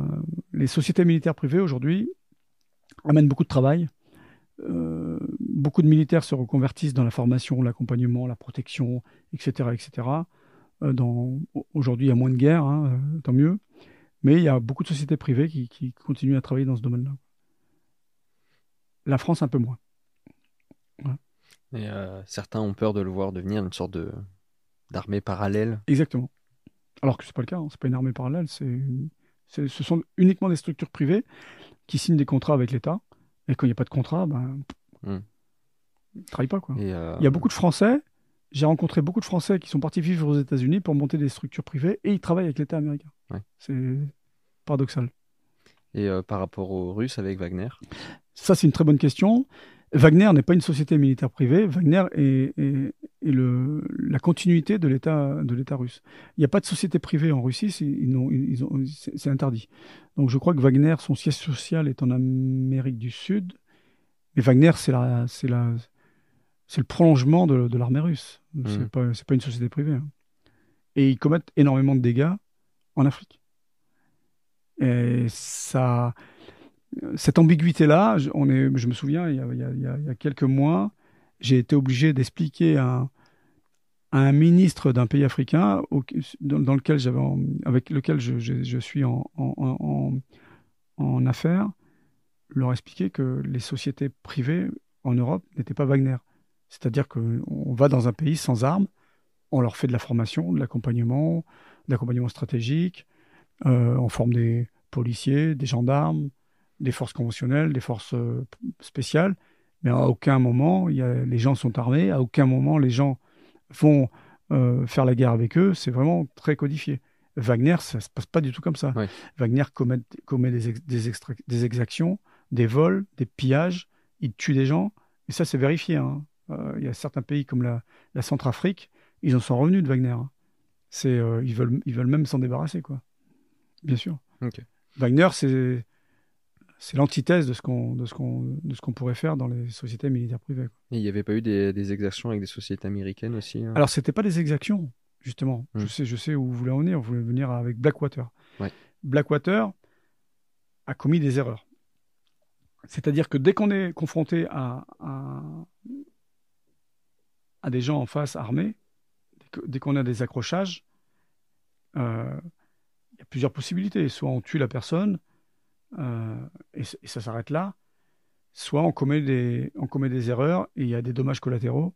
les sociétés militaires privées aujourd'hui amène beaucoup de travail. Euh, beaucoup de militaires se reconvertissent dans la formation, l'accompagnement, la protection, et cetera et cetera. Euh, dans... Aujourd'hui, il y a moins de guerre, hein, euh, tant mieux. Mais il y a beaucoup de sociétés privées qui, qui continuent à travailler dans ce domaine-là. La France, un peu moins. Ouais. Et euh, certains ont peur de le voir devenir une sorte de... d'armée parallèle. Exactement. Alors que ce n'est pas le cas, hein. Ce n'est pas une armée parallèle, c'est une... ce sont uniquement des structures privées qui signent des contrats avec l'État. Et quand il n'y a pas de contrat, ben, mmh. ils ne travaillent pas. Quoi. Euh... Il y a beaucoup de Français. J'ai rencontré beaucoup de Français qui sont partis vivre aux États-Unis pour monter des structures privées et ils travaillent avec l'État américain. Ouais. C'est paradoxal. Et euh, par rapport aux Russes avec Wagner? Ça, c'est une très bonne question. Wagner n'est pas une société militaire privée. Wagner est, est, est le, la continuité de l'État russe. Il n'y a pas de société privée en Russie, c'est ils ont, ils ont, c'est interdit. Donc je crois que Wagner, son siège social est en Amérique du Sud. Mais Wagner, c'est le prolongement de, de l'armée russe. Mmh. Ce n'est pas, pas une société privée. Hein. Et ils commettent énormément de dégâts en Afrique. Et ça... Cette ambiguïté-là, je, on est, je me souviens, il y a, il y a, il y a quelques mois, j'ai été obligé d'expliquer à, à un ministre d'un pays africain au, dans, dans lequel j'avais, avec lequel je, je, je suis en, en, en, en affaires, leur expliquer que les sociétés privées en Europe n'étaient pas Wagner. C'est-à-dire qu'on va dans un pays sans armes, on leur fait de la formation, de l'accompagnement, de l'accompagnement stratégique, euh, on forme des policiers, des gendarmes, des forces conventionnelles, des forces euh, spéciales, mais à aucun moment y a, les gens sont armés, à aucun moment les gens vont euh, faire la guerre avec eux, c'est vraiment très codifié. Wagner, ça ne se passe pas du tout comme ça. Ouais. Wagner commet, commet des, ex, des, extra, des exactions, des vols, des pillages, il tue des gens, et ça c'est vérifié. Hein. Euh, y a certains pays comme la, la Centrafrique, ils en sont revenus de Wagner. C'est, euh, ils veulent, ils veulent même s'en débarrasser, quoi. Bien sûr. Okay. Wagner, c'est l'antithèse de ce qu'on qu qu pourrait faire dans les sociétés militaires privées. Et il n'y avait pas eu des, des exactions avec des sociétés américaines aussi, hein? Alors, ce n'était pas des exactions, justement. Mmh. Je sais, je sais où vous voulez en venir. Vous voulez venir avec Blackwater. Ouais. Blackwater a commis des erreurs. C'est-à-dire que dès qu'on est confronté à, à, à des gens en face armés, dès qu'on a des accrochages, il euh, y a plusieurs possibilités. Soit on tue la personne euh, et, et ça s'arrête là, soit on commet des, on commet des erreurs et il y a des dommages collatéraux.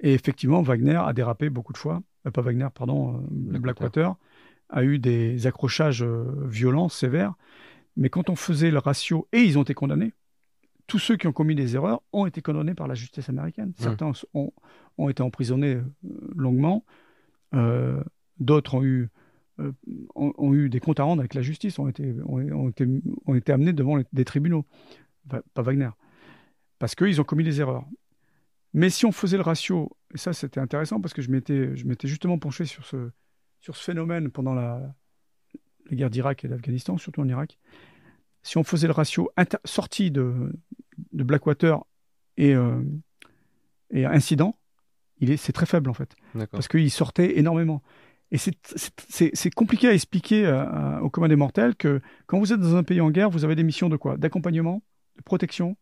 Et effectivement, Wagner a dérapé beaucoup de fois. Euh, pas Wagner, pardon, euh, Blackwater. Blackwater a eu des accrochages euh, violents, sévères. Mais quand on faisait le ratio, et ils ont été condamnés, tous ceux qui ont commis des erreurs ont été condamnés par la justice américaine. Certains mmh. ont, ont été emprisonnés longuement, euh, d'autres ont eu, euh, ont, ont eu des comptes à rendre avec la justice, ont été, ont, ont été, ont été amenés devant les, des tribunaux, enfin, pas Wagner, parce qu'ils ont commis des erreurs. Mais si on faisait le ratio, et ça c'était intéressant parce que je m'étais je m'étais justement penché sur ce, sur ce phénomène pendant la... les guerres d'Irak et d'Afghanistan, surtout en Irak, si on faisait le ratio sortie de, de Blackwater et, euh, et incident, c'est très faible en fait, parce qu'il sortait énormément. Et c'est compliqué à expliquer à, à, au commun des mortels que quand vous êtes dans un pays en guerre, vous avez des missions de quoi? D'accompagnement, de protection,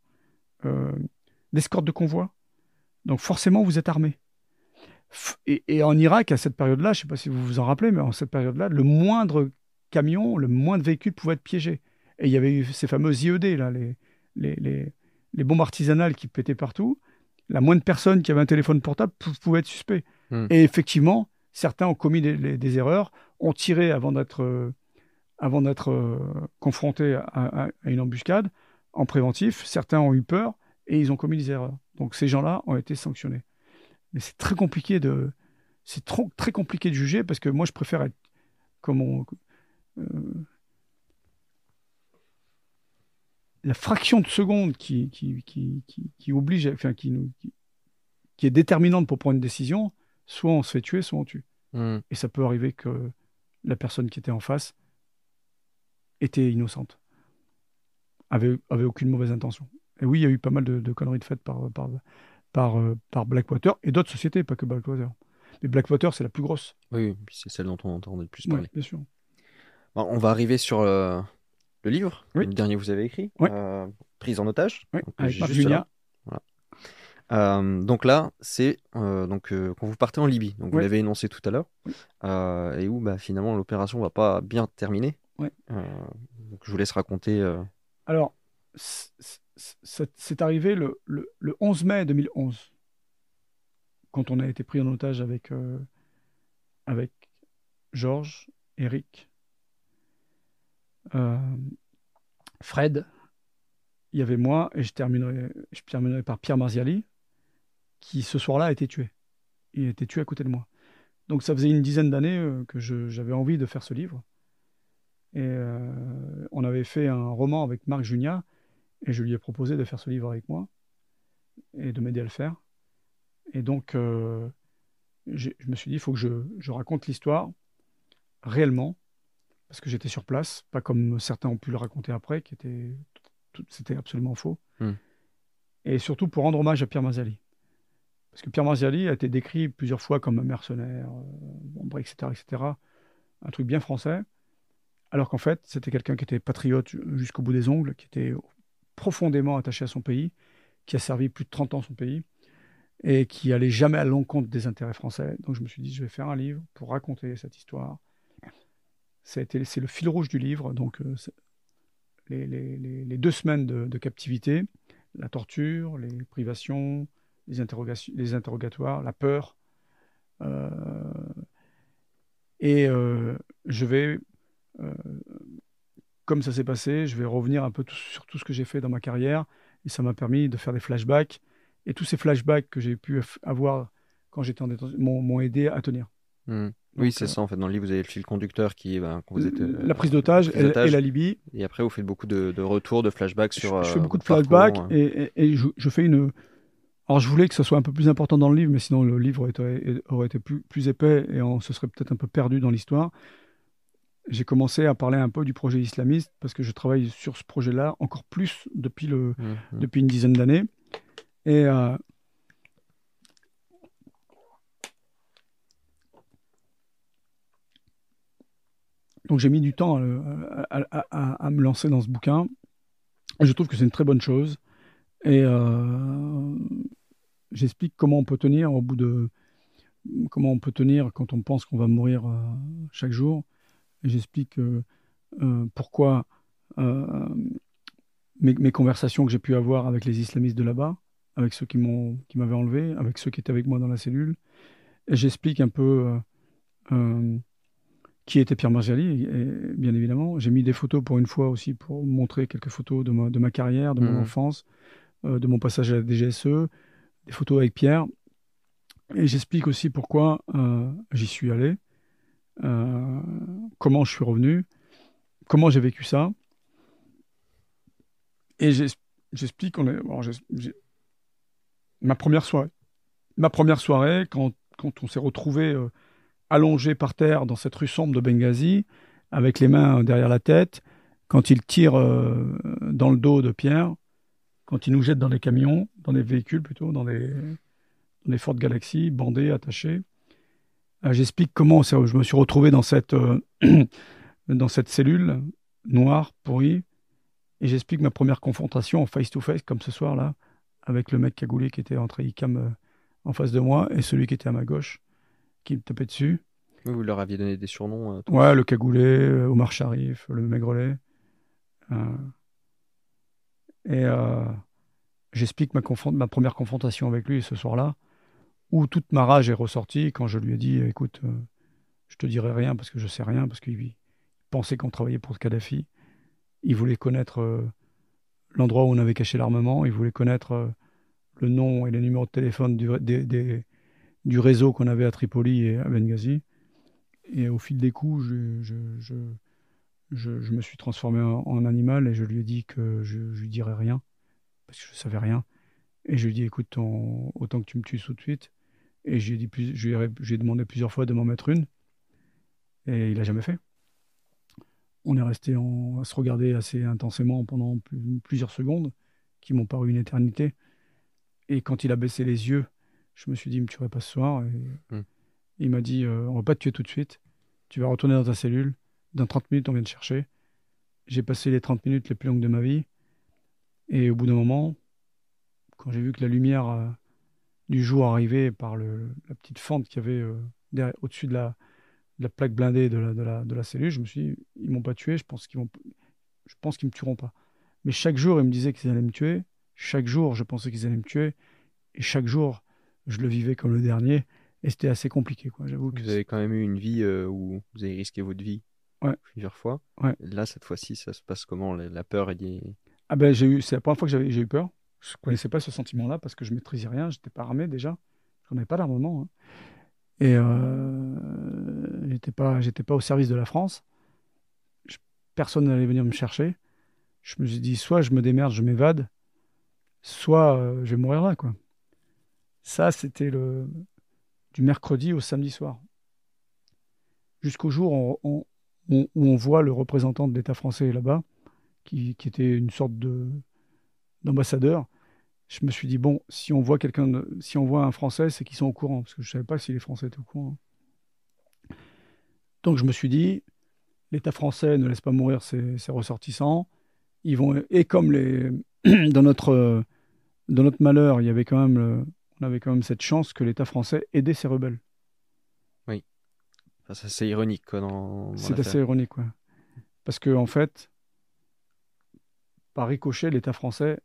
euh, d'escorte de convoi. Donc forcément, vous êtes armé. Et, et en Irak, à cette période-là, je ne sais pas si vous vous en rappelez, mais en cette période-là, le moindre camion, le moins de véhicules pouvaient être piégés. Et il y avait eu ces fameux I E D, là, les, les, les, les bombes artisanales qui pétaient partout. La moindre personne qui avait un téléphone portable pou pouvait être suspect. Mmh. Et effectivement, certains ont commis des, des, des erreurs, ont tiré avant d'être euh, avant d'être euh, confrontés à, à, à une embuscade en préventif. Certains ont eu peur et ils ont commis des erreurs. Donc ces gens-là ont été sanctionnés. Mais c'est très compliqué de... C'est trop très compliqué de juger parce que moi, je préfère être... Comme on, Euh, la fraction de seconde qui, qui, qui, qui, qui oblige, enfin, qui, nous, qui, qui est déterminante pour prendre une décision, soit on se fait tuer, soit on tue. Mmh. Et ça peut arriver que la personne qui était en face était innocente, avait, avait aucune mauvaise intention. Et oui, il y a eu pas mal de, de conneries de faites par, par, par, par Blackwater et d'autres sociétés, pas que Blackwater. Mais Blackwater, c'est la plus grosse. Oui, c'est celle dont on entend le plus parler. Oui, bien sûr. Bon, on va arriver sur le, le livre, oui. Le dernier que vous avez écrit, oui. euh, Prise en otage. Oui. Donc, avec juste là. Voilà. Euh, donc là, c'est euh, euh, quand vous partez en Libye, donc oui. Vous l'avez énoncé tout à l'heure, oui. euh, et où bah, finalement l'opération ne va pas bien terminer. Oui. Euh, donc je vous laisse raconter. Euh... Alors, c'est arrivé le, le, le onze mai deux mille onze, quand on a été pris en otage avec, euh, avec Georges, Eric, Euh, Fred, il y avait moi, et je terminerai, je terminerai par Pierre Marziali, qui ce soir-là a été tué. Il a été tué à côté de moi. Donc ça faisait une dizaine d'années que j'avais envie de faire ce livre. Et euh, on avait fait un roman avec Marc Junia, et je lui ai proposé de faire ce livre avec moi, et de m'aider à le faire. Et donc, euh, je me suis dit, il faut que je, je raconte l'histoire réellement, parce que j'étais sur place, pas comme certains ont pu le raconter après, qui était, c'était absolument faux. Mmh. Et surtout pour rendre hommage à Pierre Marziali. Parce que Pierre Marziali a été décrit plusieurs fois comme un mercenaire, euh, et cetera, et cetera. Un truc bien français. Alors qu'en fait, c'était quelqu'un qui était patriote jusqu'au bout des ongles, qui était profondément attaché à son pays, qui a servi plus de trente ans son pays, et qui n'allait jamais à l'encontre des intérêts français. Donc je me suis dit, je vais faire un livre pour raconter cette histoire. C'est le fil rouge du livre, donc euh, les, les, les deux semaines de, de captivité, la torture, les privations, les, interrogations, les interrogatoires, la peur. Euh, et euh, je vais, euh, comme ça s'est passé, je vais revenir un peu tout, sur tout ce que j'ai fait dans ma carrière, et ça m'a permis de faire des flashbacks, et tous ces flashbacks que j'ai pu avoir quand j'étais en détention m'ont aidé à tenir. Mmh. Donc, oui, c'est euh, ça en fait. Dans le livre, vous avez le fil conducteur qui est ben, quand vous êtes, euh, la prise d'otage et, et la Libye. Et après, vous faites beaucoup de, de retours, de flashbacks sur. Je, je fais beaucoup euh, de flashbacks parcours, et, et, et je, je fais une. Alors, je voulais que ce soit un peu plus important dans le livre, mais sinon le livre aurait été, aurait été plus, plus épais et on se serait peut-être un peu perdu dans l'histoire. j'ai commencé à parler un peu du projet islamiste parce que je travaille sur ce projet-là encore plus depuis, le, mmh. depuis une dizaine d'années. Et euh, donc j'ai mis du temps à, à, à, à me lancer dans ce bouquin. Et je trouve que c'est une très bonne chose. Et euh, j'explique comment on peut tenir au bout de... Comment on peut tenir quand on pense qu'on va mourir euh, chaque jour. J'explique euh, euh, pourquoi euh, mes, mes conversations que j'ai pu avoir avec les islamistes de là-bas, avec ceux qui m'avaient enlevé, avec ceux qui étaient avec moi dans la cellule. J'explique un peu euh, euh, qui était Pierre Marziali, et, et, bien évidemment. J'ai mis des photos pour une fois aussi, pour montrer quelques photos de ma, de ma carrière, de mmh. mon enfance, euh, de mon passage à la D G S E, des photos avec Pierre. Et j'explique aussi pourquoi euh, j'y suis allé. Euh, comment je suis revenu, comment j'ai vécu ça. Et j'explique qu'on est... Alors ma première soirée, ma première soirée quand, quand on s'est retrouvé euh, allongé par terre dans cette rue sombre de Benghazi, avec les mains derrière la tête, quand il tire euh, dans le dos de Pierre, quand il nous jette dans les camions, dans les véhicules plutôt, dans les, dans les Ford Galaxy, bandés, attachés. J'explique comment je me suis retrouvé dans cette, euh, dans cette cellule noire, pourrie. Et j'explique ma première confrontation en face-to-face, comme ce soir-là, avec le mec cagoulé qui était entre I C A M euh, en face de moi et celui qui était à ma gauche, qui me tapait dessus. Oui, vous leur aviez donné des surnoms. Euh, ouais, le cagoulé, Omar Sharif, le maigrelet. Euh, et euh, j'explique ma, ma première confrontation avec lui ce soir-là, où toute ma rage est ressortie quand je lui ai dit « Écoute, euh, je te dirai rien parce que je sais rien, parce qu'il pensait qu'on travaillait pour Kadhafi. Il voulait connaître euh, l'endroit où on avait caché l'armement, il voulait connaître euh, le nom et les numéros de téléphone du, des, des, du réseau qu'on avait à Tripoli et à Benghazi. » Et au fil des coups, je, je, je, je, je me suis transformé en, en animal et je lui ai dit que je ne lui dirais rien, parce que je ne savais rien. Et je lui ai dit « Écoute, on, autant que tu me tues tout de suite. » Et j'ai dit, j'ai demandé plusieurs fois de m'en mettre une. Et il n'a jamais fait. On est resté en, à se regarder assez intensément pendant plus, plusieurs secondes, qui m'ont paru une éternité. Et quand il a baissé les yeux, je me suis dit, me tuerai pas ce soir. Et mmh. il m'a dit, euh, on ne va pas te tuer tout de suite. Tu vas retourner dans ta cellule. Dans trente minutes, on vient te chercher. J'ai passé les trente minutes les plus longues de ma vie. Et au bout d'un moment, quand j'ai vu que la lumière... Euh, du jour arrivé par le, la petite fente qu'il y avait euh, au-dessus de la, de la plaque blindée de la, de, la, de la cellule, je me suis dit, ils m'ont pas tué, je pense qu'ils vont, je pense qu'ils me tueront pas. Mais chaque jour, ils me disaient qu'ils allaient me tuer, chaque jour, je pensais qu'ils allaient me tuer, et chaque jour, je le vivais comme le dernier, et c'était assez compliqué, quoi. J'avoue que vous avez quand même eu une vie euh, où vous avez risqué votre vie ouais. plusieurs fois. Ouais. Là, cette fois-ci, ça se passe comment? La peur est liée... Ah ben, j'ai eu, c'est la première fois que j'ai eu peur. Je ne connaissais pas ce sentiment-là parce que je ne maîtrisais rien, je n'étais pas armé déjà, je n'avais pas d'armement. Hein. Et euh, je n'étais pas, j'étais pas au service de la France, je, personne n'allait venir me chercher. Je me suis dit, soit je me démerde, je m'évade, soit euh, je vais mourir là, quoi. Ça, c'était le du mercredi au samedi soir. Jusqu'au jour on, on, on, où on voit le représentant de l'État français là-bas, qui, qui était une sorte de... d'ambassadeur, je me suis dit, bon, si on voit quelqu'un, de... si on voit un Français, c'est qu'ils sont au courant, parce que je ne savais pas si les Français étaient au courant. Donc je me suis dit, l'État français ne laisse pas mourir ses, ses ressortissants, ils vont, et comme les... dans, notre, dans notre malheur, il y avait quand même le... on avait quand même cette chance que l'État français aidait ses rebelles. Oui, enfin, c'est assez ironique. C'est assez ironique, ouais. Parce que, en fait, par ricochet, l'État français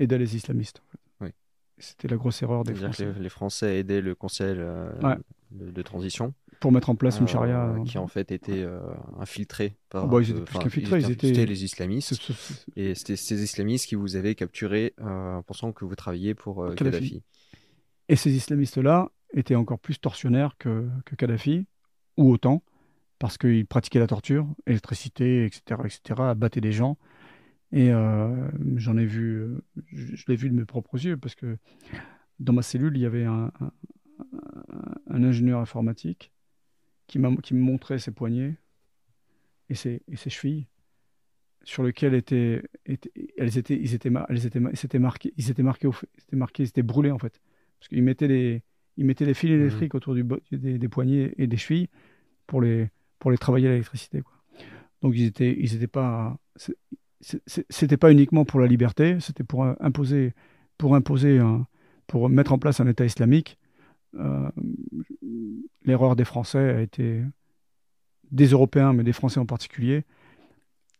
aidait les islamistes. Oui. C'était la grosse erreur des Français. Les, les Français aidaient le Conseil euh, ouais. de, de transition. Pour mettre en place euh, une charia. Euh, qui en fait était euh, infiltrée par... Oh, bah, ils étaient plus qu'infiltrés. Ils étaient les islamistes. C est, c est, c est... Et c'était ces islamistes qui vous avaient capturé euh, en pensant que vous travailliez pour euh, Kadhafi. Kadhafi. Et ces islamistes-là étaient encore plus tortionnaires que, que Kadhafi, ou autant, parce qu'ils pratiquaient la torture, électricité, et cetera, et cetera, battaient des gens. Et euh, j'en ai vu, je, je l'ai vu de mes propres yeux, parce que dans ma cellule, il y avait un, un, un ingénieur informatique qui me montrait ses poignets et ses, et ses chevilles, sur lesquelles étaient, étaient, elles étaient, ils étaient, elles étaient, ils étaient marqués, ils étaient marqués, ils étaient marqués, ils étaient brûlés en fait, parce qu'ils mettaient les, ils mettaient les fils électriques mmh. autour du, des, des poignets et des chevilles pour les, pour les travailler à l'électricité. Donc ils étaient, ils étaient pas, c'était pas uniquement pour la liberté, c'était pour euh, imposer, pour imposer, un, pour mettre en place un État islamique. Euh, l'erreur des Français a été, des Européens, mais des Français en particulier,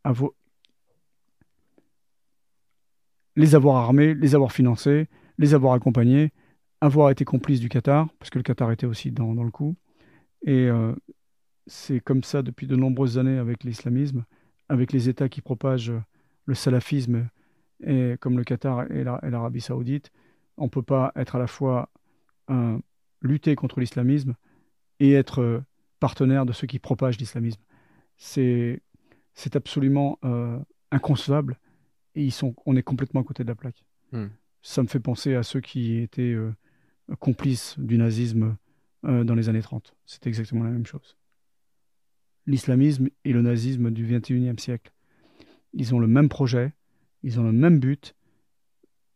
à vo... les avoir armés, les avoir financés, les avoir accompagnés, avoir été complices du Qatar, parce que le Qatar était aussi dans, dans le coup. Et euh, c'est comme ça depuis de nombreuses années avec l'islamisme, avec les États qui propagent le salafisme, et, comme le Qatar et l'Arabie Saoudite. On ne peut pas être à la fois un, lutter contre l'islamisme et être euh, partenaire de ceux qui propagent l'islamisme. C'est absolument euh, inconcevable et ils sont, on est complètement à côté de la plaque. Mmh. Ça me fait penser à ceux qui étaient euh, complices du nazisme euh, dans les années trente. C'est exactement la même chose. L'islamisme et le nazisme du vingt et unième siècle. Ils ont le même projet, ils ont le même but,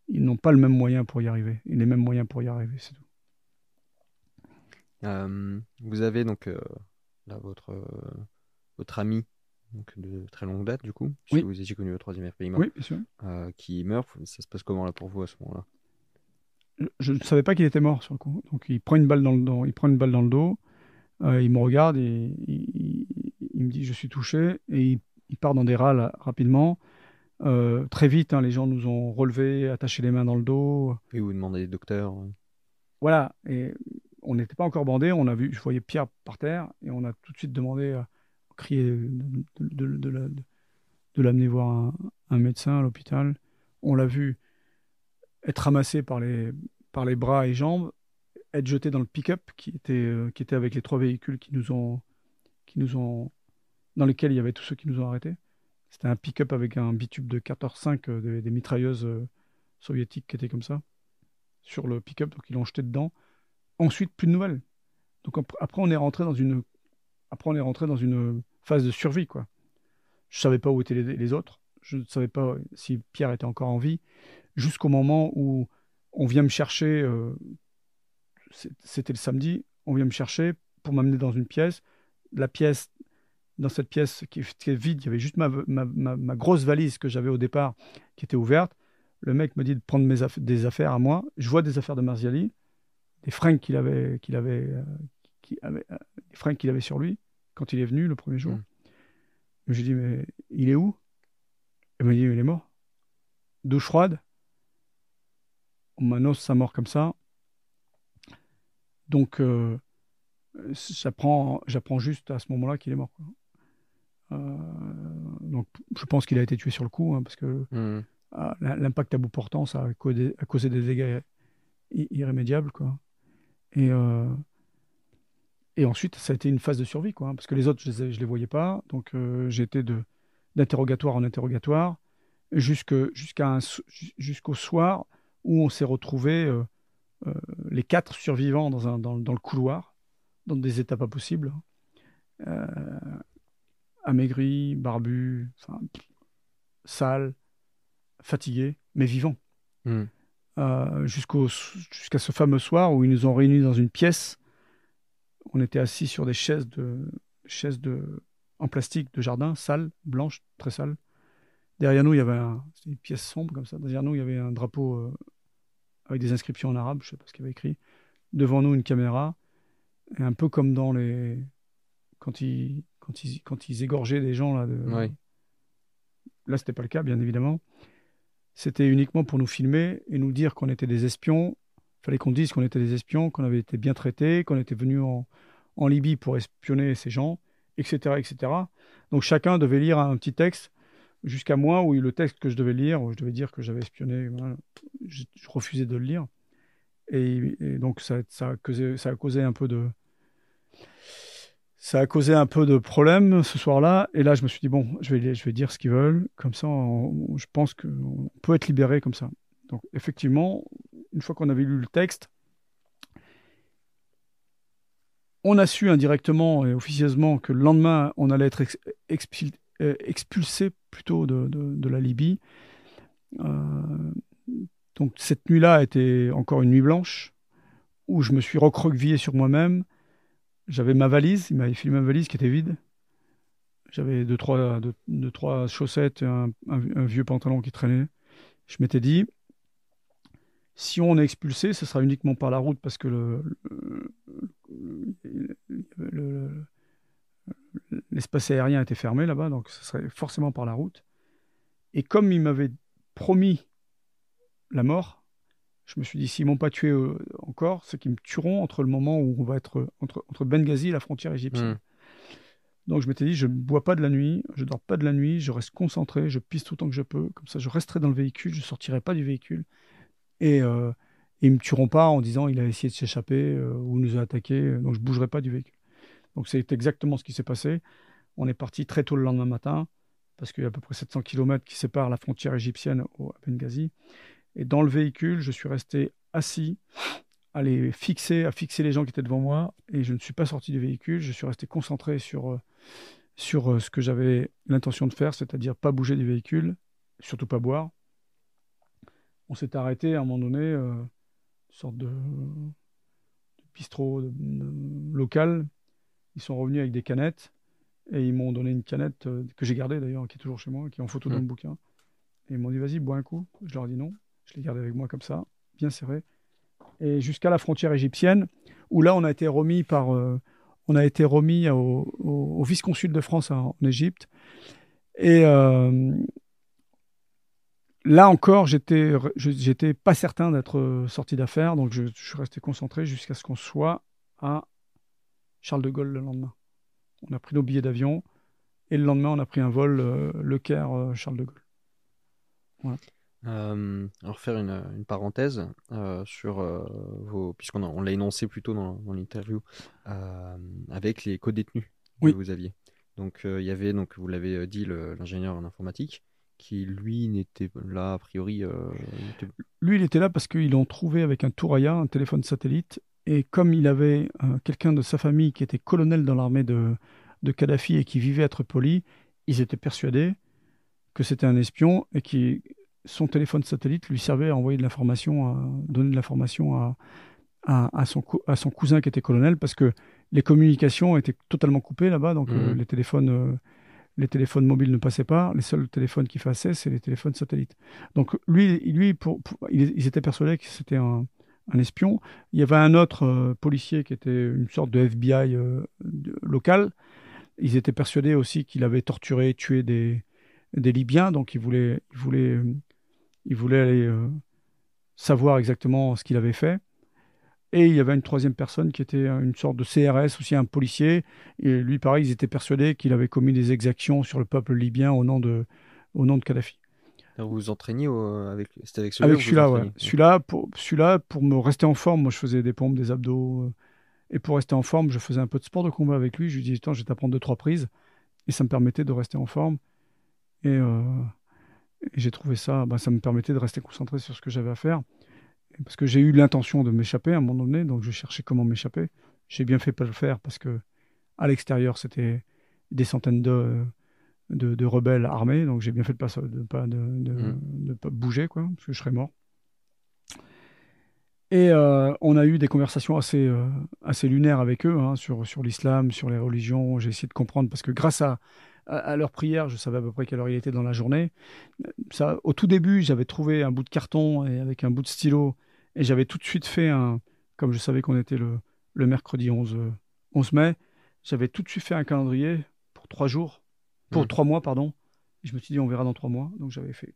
ils n'ont pas le même moyen pour y arriver. Et les mêmes moyens pour y arriver, c'est tout. Euh, vous avez donc euh, là, votre, euh, votre ami donc, de très longue date, du coup, puisque oui. vous étiez connu au troisième R P I M A, oui, bien sûr. Euh, qui meurt. Ça se passe comment là pour vous à ce moment-là? Je ne savais pas qu'il était mort sur le coup. Donc il prend une balle dans le dos, il prend une balle dans le dos, euh, il me regarde, et, il, il, il me dit je suis touché, et il, il part dans des râles rapidement. Euh, très vite, hein, les gens nous ont relevés, attaché les mains dans le dos. Et vous demandez des docteurs. Voilà, et on n'était pas encore bandé, on a vu, je voyais Pierre par terre, et on a tout de suite demandé, euh, crié de, de, de, de, de, de l'amener voir un, un médecin à l'hôpital. On l'a vu être ramassé par les, par les bras et jambes, être jeté dans le pick-up qui était, euh, qui était avec les trois véhicules qui nous ont, qui nous ont, dans lesquels il y avait tous ceux qui nous ont arrêtés. C'était un pick-up avec un bitube de quatorze cinq, euh, des, des mitrailleuses euh, soviétiques qui étaient comme ça, sur le pick-up, donc ils l'ont jeté dedans. Ensuite, plus de nouvelles. Donc après, on est rentré dans une, après, on est rentré dans une phase de survie, quoi. Je savais pas où étaient les, les autres. Je ne savais pas si Pierre était encore en vie. Jusqu'au moment où on vient me chercher, euh, c'était le samedi, on vient me chercher pour m'amener dans une pièce. La pièce, dans cette pièce qui était vide, il y avait juste ma, ma, ma, ma grosse valise que j'avais au départ qui était ouverte. Le mec me dit de prendre mes aff des affaires à moi. Je vois des affaires de Marziali, des fringues qu'il avait, qu'il avait, euh, qu'il avait, euh, des fringues qu'il avait sur lui quand il est venu le premier jour. Mmh. Je lui dis, mais il est où? Il m'a dit, il est mort. Douche froide. On m'annonce sa mort comme ça. Donc, euh, j'apprends juste à ce moment-là qu'il est mort, quoi. Euh, donc, je pense qu'il a été tué sur le coup, hein, parce que mmh. euh, l'impact à bout portant, ça a causé, a causé des dégâts irrémédiable, quoi. Et, euh... et ensuite, ça a été une phase de survie, quoi, hein, parce que les autres, je les, je les voyais pas, donc euh, j'étais d'interrogatoire en interrogatoire, jusqu'à jusqu'à jusqu'au soir où on s'est retrouvés euh, euh, les quatre survivants dans, un, dans, dans le couloir, dans des états pas possibles, euh, amaigris, barbus, sales, fatigués, mais vivants. Mm. Euh, jusqu'au, jusqu'à ce fameux soir où ils nous ont réunis dans une pièce. On était assis sur des chaises, de, chaises de, en plastique de jardin, sales, blanches, très sales. Derrière nous, il y avait un, une pièce sombre comme ça. Derrière nous, il y avait un drapeau euh, avec des inscriptions en arabe, je ne sais pas ce qu'il y avait écrit. Devant nous, une caméra. Et un peu comme dans les... Quand ils, quand ils, quand ils égorgeaient des gens. Là, de... ouais. Là ce n'était pas le cas, bien évidemment. C'était uniquement pour nous filmer et nous dire qu'on était des espions. Il fallait qu'on dise qu'on était des espions, qu'on avait été bien traités, qu'on était venus en, en Libye pour espionner ces gens, et cetera, et cetera. Donc chacun devait lire un petit texte, jusqu'à moi, où le texte que je devais lire, où je devais dire que j'avais espionné, voilà, je, je refusais de le lire. Et, et donc ça, ça, a causé, ça a causé un peu de... Ça a causé un peu de problème ce soir-là. Et là, je me suis dit, bon, je vais, je vais dire ce qu'ils veulent. Comme ça, on, je pense qu'on peut être libéré comme ça. Donc, effectivement, une fois qu'on avait lu le texte, On a su indirectement et officieusement que le lendemain, on allait être expulsé, expulsé plutôt de, de, de la Libye. Euh, donc cette nuit-là était encore une nuit blanche où je me suis recroquevillé sur moi-même. J'avais ma valise, il m'avait filé ma valise qui était vide. J'avais deux trois, deux, deux, trois chaussettes et un, un, un vieux pantalon qui traînait. Je m'étais dit, si on est expulsé, ce sera uniquement par la route parce que le, le, le, le, l'espace aérien était fermé là-bas, donc ce serait forcément par la route. Et comme il m'avait promis la mort, je me suis dit, s'ils ne m'ont pas tué euh, encore, c'est qu'ils me tueront entre le moment où on va être entre, entre Benghazi et la frontière égyptienne. Mmh. Donc je m'étais dit, je ne bois pas de la nuit, je ne dors pas de la nuit, je reste concentré, je pisse autant que je peux, comme ça je resterai dans le véhicule, je ne sortirai pas du véhicule. Et euh, ils me tueront pas en disant, il a essayé de s'échapper euh, ou nous a attaqué, donc je ne bougerai pas du véhicule. Donc c'est exactement ce qui s'est passé. On est parti très tôt le lendemain matin, parce qu'il y a à peu près sept cents kilomètres qui séparent la frontière égyptienne au, à Benghazi. Et dans le véhicule, je suis resté assis, à les fixer, à fixer les gens qui étaient devant moi, et je ne suis pas sorti du véhicule, je suis resté concentré sur, sur ce que j'avais l'intention de faire, c'est-à-dire pas bouger du véhicule, surtout pas boire. On s'est arrêté à un moment donné, euh, une sorte de, de bistrot de, de, local. Ils sont revenus avec des canettes et ils m'ont donné une canette euh, que j'ai gardée d'ailleurs, qui est toujours chez moi, qui est en photo mmh. dans le bouquin. Et ils m'ont dit, vas-y, bois un coup. Je leur ai dit non. Je l'ai gardé avec moi comme ça, bien serré. Et jusqu'à la frontière égyptienne, où là, on a été remis, par, euh, on a été remis au, au, au vice-consul de France en, en Égypte. Et euh, là encore, j'étais, j'étais pas certain d'être sorti d'affaires, donc je, je suis resté concentré jusqu'à ce qu'on soit à Charles de Gaulle le lendemain. On a pris nos billets d'avion et le lendemain, on a pris un vol euh, Le Caire-Charles euh, de Gaulle. Voilà. Euh, alors, faire une, une parenthèse euh, sur euh, vos. Puisqu'on a, on l'a énoncé plus tôt dans, dans l'interview, euh, avec les codétenus que oui. vous aviez. Donc, il euh, y avait, donc, vous l'avez dit, le, l'ingénieur en informatique, qui lui n'était là, a priori. Euh, était... Lui, il était là parce qu'ils l'ont trouvé avec un Touraya, un téléphone satellite. Et comme il avait euh, quelqu'un de sa famille qui était colonel dans l'armée de, de Kadhafi et qui vivait à Tripoli, ils étaient persuadés que c'était un espion et que son téléphone satellite lui servait à envoyer de l'information, à donner de l'information à, à, à, son, à son cousin qui était colonel, parce que les communications étaient totalement coupées là-bas, donc mmh. euh, les, téléphones, euh, les téléphones mobiles ne passaient pas, les seuls téléphones qui passaient, c'est les téléphones satellites. Donc lui, lui pour, pour, ils, ils étaient persuadés que c'était un... un espion. Il y avait un autre euh, policier qui était une sorte de F B I euh, de, local. Ils étaient persuadés aussi qu'il avait torturé, tué des, des Libyens, donc ils voulaient, ils voulaient, euh, ils voulaient aller euh, savoir exactement ce qu'il avait fait. Et il y avait une troisième personne qui était une sorte de C R S, aussi un policier. Et lui, pareil, ils étaient persuadés qu'il avait commis des exactions sur le peuple libyen au nom de, au nom de Kadhafi. Vous vous entraîniez au... avec, c'était avec celui-là, avec celui-là, ouais. celui-là, pour, celui-là, pour me rester en forme, moi je faisais des pompes, des abdos. Euh, et pour rester en forme, je faisais un peu de sport de combat avec lui. Je lui disais, attends, je vais t'apprendre deux, trois prises. Et ça me permettait de rester en forme. Et, euh, et j'ai trouvé ça, bah, ça me permettait de rester concentré sur ce que j'avais à faire. Et parce que j'ai eu l'intention de m'échapper à un moment donné, donc je cherchais comment m'échapper. J'ai bien fait pas le faire parce que à l'extérieur, c'était des centaines de... Euh, De, de rebelles armés, donc j'ai bien fait de pas de pas de, de, mmh. de pas bouger quoi, parce que je serais mort. Et euh, on a eu des conversations assez euh, assez lunaires avec eux hein, sur sur l'islam, sur les religions. J'ai essayé de comprendre parce que grâce à à, à leur prière, je savais à peu près quelle heure il était dans la journée. Ça, au tout début, j'avais trouvé un bout de carton et avec un bout de stylo et j'avais tout de suite fait un, comme je savais qu'on était le le mercredi onze mai, j'avais tout de suite fait un calendrier pour trois jours. Pour trois mois, pardon. Et je me suis dit, on verra dans trois mois. Donc, j'avais fait...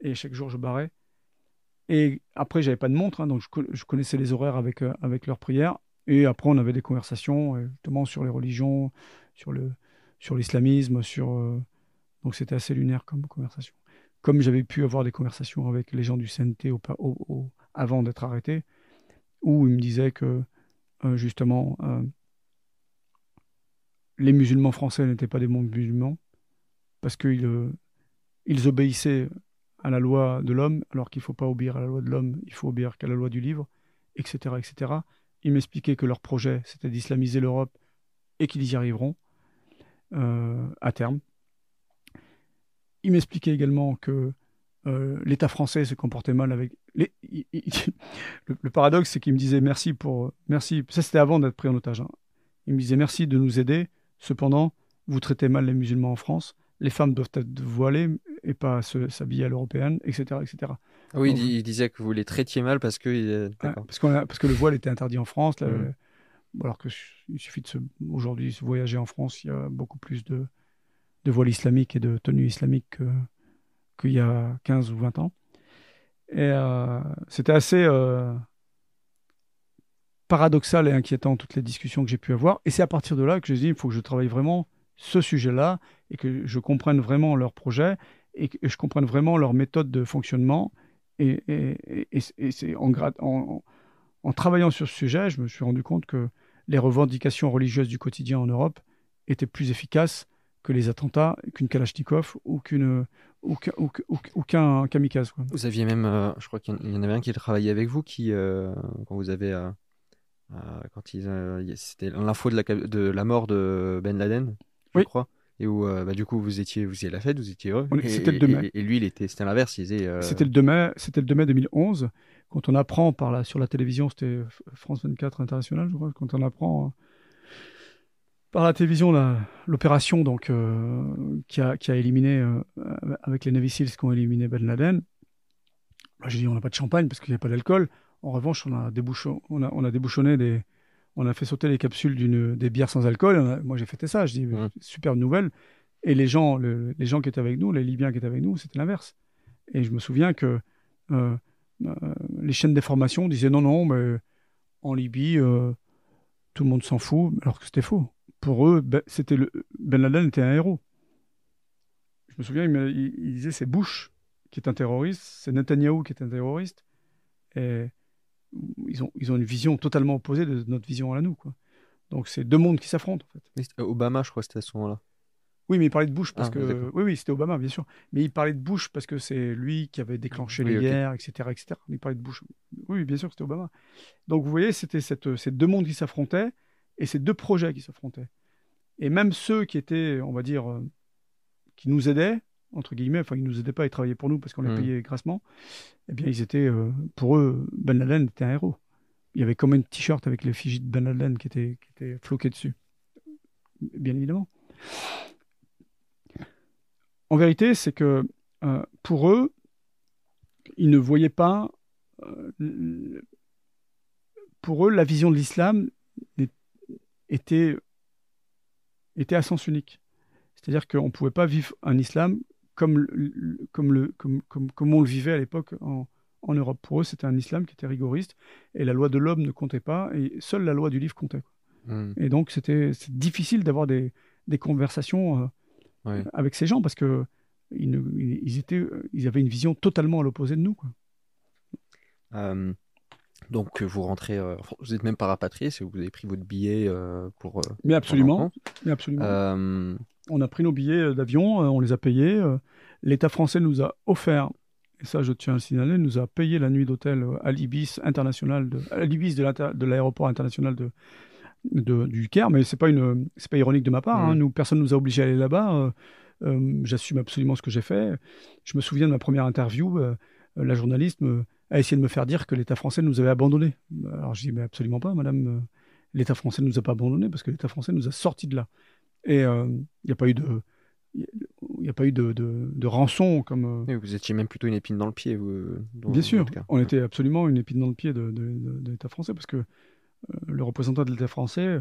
Et chaque jour, je barrais. Et après, je n'avais pas de montre. Hein, donc, je connaissais les horaires avec, euh, avec leurs prières. Et après, on avait des conversations euh, justement sur les religions, sur, le, sur l'islamisme. Sur, euh... Donc, c'était assez lunaire comme conversation. Comme j'avais pu avoir des conversations avec les gens du C N T au, au, au, avant d'être arrêté, où ils me disaient que, euh, justement... Euh, les musulmans français n'étaient pas des bons musulmans parce qu'ils euh, ils obéissaient à la loi de l'homme alors qu'il ne faut pas obéir à la loi de l'homme, il faut obéir qu'à la loi du livre, et cetera et cetera. Ils m'expliquaient que leur projet, c'était d'islamiser l'Europe et qu'ils y arriveront euh, à terme. Ils m'expliquaient également que euh, l'État français se comportait mal avec... Les... le, le paradoxe, c'est qu'ils me disaient merci pour... Merci. Ça, c'était avant d'être pris en otage. Hein. Ils me disaient merci de nous aider. Cependant, vous traitez mal les musulmans en France. Les femmes doivent être voilées et pas s'habiller à l'européenne, et cetera, et cetera. Ah oui, donc, il disait que vous les traitiez mal parce que... Ouais, parce, qu a, parce que le voile était interdit en France, là, mmh. alors qu'il suffit aujourd'hui de se voyager en France, il y a beaucoup plus de, de voile islamique et de tenue islamique que, qu'il y a quinze ou vingt ans. Et euh, c'était assez euh, paradoxal et inquiétant, toutes les discussions que j'ai pu avoir. Et c'est à partir de là que je me suis dit, il faut que je travaille vraiment ce sujet-là et que je comprenne vraiment leur projet et que je comprenne vraiment leur méthode de fonctionnement. Et, et, et, et c'est en, en, en travaillant sur ce sujet, je me suis rendu compte que les revendications religieuses du quotidien en Europe étaient plus efficaces que les attentats, qu'une Kalachnikov ou qu'une aucun, aucun kamikaze. Quoi. Vous aviez même, euh, je crois qu'il y en avait un qui travaillait avec vous, qui, euh, quand vous avez... Euh, euh, quand ils, euh, c'était l'info de la, de la mort de Ben Laden, je oui. crois. Et où, euh, bah, du coup, vous étiez, vous étiez à la fête, vous étiez heureux. C'était le deux mai. Et, et lui, c'était était l'inverse. Euh... C'était le deux mai, c'était le deux mai deux mille onze. Quand on apprend par la, sur la télévision, c'était France vingt-quatre International, je crois, quand on apprend euh, par la télévision l'opération donc euh, qui, a, qui a éliminé, euh, avec les Navy Seals qui ont éliminé Ben Laden, bah, j'ai dit, on n'a pas de champagne parce qu'il n'y a pas d'alcool. En revanche, on a, on, a, on a débouchonné des... On a fait sauter les capsules des bières sans alcool. On a, moi, j'ai fêté ça. Je dis, ouais. Superbe nouvelle. Et les gens, le, les gens qui étaient avec nous, les Libyens qui étaient avec nous, c'était l'inverse. Et je me souviens que euh, euh, les chaînes d'information disaient, non, non, mais en Libye, euh, tout le monde s'en fout, alors que c'était faux. Pour eux, ben, c'était le, Ben Laden était un héros. Je me souviens, il, il, il disait, c'est Bush qui est un terroriste, c'est Netanyahou qui est un terroriste. Et... Ils ont, ils ont une vision totalement opposée de notre vision à la nous. Quoi. Donc, c'est deux mondes qui s'affrontent. En fait. Obama, je crois que c'était à ce moment-là. Oui, mais il parlait de Bush parce ah, que... Oui, oui, c'était Obama, bien sûr. Mais il parlait de Bush parce que c'est lui qui avait déclenché oui, les guerres, okay. et cetera, et cetera. Il parlait de Bush. Oui, bien sûr, c'était Obama. Donc, vous voyez, c'était ces deux mondes qui s'affrontaient et ces deux projets qui s'affrontaient. Et même ceux qui étaient, on va dire, euh, qui nous aidaient, entre guillemets, enfin, ils ne nous aidaient pas, ils travaillaient pour nous parce qu'on les mmh. payait grassement, eh bien, ils étaient, euh, pour eux, Ben Laden était un héros. Il y avait comme un t-shirt avec l'effigie de Ben Laden qui était, qui était floqué dessus, bien évidemment. En vérité, c'est que, euh, pour eux, ils ne voyaient pas... Euh, pour eux, la vision de l'islam était, était à sens unique. C'est-à-dire qu'on ne pouvait pas vivre un islam... Comme, le, comme, le, comme, comme, comme on le vivait à l'époque en, en Europe. Pour eux, c'était un islam qui était rigoriste, et la loi de l'homme ne comptait pas, et seule la loi du livre comptait. Mmh. Et donc, c'était difficile d'avoir des, des conversations euh, ouais. avec ces gens, parce qu'ils ils ils avaient une vision totalement à l'opposé de nous. Quoi. Euh, donc, vous rentrez... Euh, vous êtes même pas rapatrié, si vous avez pris votre billet euh, pour... Euh, mais absolument, mais absolument. Euh... On a pris nos billets d'avion, on les a payés. L'État français nous a offert, et ça je tiens à le signaler, nous a payé la nuit d'hôtel à l'Ibis international de, à l'Ibis de l'aéroport international de, de, du Caire. Mais ce n'est pas, pas ironique de ma part. Hein. Nous, personne ne nous a obligés à aller là-bas. Euh, J'assume absolument ce que j'ai fait. Je me souviens de ma première interview. Euh, la journaliste me, a essayé de me faire dire que l'État français nous avait abandonnés. Alors je dis, mais absolument pas, madame. L'État français ne nous a pas abandonnés parce que l'État français nous a sortis de là. Et il euh, n'y a pas eu de, y a pas eu de, de, de rançon. Comme, euh... Vous étiez même plutôt une épine dans le pied. Vous, dans, Bien sûr, on était absolument une épine dans le pied de, de, de, de l'État français, parce que euh, le représentant de l'État français euh,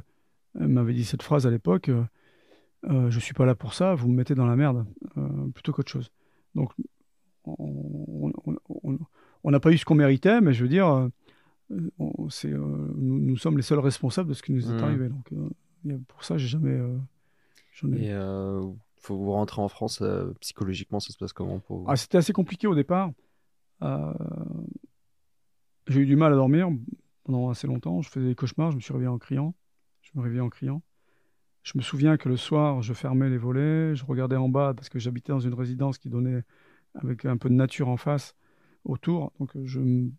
m'avait dit cette phrase à l'époque, euh, euh, je ne suis pas là pour ça, vous me mettez dans la merde, euh, plutôt qu'autre chose. Donc, on n'a pas eu ce qu'on méritait, mais je veux dire, euh, on, euh, nous, nous sommes les seuls responsables de ce qui nous est mmh. arrivé. Donc, euh, pour ça, j'ai jamais... Euh, Et euh, faut vous rentrer en France, euh, psychologiquement, ça se passe comment pour... ah, c'était assez compliqué au départ. Euh... J'ai eu du mal à dormir pendant assez longtemps. Je faisais des cauchemars, je me suis réveillé en criant. Je me réveillais en criant. Je me souviens que le soir, je fermais les volets, je regardais en bas parce que j'habitais dans une résidence qui donnait avec un peu de nature en face, autour. Donc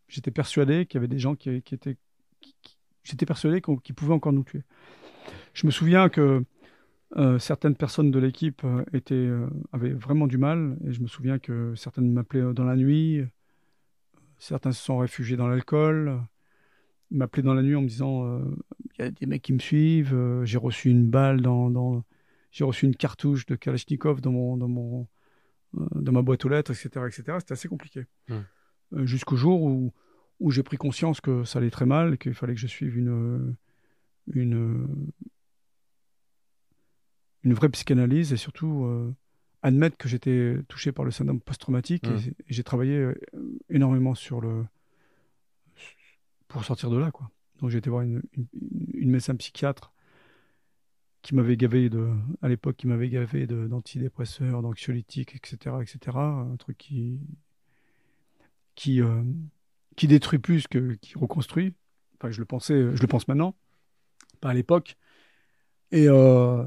j'étais persuadé qu'il y avait des gens qui, qui étaient, qui, j'étais persuadé qu'ils pouvaient encore nous tuer. Je me souviens que euh, certaines personnes de l'équipe étaient, euh, avaient vraiment du mal, et je me souviens que certaines m'appelaient dans la nuit, certains se sont réfugiés dans l'alcool, m'appelaient dans la nuit en me disant « il y a des mecs qui me suivent, euh, j'ai reçu une balle dans... dans... j'ai reçu une cartouche de Kalachnikov dans, mon, dans, mon, euh, dans ma boîte aux lettres, et cetera et cetera » C'était assez compliqué. Mmh. Euh, jusqu'au jour où, où j'ai pris conscience que ça allait très mal, qu'il fallait que je suive une, une, une vraie psychanalyse et surtout euh, admettre que j'étais touché par le syndrome post-traumatique. Mmh. Et, et j'ai travaillé énormément sur le, pour sortir de là, quoi. Donc j'ai été voir une, une, une médecin psychiatre qui m'avait gavé de, à l'époque, qui m'avait gavé d'antidépresseurs, d'anxiolytiques, et cetera, et cetera. Un truc qui, qui, euh, qui détruit plus que qui reconstruit. Enfin, je le pensais, je le pense maintenant, pas à l'époque. Et euh,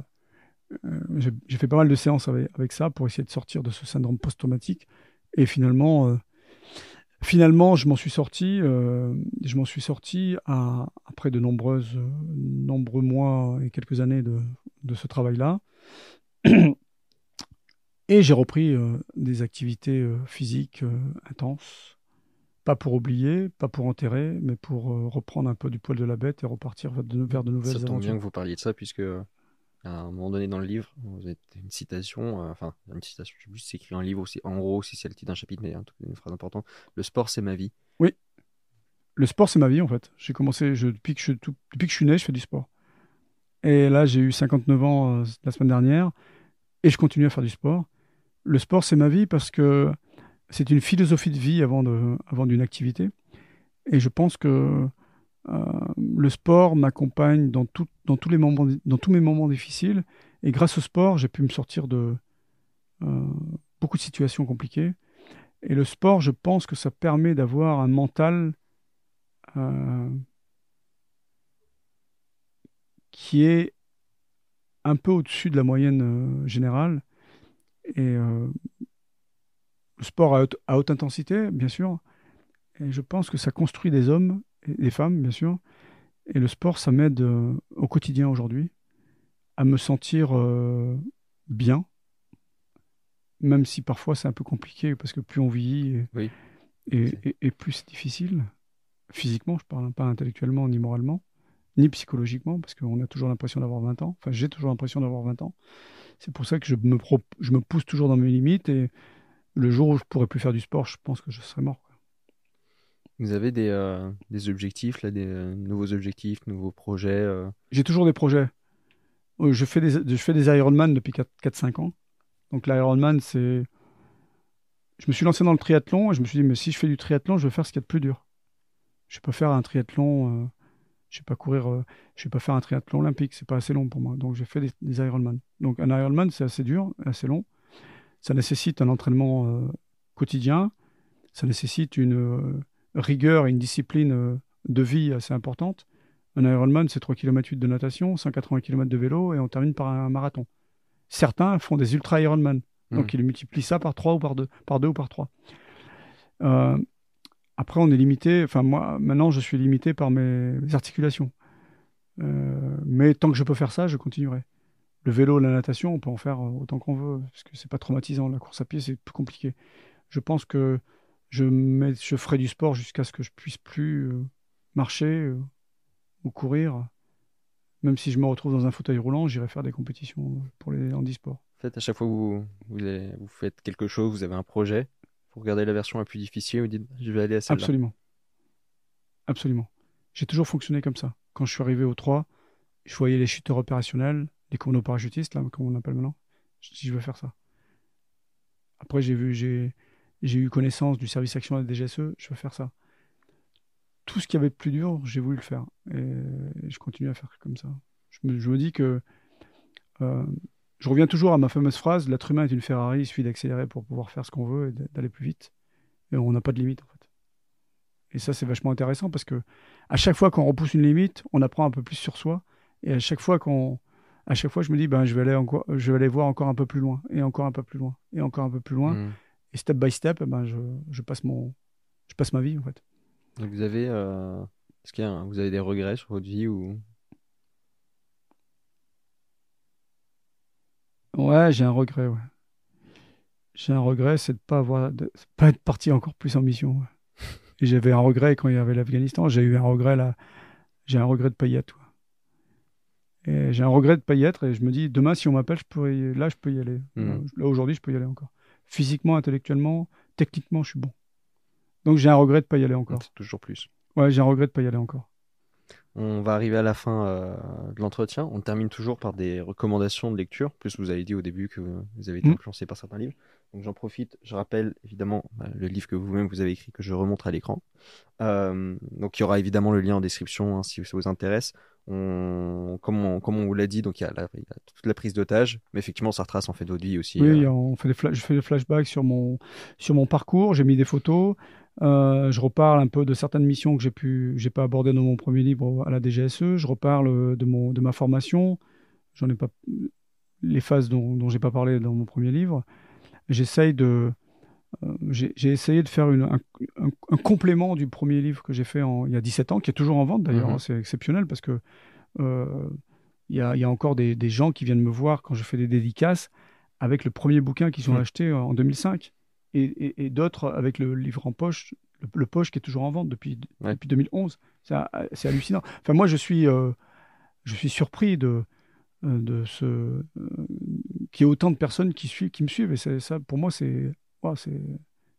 euh, j'ai fait pas mal de séances avec, avec ça pour essayer de sortir de ce syndrome post-traumatique. Et finalement, euh, finalement, je m'en suis sorti. Euh, je m'en suis sorti à, après de nombreuses, euh, nombreux mois et quelques années de, de ce travail-là, et j'ai repris euh, des activités euh, physiques euh, intenses, pas pour oublier, pas pour enterrer, mais pour euh, reprendre un peu du poil de la bête et repartir vers de, vers de nouvelles aventures. Ça tombe bien que vous parliez de ça, puisque euh, à un moment donné dans le livre, vous avez une citation, euh, enfin une citation, je ne sais plus si c'est écrit en livre ou en gros si c'est le titre d'un chapitre, mais une phrase importante: le sport c'est ma vie. Oui. Le sport, c'est ma vie, en fait. J'ai commencé, je, depuis, que je, tout, depuis que je suis né, je fais du sport. Et là, j'ai eu cinquante-neuf ans euh, la semaine dernière, et je continue à faire du sport. Le sport, c'est ma vie parce que c'est une philosophie de vie avant de, avant d'une activité. Et je pense que euh, le sport m'accompagne dans, tout, dans, tous les moments, dans tous mes moments difficiles. Et grâce au sport, j'ai pu me sortir de euh, beaucoup de situations compliquées. Et le sport, je pense que ça permet d'avoir un mental... Euh, qui est un peu au-dessus de la moyenne euh, générale. Et euh, le sport à haute, à haute intensité, bien sûr. Et je pense que ça construit des hommes et des femmes, bien sûr. Et le sport, ça m'aide euh, au quotidien aujourd'hui à me sentir euh, bien, même si parfois c'est un peu compliqué parce que plus on vieillit et, oui. et, et, et plus c'est difficile. Physiquement, je parle pas intellectuellement, ni moralement, ni psychologiquement, parce qu'on a toujours l'impression d'avoir vingt ans. Enfin, j'ai toujours l'impression d'avoir vingt ans. C'est pour ça que je me, pro... je me pousse toujours dans mes limites. Et le jour où je pourrai plus faire du sport, je pense que je serai mort, quoi. Vous avez des, euh, des objectifs, là, des euh, nouveaux objectifs, nouveaux projets euh... J'ai toujours des projets. Je fais des, je fais des Ironman depuis quatre à cinq ans. Donc l'Ironman, c'est... Je me suis lancé dans le triathlon et je me suis dit, mais si je fais du triathlon, je vais faire ce qu'il y a de plus dur. Je ne vais pas faire un triathlon, euh, je ne vais pas courir, euh, je vais pas faire un triathlon olympique, c'est pas assez long pour moi. Donc j'ai fait des, des Ironman. Donc un Ironman, c'est assez dur, assez long. Ça nécessite un entraînement euh, quotidien, ça nécessite une euh, rigueur et une discipline euh, de vie assez importante. Un Ironman, c'est trois virgule huit kilomètres de natation, cent quatre-vingts kilomètres de vélo et on termine par un marathon. Certains font des ultra Ironman, mmh. donc ils multiplient ça par trois ou par deux, par deux ou par trois. Euh, Après, on est limité, enfin moi, maintenant, je suis limité par mes articulations. Euh, mais tant que je peux faire ça, je continuerai. Le vélo, la natation, on peut en faire autant qu'on veut, parce que c'est pas traumatisant. La course à pied, c'est plus compliqué. Je pense que je, mets, je ferai du sport jusqu'à ce que je puisse plus euh, marcher euh, ou courir. Même si je me retrouve dans un fauteuil roulant, j'irai faire des compétitions pour les handisports. En fait, à chaque fois que vous, vous, avez, vous faites quelque chose, vous avez un projet. Vous regardez la version la plus difficile, vous dites je vais aller à celle-là. Absolument. Absolument. J'ai toujours fonctionné comme ça. Quand je suis arrivé au trois, je voyais les chuteurs opérationnels, les communaux-parachutistes, là, comme on appelle maintenant. Je dis je vais faire ça. Après, j'ai vu, j'ai, j'ai eu connaissance du service action à la D G S E, je vais faire ça. Tout ce qu'il y avait de plus dur, j'ai voulu le faire. Et je continue à faire comme ça. Je me, je me dis que. Euh, Je reviens toujours à ma fameuse phrase, l'être humain est une Ferrari, il suffit d'accélérer pour pouvoir faire ce qu'on veut et d'aller plus vite. Et on n'a pas de limite, en fait. Et ça, c'est vachement intéressant parce que à chaque fois qu'on repousse une limite, on apprend un peu plus sur soi. Et à chaque fois, qu'on... À chaque fois je me dis, ben, je, vais aller encore... je vais aller voir encore un peu plus loin, et encore un peu plus loin, et encore un peu plus loin. Mmh. Et step by step, ben, je... Je, passe mon... je passe ma vie, en fait. Donc vous avez... Euh... Est-ce qu'il y a un- vous avez des regrets sur votre vie ou... Ouais, j'ai un regret. Ouais. J'ai un regret, c'est de pas avoir, de pas être parti encore plus en mission. Ouais. Et j'avais un regret quand il y avait l'Afghanistan. J'ai eu un regret là. J'ai un regret de pas y être. Ouais. Et j'ai un regret de pas y être. Et je me dis, demain, si on m'appelle, je pourrais y- là, je peux y aller. Mmh. Là, aujourd'hui, je peux y aller encore. Physiquement, intellectuellement, techniquement, je suis bon. Donc, j'ai un regret de pas y aller encore. C'est toujours plus. Ouais, j'ai un regret de pas y aller encore. On va arriver à la fin euh, de l'entretien. On termine toujours par des recommandations de lecture. En plus, vous avez dit au début que vous vous avez été Mmh. influencé par certains livres. Donc, j'en profite. Je rappelle évidemment euh, le livre que vous-même vous avez écrit, que je remontre à l'écran. Euh, donc, il y aura évidemment le lien en description hein, si ça vous intéresse. On, comme, on, comme on vous l'a dit, donc il y a, la, il y a toute la prise d'otage. Mais effectivement, ça retrace en fait votre vie aussi. Oui, euh, on fait des fla- je fais des flashbacks sur mon, sur mon parcours. J'ai mis des photos. Euh, je reparle un peu de certaines missions que j'ai pu, j'ai pas abordées dans mon premier livre au- à la D G S E. Je reparle euh, de mon, de ma formation. J'en ai pas les phases dont, dont j'ai pas parlé dans mon premier livre. J'essaye de, euh, j'ai j'ai essayé de faire une, un, un- un complément du premier livre que j'ai fait en, il y a dix-sept ans, qui est toujours en vente d'ailleurs. Mhm. C'est exceptionnel parce que euh, il y a, il y a encore des, des gens qui viennent me voir quand je fais des dédicaces avec le premier bouquin qu'ils ont Mhm. acheté en deux mille cinq et, et- et d'autres avec le livre en poche, le, le poche qui est toujours en vente depuis, Ouais. depuis deux mille onze. C'est ha- c'est hallucinant. Enfin, moi, je suis, euh, je suis surpris de, euh, de ce euh, qu'il y ait autant de personnes qui, suivent, qui me suivent. Et c'est- ça, pour moi, c'est, ouah, c'est,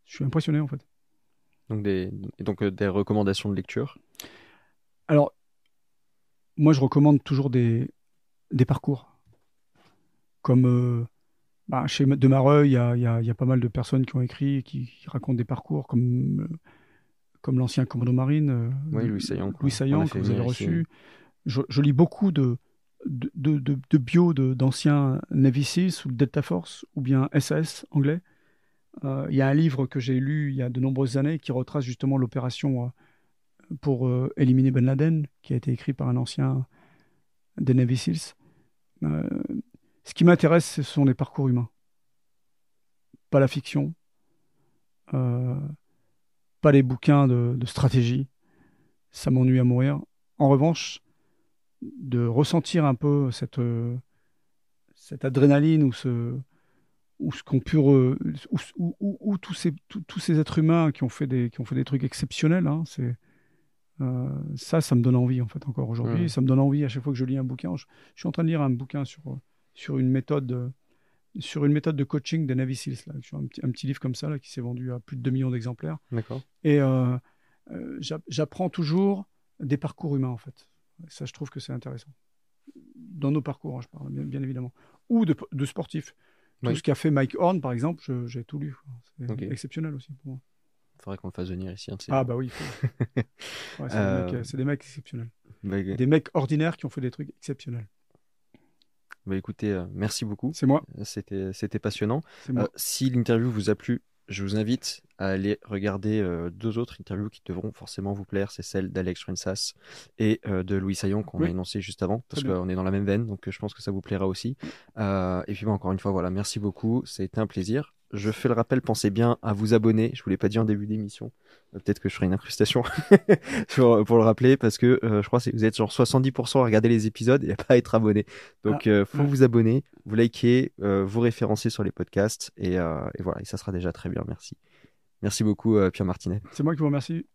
je suis impressionné en fait. donc des, et donc euh, des recommandations de lecture. Alors, moi, je recommande toujours des, des parcours comme euh, bah, chez De Mareuil, il y a, il y a- il y a pas mal de personnes qui ont écrit, et qui, qui racontent des parcours comme, euh, comme l'ancien commando marine, euh, Oui, Louis Saillant, quoi. Louis On a Saillant, que fait vous avez venir ici. reçu. Je, je lis beaucoup de, de, de, de- de bio de- d'anciens Navy Seals ou Delta Force ou bien S A S anglais. Euh, Il y a un livre que j'ai lu il y a de nombreuses années qui retrace justement l'opération euh, pour euh, éliminer Ben Laden, qui a été écrit par un ancien des Navy Seals. Euh, Ce qui m'intéresse, ce sont les parcours humains, pas la fiction. euh, Pas les bouquins de, de stratégie, ça m'ennuie à mourir. En revanche, de ressentir un peu cette, euh, cette adrénaline ou ce, ou ce qu'ont pu re- ou, ou- ou- ou tous ces, tous tous ces êtres humains qui ont fait des, qui ont fait des trucs exceptionnels, hein, c'est, euh, ça, ça me donne envie en fait encore aujourd'hui. Et Hmm. ça me donne envie à chaque fois que je lis un bouquin. Je, je suis en train de lire un bouquin sur, euh, sur une méthode. euh, sur une méthode de coaching des Navy Seals, là, sur un petit, un petit livre comme ça, là, qui s'est vendu à plus de deux millions d'exemplaires. D'accord. Et euh, euh, j'a- j'apprends toujours des parcours humains, en fait. Ça, je trouve que c'est intéressant. Dans nos parcours, hein, je parle, bien, bien évidemment. Ou de, de sportifs. Tout Oui. ce qu'a fait Mike Horn, par exemple, je- j'ai tout lu. C'est Ok. exceptionnel aussi pour moi. Il faudrait qu'on le fasse venir ici. Hein, c'est... Ah, bah oui, il faut. Ouais, c'est des, mecs, Euh, euh, c'est des mecs exceptionnels. bah, Des mecs ordinaires qui ont fait des trucs exceptionnels. bah, écoutez, euh, merci beaucoup. C'est moi, C'était, c'était passionnant. c'est Euh, moi. si l'interview vous a plu, je vous invite à aller regarder euh, deux autres interviews qui devront forcément vous plaire. C'est celle d'Alex Rensas et euh, de Louis Saillant qu'on a Oui, énoncé juste avant, très parce bien. qu'on est dans la même veine, donc euh, je pense que ça vous plaira aussi. Euh, et puis bah, encore une fois, voilà, merci beaucoup. Ça a été un plaisir. Je fais le rappel, pensez bien à vous abonner. Je vous l'ai pas dit en début d'émission. Euh, Peut-être que je ferai une incrustation pour, pour le rappeler, parce que euh, je crois que vous êtes genre soixante-dix pour cent à regarder les épisodes et à pas être abonné. Ah, Donc, euh, faut ouais. vous abonner, vous liker, euh, vous référencer sur les podcasts et, euh, et voilà, et ça sera déjà très bien. Merci. Merci beaucoup, euh, Pierre Martinet. C'est moi qui vous remercie.